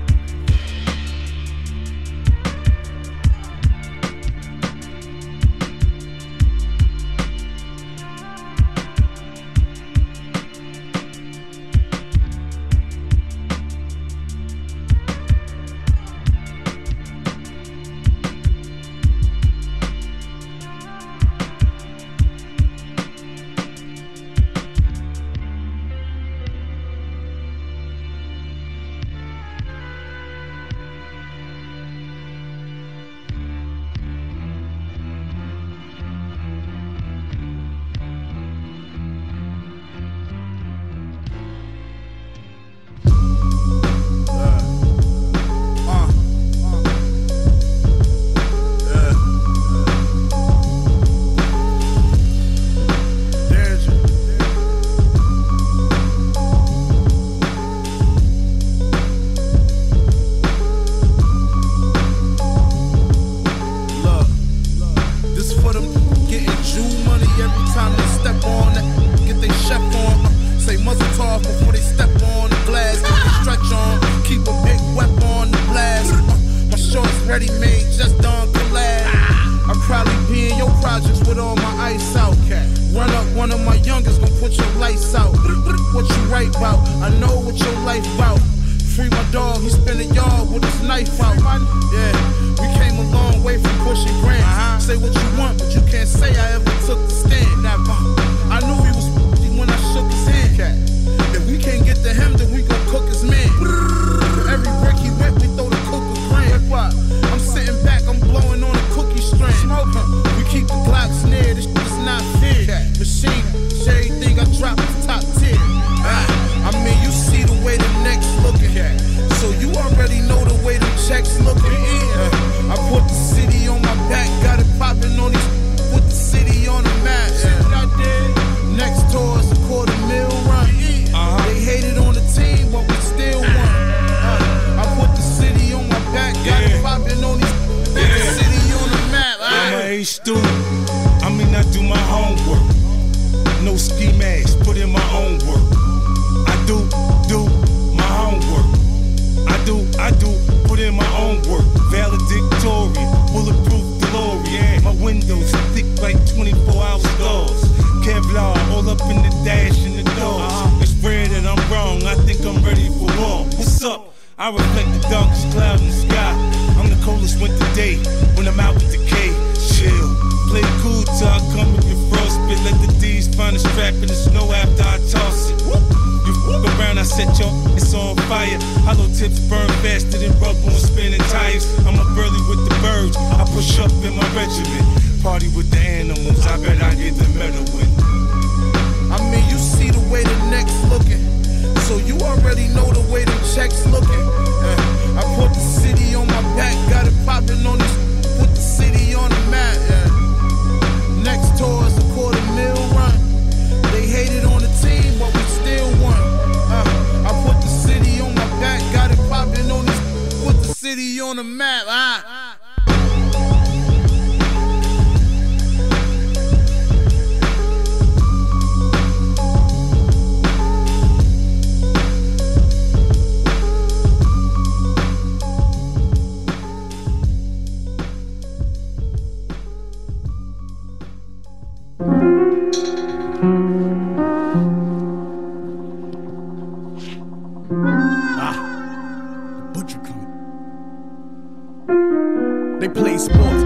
On the map, ah.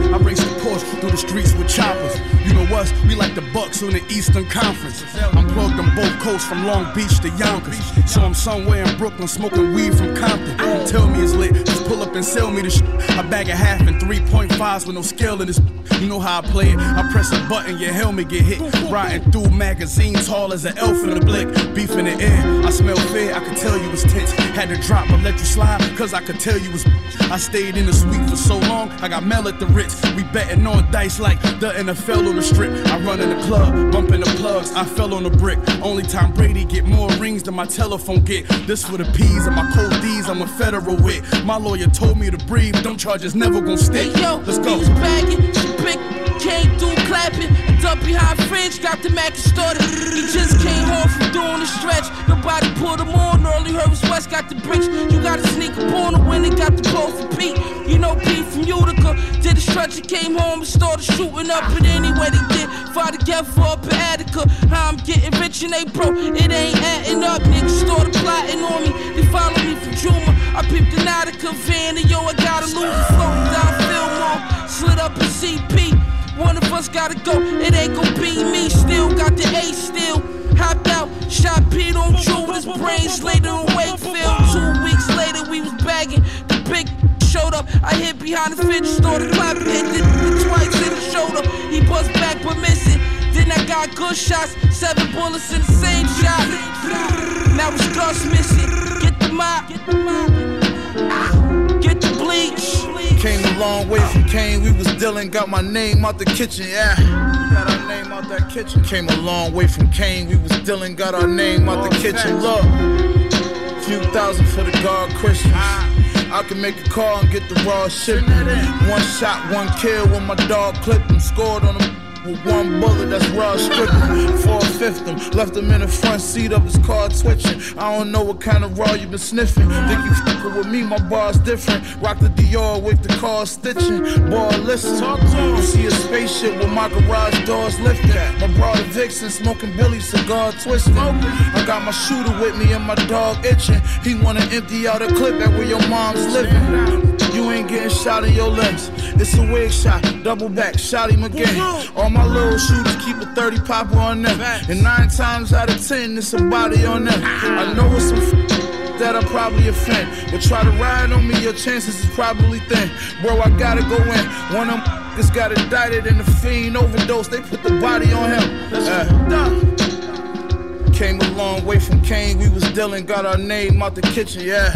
conference. I race the course through the streets with choppers. You know us, we like the Bucks on the Eastern Conference. I'm plugged on both coasts from Long Beach to Yonkers. So I'm somewhere in Brooklyn smoking weed from Compton. Don't tell me it's lit, just pull up and sell me this shit. I bag a half and three point fives with no scale in this. You know how I play it, I press a button, your helmet get hit. Riding through magazines, tall as an elf in the blick. Beef in the air, I smell fear, I could tell you was tense. Had to drop, but let you slide, cause I could tell you was. I stayed in the suite for so long, I got mail at the Ritz. We betting on dice like the N F L on the strip. I run in the club, bumping the plugs, I fell on the brick. Only Tom Brady get more rings than my telephone get. This for the P's and my cold D's, I'm a federal wit. My lawyer told me to breathe, them charges never gon' stick. Hey, yo, let's go. Came through clapping, it's up behind fridge, got the Mac and started. He just came home from doing the stretch. Nobody pulled him on, early heard was West, got the bricks. You gotta sneak up on the winner, got the ball for Pete. You know Pete from Utica, did the stretch and came home and started shooting up. But anyway, they did, fought together up in Attica. How I'm getting rich and they broke, it ain't adding up. Niggas started plotting on me, they follow me from Juma. I peeped the Nautica van and yo, I gotta lose it. Floating down Fillmore, slid up in C P. One of us gotta go, it ain't gon' be me. Still got the A still. Hopped out, shot Pete on Drew with his brains later in Wakefield. Two weeks later we was bagging. The big showed up, I hit behind the fence, started clapping, hit the, the twice in the shoulder. He buzzed back but missed it. Then I got good shots, seven bullets in the same shot. Now it's Gus missing. Get the mop, get the mop, get the bleach. Came a long way from Kane, we was dealing, got my name out the kitchen, yeah. We got our name out that kitchen. Came a long way from Kane, we was dealing, got our name out the kitchen. Look, few thousand for the guard Christians. I can make a call and get the raw shit. One shot, one kill when my dog clipped him, scored on him. With one bullet, that's raw stripping. Four-fifth him, left him in the front seat of his car twitching. I don't know what kind of raw you been sniffing. Think you fucking with me, my bar's different. Rock the Dior with the car stitching. Boy, listen, you see a spaceship with my garage doors lifting. My broad Vixen smoking Billy cigar twisting. I got my shooter with me and my dog itching. He wanna empty out a clip at where your mom's living. You ain't getting shot in your limbs. It's a wig shot, double back, shot him again. All my little shooters keep a thirty popper on them. And nine times out of ten, it's a body on them. I know it's some f- that I probably offend. But try to ride on me, your chances is probably thin. Bro, I gotta go in. One of them f- got indicted in the fiend overdose. They put the body on him. Uh, came a long way from Kane. We was dealing, got our name out the kitchen, yeah.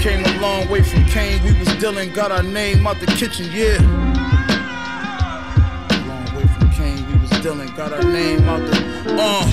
Came a long way from Kane, we was dealing, got our name out the kitchen, yeah. Long way from Kane, we was dealing, got our name out the uh.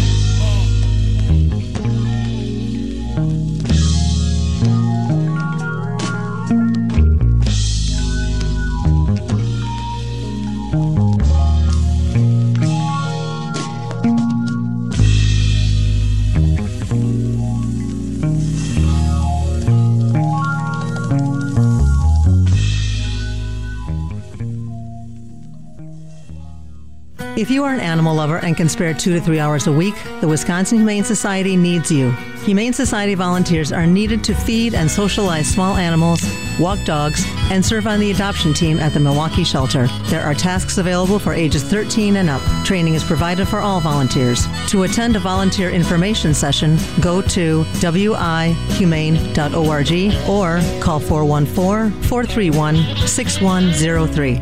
If you are an animal lover and can spare two to three hours a week, the Wisconsin Humane Society needs you. Humane Society volunteers are needed to feed and socialize small animals, walk dogs, and serve on the adoption team at the Milwaukee shelter. There are tasks available for ages thirteen and up. Training is provided for all volunteers. To attend a volunteer information session, go to w i humane dot org or call four one four, four three one, six one zero three.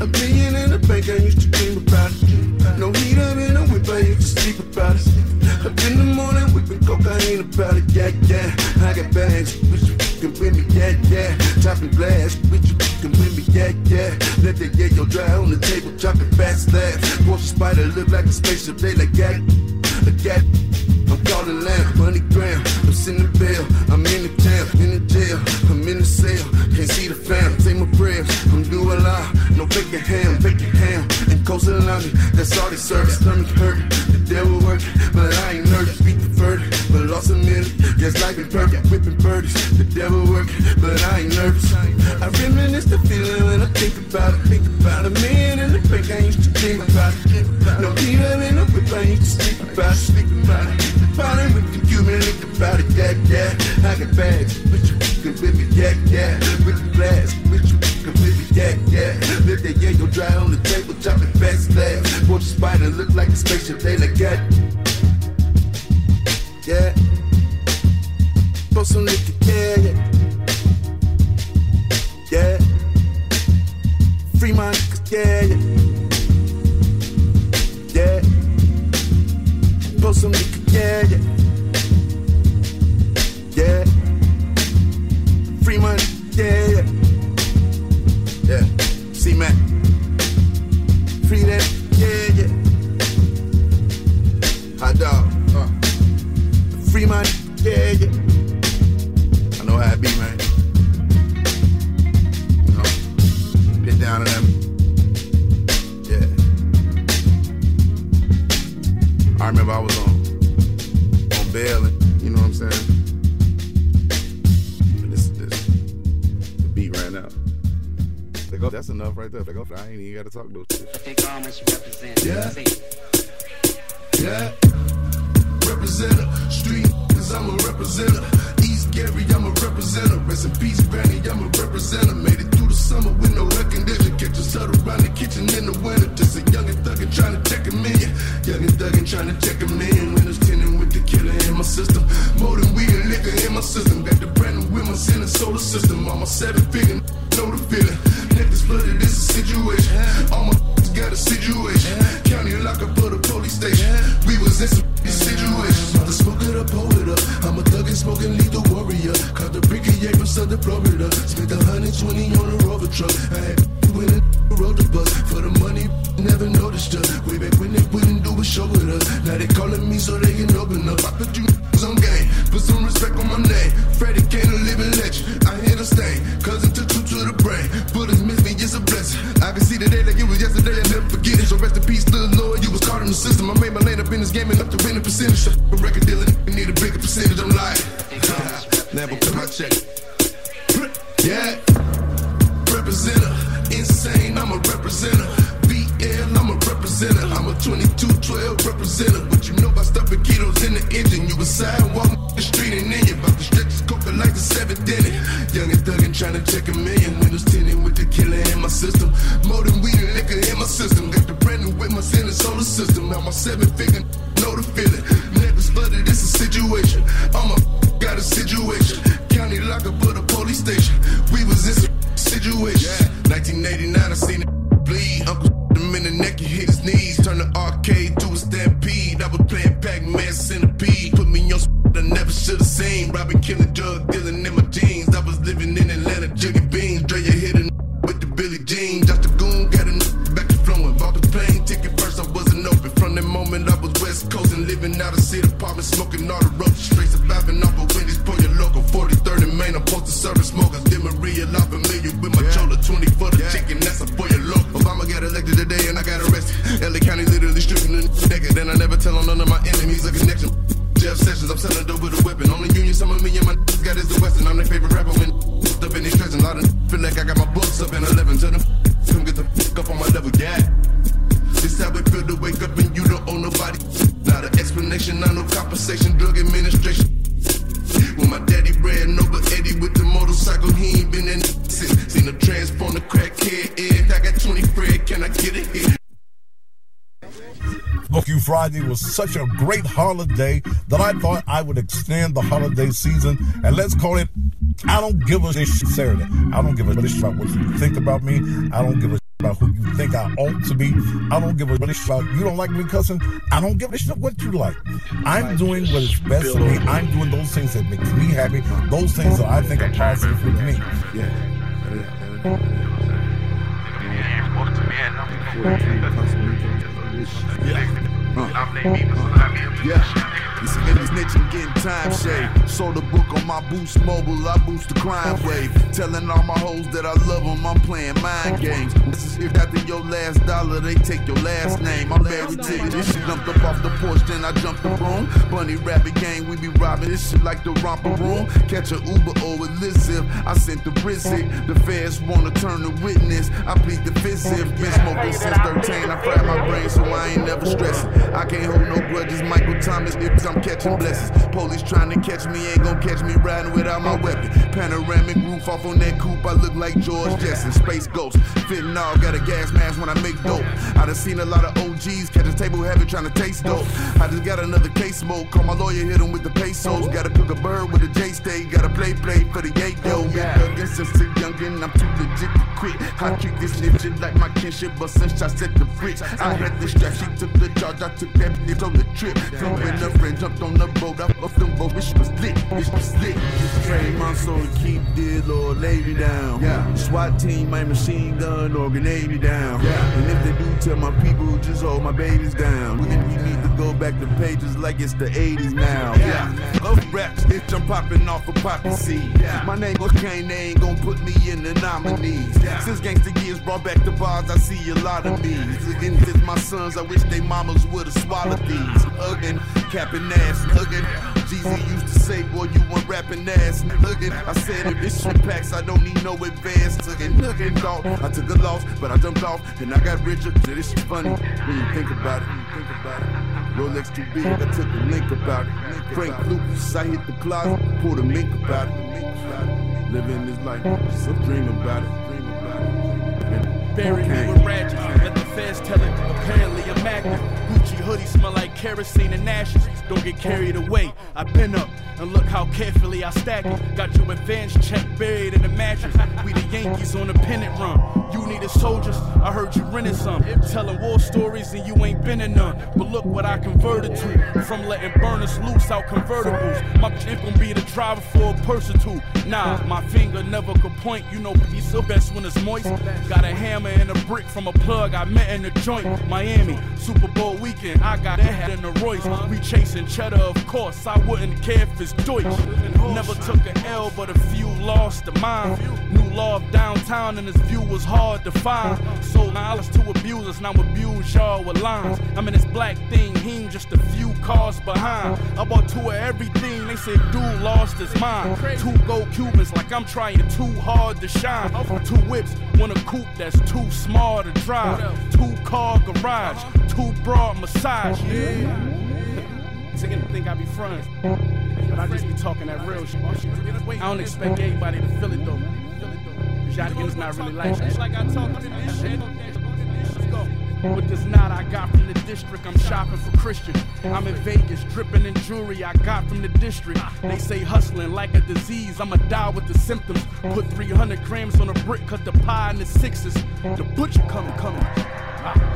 Opinion in the bank, I used to dream about it. No heat up in the powder, yeah, yeah. I got bags, bitch, you can win me, yeah, yeah. Chopping glass, bitch, you can win me, yeah, yeah. Let that yayo dry on the table, chop it fast, laugh. Watch a spider look like a spaceship, they like gag, a gag. I'm calling loud, money gram, I'm sending bail. I'm in the town, in the jail, I'm in the cell. Can't see the fam, say my prayers. I'm do a lie, no fake your ham, fake your ham. And coast alarming, that's all they serve. Stomach hurting, the devil working, but I ain't nervous. Beat the verdict, but lost a minute. Yes, life been perfect, whipping birdies. The devil working, but I ain't nervous. I reminisce the feeling when I think about it. Think about a man in the fake, I used to think about it. No people in the whip, I used to sleep about it, sleep about it. Falling with the Cuban, think about it, yeah, yeah. I got bags, but you can with me, yeah, yeah. With the glass, but you can with me, yeah, yeah. Let that yeah, go dry on the table, chop it fast, fast. Watch a spider look like a spaceship, they like that. Yeah. Throw some liquor, yeah, yeah. Free my niggas, yeah, yeah. Yeah. Throw some liquor. Yeah, yeah, yeah. Free money, yeah, yeah. Yeah, see man. Free that, yeah, yeah. Hot dog, uh. Free money, yeah, yeah. I know how it be, man. You know, get down to them. Yeah. I remember I was on. Bailing, you know what I'm saying? This, this, the beat ran out. Like, oh, that's enough right there. Like, oh, I ain't even got to talk those shit. Yeah. Yeah. Representer, street, cause I'm a representer. East Gary, I'm a representer. Rest in peace, Granny, I'm a representer. Made it through the summer with no air conditioning. Catch a subtle around the kitchen in the winter. Just a youngin' thuggin' trying to check a million. Youngin' thuggin' trying to check a million. Windows tinted with the killer in my system. More than weed and liquor in my system. Got the brand new women's in the solar system. I'm a seven figure, know the feeling. Niggas flooded, this is a situation. All my got a situation. County lock up for the police station. We was in some situations. Mother smoke it up, hold it up. I'm a thuggin' smoking lethal warrior. Caught the bricky yay from Southern Florida. Spent one hundred twenty on a rover truck. I had when it rode the bus. For the money, never noticed her. Way back when they wouldn't do a show with her. Now they calling me so they can open up. I put you on game. Put some respect on my name. Freddie can't live and let you. I ain't a stain. Cousin took two to the brain. Buddha's miss me, it's a blessing. I can see today like it was yesterday. I never forget it. So rest in peace, little Lord. You was caught in the system. I made my lane up in this game and up to win a percentage. So a record dealer need a bigger percentage. I'm lying. Never put my check. Yeah. Representer. Insane, I'm a representer. B L, I'm a representer. I'm a twenty-two twelve representer. What you know about stuffing kilos in the engine? You a sidewalk, the street, and then you about to stretch this coca like the seventh inning. Young and thuggin' trying to check a million. Windows tinted with the killer in my system. More than weed and liquor in my system. Got the brand new with my center solar system. Now my seven figure, know the feeling. Never flooded, it's a situation. I'm a got a situation. County locker for the police station. We was in some situation. Yeah. nineteen eighty-nine, I seen it bleed. Uncle him in the neck, he hit his knees. Turned the arcade to a stampede. I was playing Pac-Man Centipede. Put me on I never should have seen. Robbing, killing, drug dealing in my jeans. I was living in Atlanta, jugging beans. Dre, you hit a with the Billy Jean. Doctor Goon got a back to flowing. Bought the plane ticket first, I wasn't open. From that moment, I was West Coast and living out of city apartment, smoking all the rope. Straight surviving off of Wendy's, pour your local forty-third and Main. I'm supposed to serve and smoke. I did Maria, I'm familiar with my yeah. Chola twenty for the yeah. Chicken, that's a for your local. Obama got elected today and I got arrested. L A County literally stripping the naked. Then I never tell on none of my enemies a connection. Jeff Sessions, I'm selling dope with a weapon. Only union some of me and my niggas got is the Western. I'm their favorite rapper when stuff in these stretching. A lot of feel like I got my books up in eleven. Tell them come get the fuck up on my level, yeah. This how it feel to wake up and you don't owe nobody. Not an explanation, not no compensation. Drug administration. When my daddy ran over Eddie with the motorcycle, he ain't been in since. Seen a transform the crackhead head. I got twenty Fred, can I get it here? Milwaukee Friday was such a great holiday that I thought I would extend the holiday season and let's call it I don't give a shit Saturday. I don't give a shit about what you think about me. I don't give a shit about about who you think I ought to be. I don't give a shit about you don't like me cussing. I don't give a shit what you like. I'm doing what is best for me. I'm doing those things that makes me happy. Those things that I think are positive with me. Yeah. Yeah. Huh. Yeah, these niggas snitching, getting time shade. Sold a book on my Boost Mobile, I boost the crime wave. Telling all my hoes that I love them, I'm playing mind games. This is if after your last dollar, they take your last name. I'm married to you, this shit dumped up off the porch, then I jumped the room. Bunny rabbit gang, we be robbing this shit like the romper room. Catch a Uber or a Lizip, I sent the Rizzic. The feds wanna turn the witness, I plead the fifth. Been smoking since thirteen, I fried my brain so I ain't never stressing. I can't hold no grudges, Michael Thomas, if I'm catching blessings. Police trying to catch me, ain't gon' catch me riding without my weapon. Panoramic roof off on that coupe, I look like George Jetson. Space ghost, fitting all, got a gas mask when I make dope. I done seen a lot of O Gs catch a table heavy trying to taste dope. I just got another case smoke, call my lawyer, hit him with the pesos. Gotta cook a bird with a J-stay, gotta play play for the yay dough. Been thuggin' since a youngin', I'm too legit to quit. I treat this shit like my kinship, but since I set the fridge, I had the strap, she took the charge, I took that bitch on the trip. Flew in a friend, jumped on the boat, I fucked them both, bitch was lit, bitch was lit. Train my soul to keep this little lady down. Yeah. SWAT team, my machine gun or grenade me down. Yeah. And if they do tell my people, just hold my babies down. We need to go back to pages like it's the eighties now. Yeah. Yeah. Love raps, bitch, I'm popping off a poppy seed. Yeah. My name was Kane, they ain't gon' put me in the nominees. Yeah. Since gangsta years brought back the bars, I see a lot of me. And since my sons, I wish they mamas would have swallowed these. Huggin', capping ass, huggin'. Jeezy used to say, boy, you want rapping ass, huggin'. I said, if it's three packs, I don't need no advance, huggin', huggin', dog. I took a loss, but I jumped off, and I got richer. So this shit funny when you think about it, when you think about it. Rolex too big, I took a link about it. Frank Lucas, I hit the closet, pulled a mink about it. Living this life, so dream about it, dream about it. Burying me with ratchets, let the feds tell it, apparently I'm active. Gucci hoodies smell like kerosene and ashes. Don't get carried away, I've been up, and look how carefully I stack it. Got your advance check buried in the mattress. We the Yankees on the pennant run. You needed soldiers, I heard you rented some. Telling war stories and you ain't been in none. But look what I converted to, from letting burners loose out convertibles. My shit gon' be the driver for a purse or two. Nah, my finger never could point, you know he's the best when it's moist. Got a hammer and a brick from a plug I met in the joint. Miami, Super Bowl weekend, I got that in the Royce. We chasing cheddar, of course, I wouldn't care if it's Deutsch. Never took an L, but a few lost to mine. New law of downtown and this view was hard to find. Sold dollars to abusers, now abuse y'all with lines. I'm in this black thing, he ain't just a few cars behind. I bought two of everything, they said dude lost his mind. Two gold Cubans like I'm trying too hard to shine. Two whips, one a coupe that's too Too small to drive, two car garage, too broad massage. Yeah, niggas think I be frontin', but I just be talking that real shit. I don't expect anybody to feel it though, cause y'all niggas not really like it. Like I talk to this shit. With this knot I got from the district, I'm shopping for Christian. I'm in Vegas, dripping in jewelry I got from the district. They say hustling like a disease, I'ma die with the symptoms. Put three hundred grams on a brick, cut the pie in the sixes. The butcher coming, coming. Ah.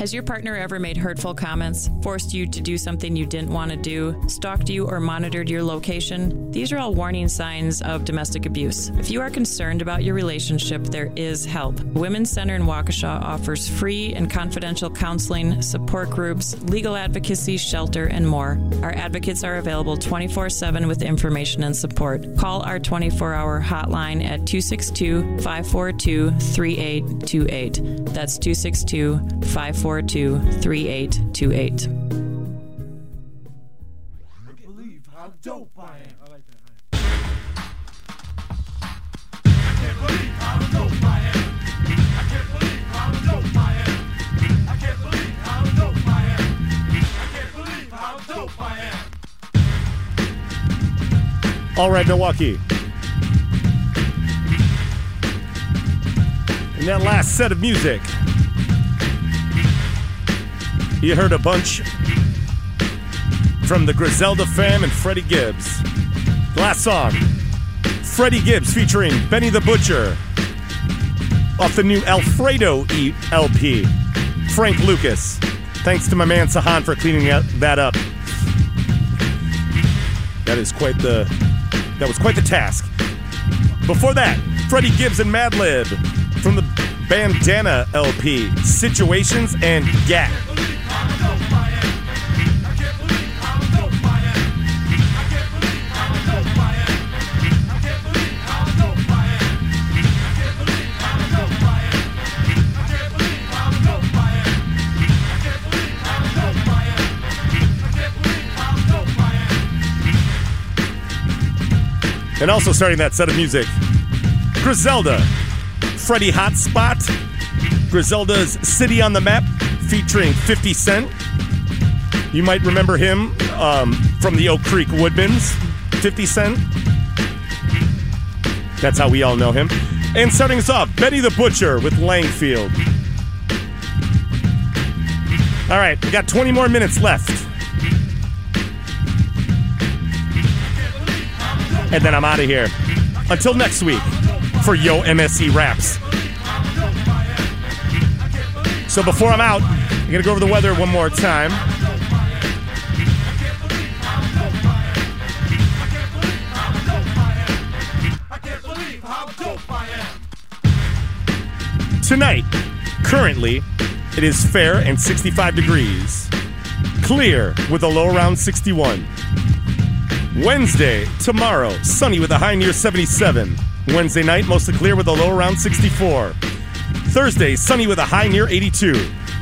Has your partner ever made hurtful comments, forced you to do something you didn't want to do, stalked you, or monitored your location? These are all warning signs of domestic abuse. If you are concerned about your relationship, there is help. Women's Center in Waukesha offers free and confidential counseling, support groups, legal advocacy, shelter, and more. Our advocates are available twenty-four seven with information and support. Call our twenty-four hour hotline at two six two, five four two, three eight two eight. That's two six two, five four two, three eight two eight. I believe how dope I am. I like that. I can't believe how dope I am. I can't believe how dope I am. I can't believe how dope I am. I can't believe how dope I am. All right, Milwaukee. In that last set of music, you heard a bunch from the Griselda fam and Freddie Gibbs. The last song, Freddie Gibbs featuring Benny the Butcher off the new Alfredo E L P, Frank Lucas. Thanks to my man Sahan for cleaning that up. That is quite the, that was quite the task. Before that, Freddie Gibbs and Madlib from the Bandana L P, Situations and Gap. And also starting that set of music, Griselda, Freddie Hotspot, Griselda's City on the Map, featuring fifty cent. You might remember him um, from the Oak Creek Woodmans, fifty cent. That's how we all know him. And starting us off, Benny the Butcher with Langfield. All right, we got twenty more minutes left. And then I'm out of here. Until next week for Yo M S E Raps. So before I'm out, I'm going to go over the weather one more time. Tonight, currently, it is fair and sixty-five degrees. Clear with a low around sixty-one. Wednesday, tomorrow, sunny with a high near seventy-seven. Wednesday night, mostly clear with a low around sixty-four. Thursday, sunny with a high near eighty-two.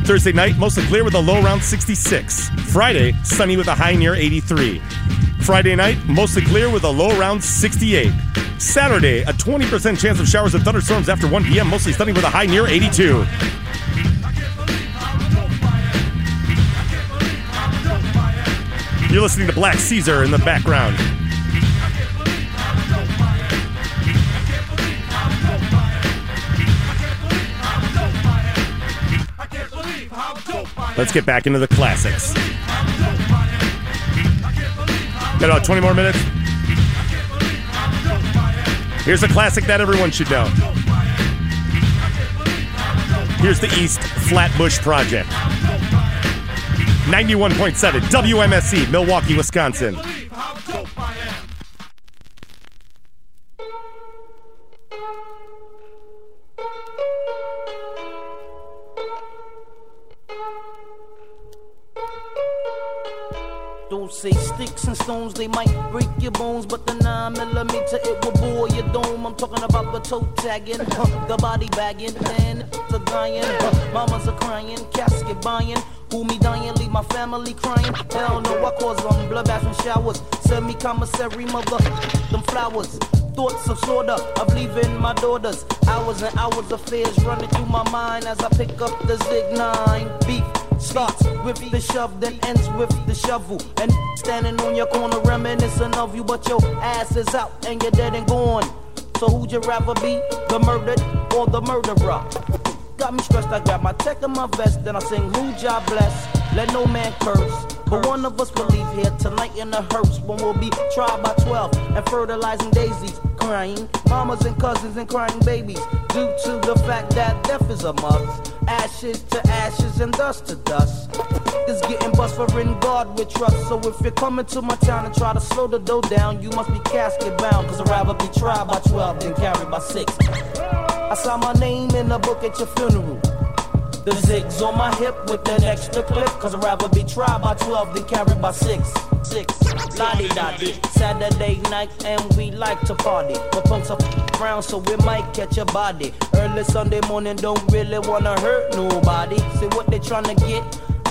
Thursday night, mostly clear with a low around sixty-six. Friday, sunny with a high near eighty-three. Friday night, mostly clear with a low around sixty-eight. Saturday, a twenty percent chance of showers and thunderstorms after one p.m., mostly sunny with a high near eighty-two. You're listening to Black Caesar in the background. Let's get back into the classics. Got about twenty more minutes. Here's a classic that everyone should know. Here's the East Flatbush Project. ninety-one point seven W M S E, Milwaukee, Wisconsin. Don't say sticks and stones, they might break your bones, but the nine millimeter, it will bore your dome. I'm talking about the toe tagging, huh, the body bagging, and the dying. Huh, mamas are crying, casket buying. Who me dying, leave my family crying. Hell no, I cause them bloodbaths and showers. Send me commissary, mother, them flowers. Thoughts of sorta, of leaving my daughters. Hours and hours of fears running through my mind as I pick up the Zig nine. Beef starts with the shove, then ends with the shovel. And standing on your corner reminiscing of you, but your ass is out and you're dead and gone. So who'd you rather be, the murdered or the murderer? Got me stressed, I got my tech in my vest, then I sing who job bless, let no man curse. But one of us will leave here tonight in the hearse, when we'll be tried by twelve and fertilizing daisies. crying, mamas and cousins and crying babies, due to the fact that death is a must. Ashes to ashes and dust to dust. It's getting bust for in God with trust. So if you're coming to my town and try to slow the dough down, you must be casket bound, cause I'd rather be tried by twelve than carried by six. I saw my name in the book at your funeral. The zig's on my hip with an extra clip, cause I'd rather be tried by twelve than carried by six. Six, la-di-da-di, Saturday night and we like to party. But punks are f- round so we might catch a body. Early Sunday morning, don't really wanna hurt nobody. See what they tryna get,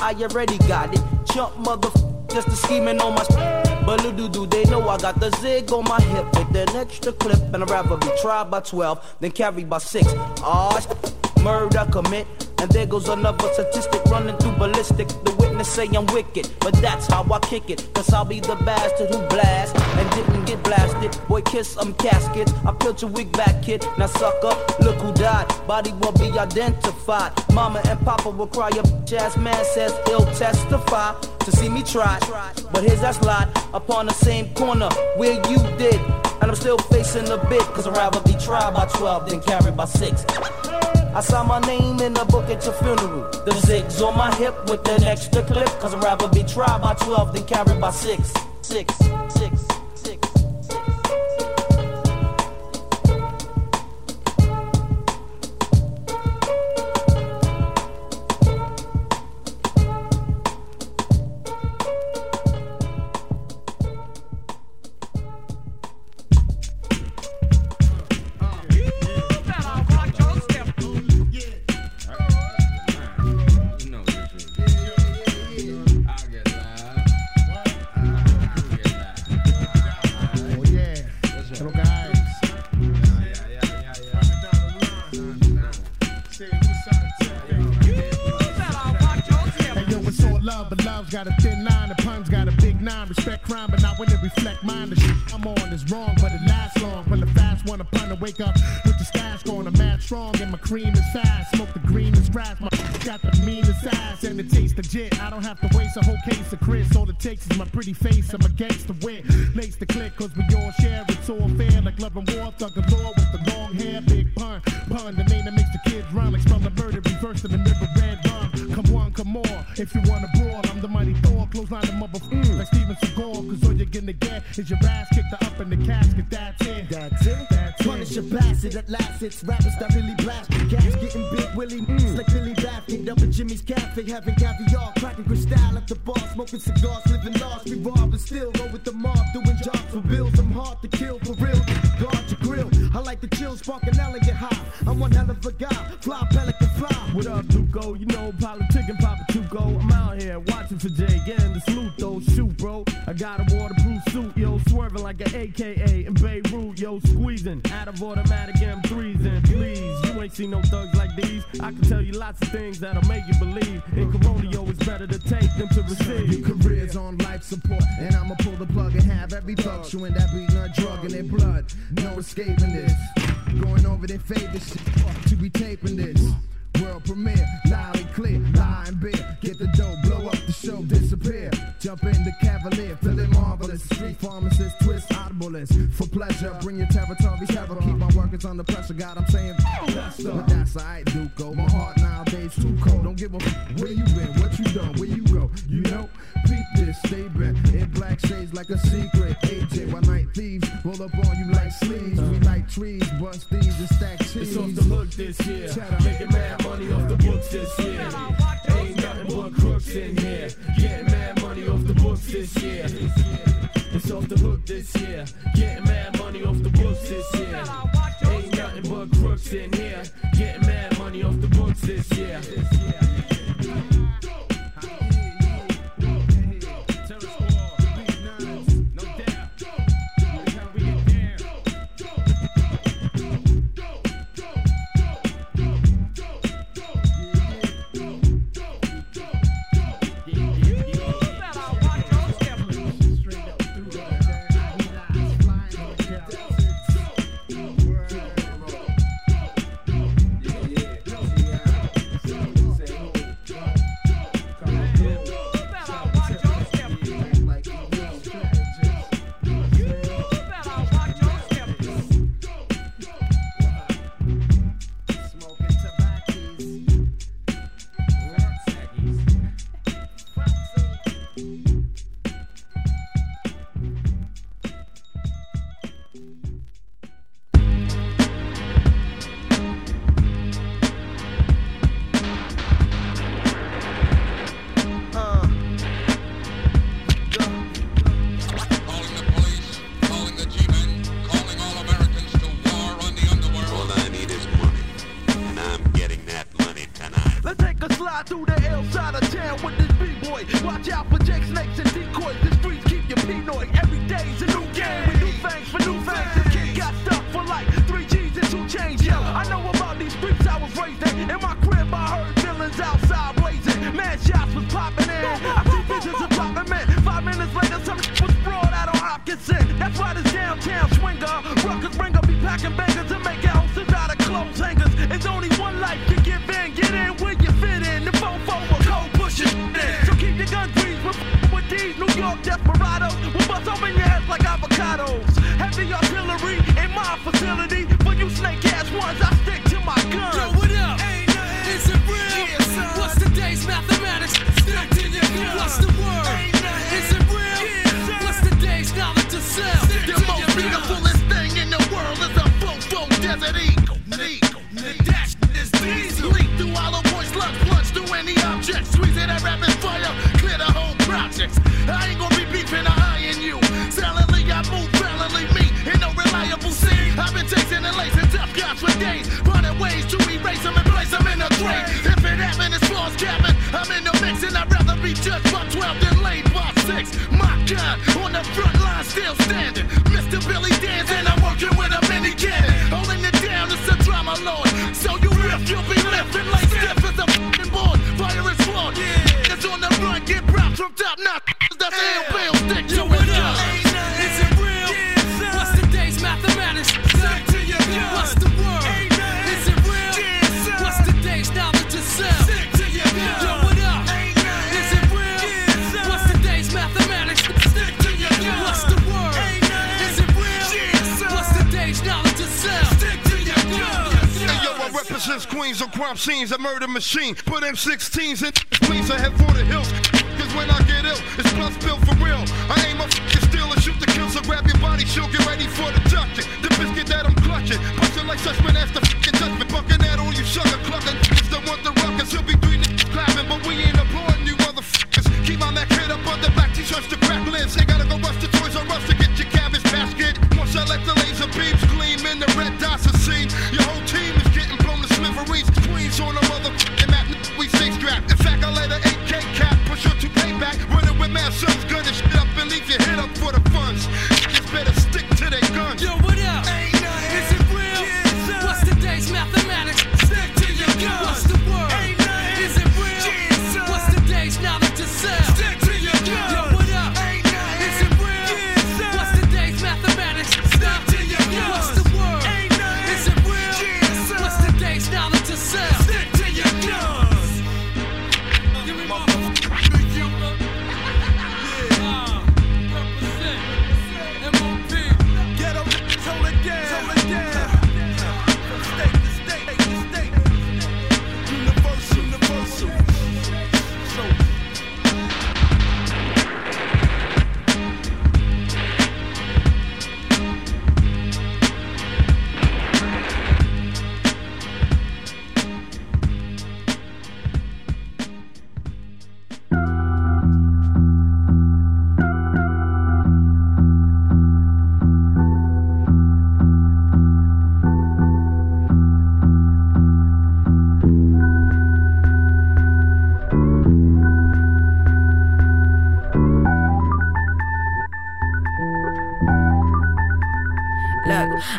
I already got it. Chump motherf***, just a scheming on my sh- But little do they know I got the zig on my hip with an extra clip, and I'd rather be tried by twelve than carried by six. Aw, sh- murder commit. And there goes another statistic running through ballistic. The witness say I'm wicked, but that's how I kick it. Cause I'll be the bastard who blast and didn't get blasted. Boy, kiss some caskets. I peeled your wig back, kid. Now, sucker, look who died. Body will be identified. Mama and papa will cry. Your bitch ass man says he'll testify to see me try. But here's that slide upon the same corner where you did. And I'm still facing the bit. Cause I'd rather be tried by twelve than carried by six. I saw my name in the book at your funeral. The zig's on my hip with an extra clip, cause I'd rather be tried by twelve than carried by six. Six, six, six, six. Got a thin line, the pun's got a big nine. Respect crime, but not when it reflect mine. The shit I'm on is wrong, but it lasts long. When the fast one upon the wake up with the stash going, I'm mad strong and my cream is fast. Smoke the green is grass, my got the meanest ass and it tastes legit. I don't have to waste a whole case of Chris. All it takes is my pretty face and my gangster wit. Lace the click, cause we all share, it's all fair. Like love and war, thug and law with the long hair. Big pun, pun, the name that makes the kids run. Like spell the murder, reverse them and river red rum. Come one, come more, if you wanna brawl, I'm the mighty Thor, close line of motherfuckers mm. like Steven Seagal, cause all you're gonna get is your ass kicked up in the casket, that's it. That's it, that's it. Punish your bastard at last, it's rappers that really blast the gas, getting big Willie, mm. like Billy Baffin, up at Jimmy's Cafe, having caviar, cracking crystal at the bar, smoking cigars, living lost, we robbed and still roll with the mob, doing jobs for bills, I'm hard to kill, for real, guard your grill, I like the chill, spark an elegant high, I'm one hell of a guy, fly pelican fly. What up, Duco, you know, politic and Papa Tuco, I'm out here watching for Jay, getting the salute though, shoot bro, I got a waterproof suit, yo, swerving like an A K A in Beirut, yo, squeezing, out of automatic M threes and please, you ain't seen no thugs like these, I can tell you lots of things that'll make you believe, in Coronio it's better to take than to receive. Your career's on life support, and I'ma pull the plug and have every thug chewing that weed nut drug in their blood, no escaping this, going over their favorite shit, fuck to be taping this. World premiere, loud and clear, lie and beer, get the dough, blow up the show, disappear, jump in the Cavalier, feeling marvelous, street pharmacist, twist audiblest, for pleasure, bring your territories, have keep my workers under pressure, God, I'm saying, that's up, but that's alright, Duco, my heart nowadays too cold, don't give a f- where you been, what you done, where you go, you know, peep this, they been in black shades like a secret agent, while night thieves roll up on you like sleeves, we like trees, bust thieves and stack cheese, it's off the hook this year, make it mad money off the books this year. Ain't nothing but crooks in here. Getting mad money off the books this year. It's off the hook this year. Getting mad money off the books this year. Ain't nothing but crooks in here. Getting mad money off the books this year. side of town with this b-boy. Watch out for Jake Snakes and decoys. The streets keep your Pinoy. Every day's a new game with new things for new things. This kid got stuck for like three G's and two chains. Yo, I know about these streets I was raised in. In my crib I heard villains outside blazing. Mad shots was popping in. I see visions of popping men. Five minutes later some was brought out on Hopkinson. That's why this downtown swinger, ruckus ringer, be packing bangers and making houses out of clothes hangers. It's only one life to give in. Get in where you fit in. The fofo will cold push it. So keep your gun greased with, with these New York desperados. We'll bust open your heads like avocados. Heavy artillery in my facility. For you snake ass ones, I stick to my gun. Yo, what up? Ain't nothing. Is it real? Yeah, son. What's today's mathematics? Stick to your gun. What's the word? Ain't nothing. Is it real? Yeah, son. What's today's knowledge to sell? Stick the to most your beautifulest gun. Thing in the world is a fofo desert eagle. Eagle. That is diesel. Leak through hollow points, lunch, lunch through any object. Squeeze it at rapid fire, clear the whole projects. I ain't gonna be beefing or eyeing you. Silently, I move valiantly, me in no reliable scene. I've been chasing and lacing tough cops for days. Finding ways to erase them and place them in a grave. If it happened, it's false cabin. I'm in the mix and I'd rather be judged by twelve than laid by six. My God, on the front line, still standing. Mister Billy Dan's and I'm working with a mini cannon. Holding it down, it's a drama, Lord. So you riff, you'll be lifting like stiff as a f***ing board. Fire is flawed, yeah. It's on the run, get props from top notch. That's yeah. L-Bill, stick to it up. Is it real? Yeah, what's today's mathematics? Stick to your gun. What's the word? Ain't nothing. Is it real? Yeah, what's today's knowledge itself? Stick to your gun. Yo, what up? Ain't nothing. Is it real? Yeah, what's today's mathematics? Stick to your gun. What's the word? Ain't nothing. Is it real? Yeah, what's today's knowledge itself? Stick to your gun. Represents Queens on crime scenes, a murder machine. Put M sixteens in please, I head for the hills. Cause when I get ill, it's blood spill for real. I aim up and steal and shoot the kill. So grab your body, she'll get ready for the ducking. The biscuit that I'm clutching, punching like Sussman after fucking judgment. Bucking at all you sugar clucking. Niggas don't want the ruckus, he'll be three niggas climbing. But we ain't applauding you motherfuckers. Keep on that head up on the black t-shirts to crack lids. Ain't gotta go rush the toys on rush to get your cabbage basket. Once I let the laser beams gleam in the red dots I see, your whole team is getting blown to smithereens. Queens on a motherfucking map, we stay strapped. In fact, I let an eight K cap push her to payback. Running with mad sons, gun and shit up and leave your head up for the funds. Just better stick to their guns. Yo, what up? Ain't nothing. Is it real? Yeah, what's today's mathematics? Stick to your guns. What's the word? Ain't nothing. Is it real? Yeah, what's today's knowledge itself? Stick to your guns. Yo, what up? Ain't nothing. Is it real? Yeah, what's today's mathematics? Stick to your guns. What's the word? Ain't nothing. Is it real? Yeah, what's today's knowledge itself? Stick to your guns.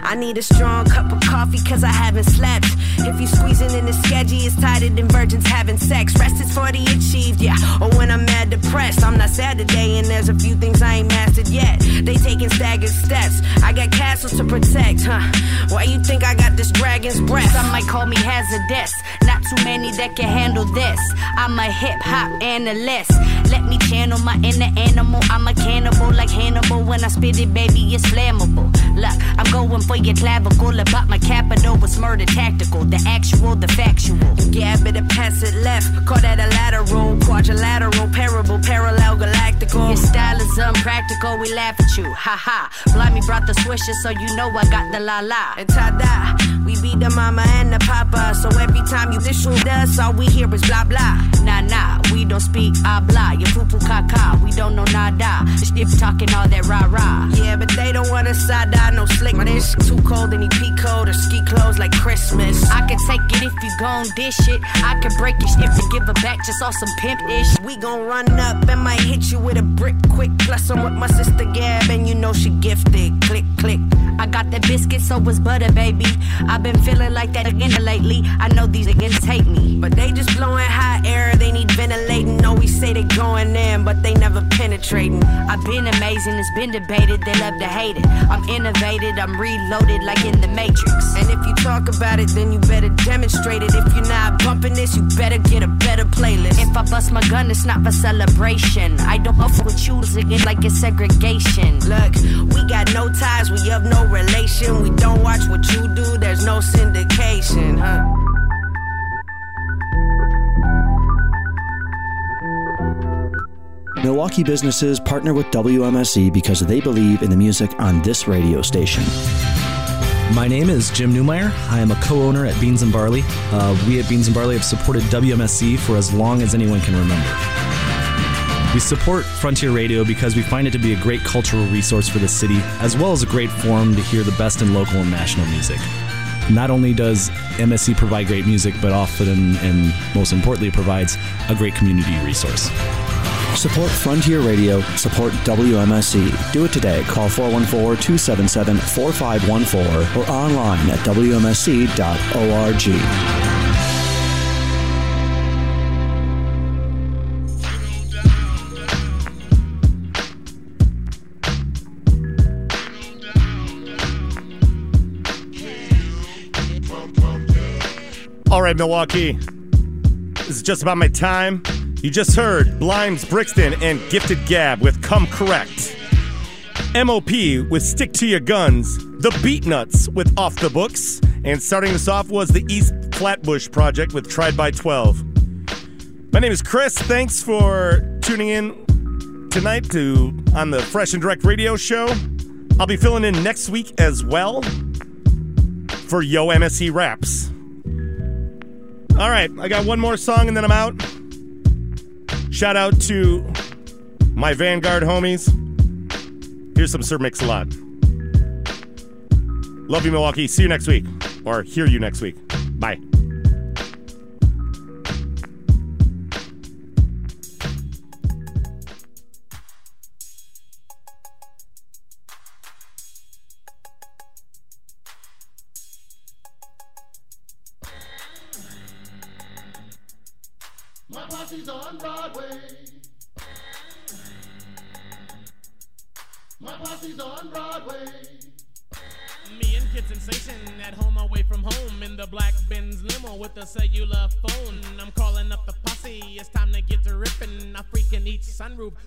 I need a strong cup of coffee cause I haven't slept. If you squeezing in the sketchy, it's tighter than virgins having sex. Rest is for the achieved, yeah. Or when I'm mad depressed, I'm not sad today and there's a few things I ain't mastered yet. They taking staggered steps. I got castles to protect, huh? Why you think I got this dragon's breath? Some might call me hazardous. Not too many that can handle this. I'm a hip hop analyst. Let me channel my inner animal. I'm a cannibal like Hannibal. When I spit it, baby, it's flammable. Look, I'm going for your clavicle. About my capital was murder tactical. The actual, the factual. You gab it and pass it left. Call that a lateral, quadrilateral, parable, parallel, galactical. Your style is unpractical. We laugh at you, ha ha. Blimey brought the swisher, so you know I got the la la. And ta-da, we be the mama and the papa. So every time you this with us, all we hear is blah blah. Nah nah, we don't don't speak habla. You poo-poo caca, we don't know nada. This nip talking all that rah-rah. Yeah, but they don't want us side eye, no slick. My this too cold and he pee cold or ski clothes like Christmas. I can take it if you gon' dish it. I can break your shit and give it back, just on some pimp-ish. We gon' run up and might hit you with a brick quick. Plus I'm with my sister Gab and you know she gifted. Click, click. I got that biscuit, so it's butter, baby. I've been feeling like that again lately. I know these again take me, but they just blowing hot air. They need ventilating. Always say they going in, but they never penetrating. I've been amazing, it's been debated. They love to hate it. I'm innovated, I'm reloaded like in the Matrix. And if you talk about it, then you better demonstrate it. If you're not bumping this, you better get a better playlist. If I bust my gun, it's not for celebration. I don't fuck with you again like it's segregation. Look, we got no ties, we have no relation. We don't watch what you do, there's no syndication, huh? Milwaukee businesses partner with W M S E because they believe in the music on this radio station. My name is Jim Neumeier. I am a co-owner at Beans and Barley. Uh, we at Beans and Barley have supported W M S E for as long as anyone can remember. We support Frontier Radio because we find it to be a great cultural resource for the city, as well as a great forum to hear the best in local and national music. Not only does M S E provide great music, but often, and most importantly, provides a great community resource. Support Frontier Radio. Support W M S E. Do it today. Call four one four, two seven seven, four five one four or online at w m s e dot org. All right, Milwaukee, this is just about my time. You just heard Blimes Brixton and Gifted Gab with Come Correct. M O P with Stick to Your Guns. The Beatnuts with Off the Books. And starting this off was the East Flatbush Project with Tried by twelve. My name is Chris. Thanks for tuning in tonight to on the Fresh and Direct Radio Show. I'll be filling in next week as well for Yo M S E Raps. All right, I got one more song and then I'm out. Shout out to my Vanguard homies. Here's some Sir Mix-a-Lot. Love you, Milwaukee. See you next week. Or hear you next week. Bye.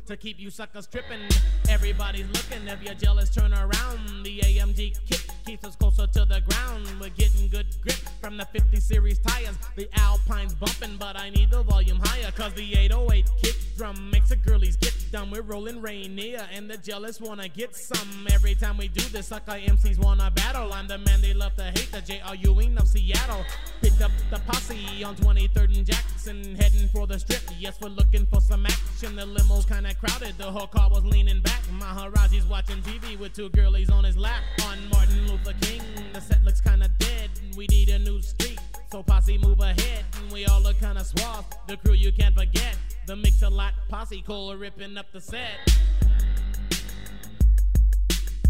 To keep you suckers tripping, everybody's looking. If you're jealous, turn around. The A M G kit keeps us closer to the ground. We're getting good grip from the fifty series tires. The Alpine's bumping, but I need the volume higher, cause the eight oh eight kick drum makes the girlies get dumb. We're rolling Rainier and the jealous wanna get some. Every time we do this, sucker M Cs wanna battle. I'm the man they love to hate, the J R Ewing of Seattle. Picked up the posse on twenty-third and Jackson, heading for the strip. Yes, we're looking for some action. The limo's kinda crowded, the whole car was leaning back. Maharaji's watching T V with two girlies on his lap. On Martin Luther King, the set looks kinda dead. We need a new street, so posse move ahead. We all look kinda suave, the crew you can't forget. The Mix-a-Lot posse, Cole ripping up the set.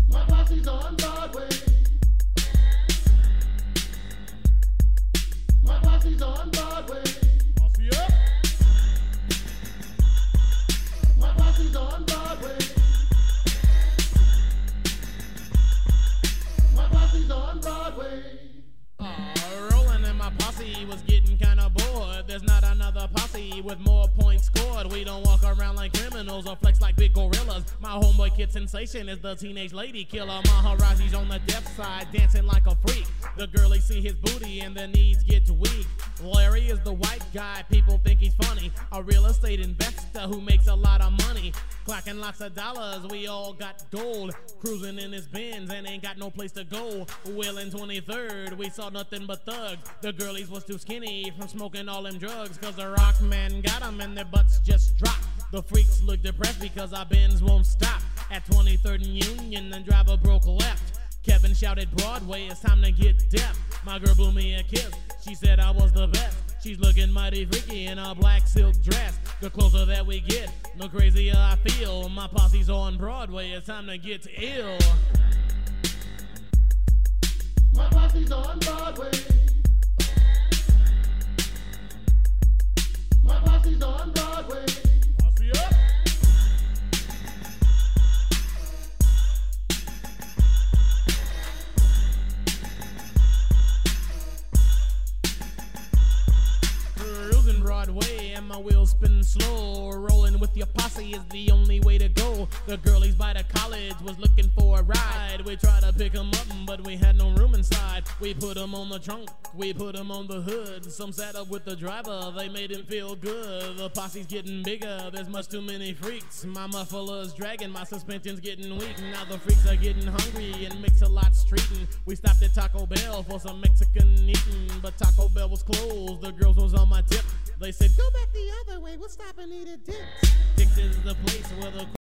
My posse's on Broadway. My posse's on Broadway. Posse up. My posse's on Broadway. My posse's on Broadway. Uh, rolling in my posse was getting kinda bored. There's not another posse with more points scored. We don't walk around like criminals or flex like big gorillas. My homeboy Kid Sensation is the teenage lady killer. Maharaji's on the depth side dancing like a freak. The girlies see his booty and their knees get weak. Larry is the white guy, people think he's funny. A real estate investor who makes a lot of money. Clocking lots of dollars, we all got gold. Cruising in his Benz and ain't got no place to go. Will in twenty-third, we saw nothing but thugs. The girlies was too skinny from smoking all them drugs. Cause the rock man got them and their butts just dropped. The freaks look depressed because our Benz won't stop. At twenty-third and Union, the driver broke left. Kevin shouted, Broadway, it's time to get deaf. My girl blew me a kiss, she said I was the best. She's looking mighty freaky in a black silk dress. The closer that we get, the crazier I feel. My posse's on Broadway, it's time to get ill. My posse's on Broadway. My posse's on Broadway. Posse up. Broadway and my wheels spinning slow. Rolling with your posse is the only way to go. The girlies by the college was looking for a ride. We tried to pick them up, but we had no room inside. We put them on the trunk, we put them on the hood. Some sat up with the driver, they made him feel good. The posse's getting bigger, there's much too many freaks. My muffler's dragging, my suspension's getting weak. Now the freaks are getting hungry and Mix-a-Lot streetin'. We stopped at Taco Bell for some Mexican eating, but Taco Bell was closed, the girls was on my tip. They said, go back the other way, we'll stop and eat a dip. Dick's is the place where the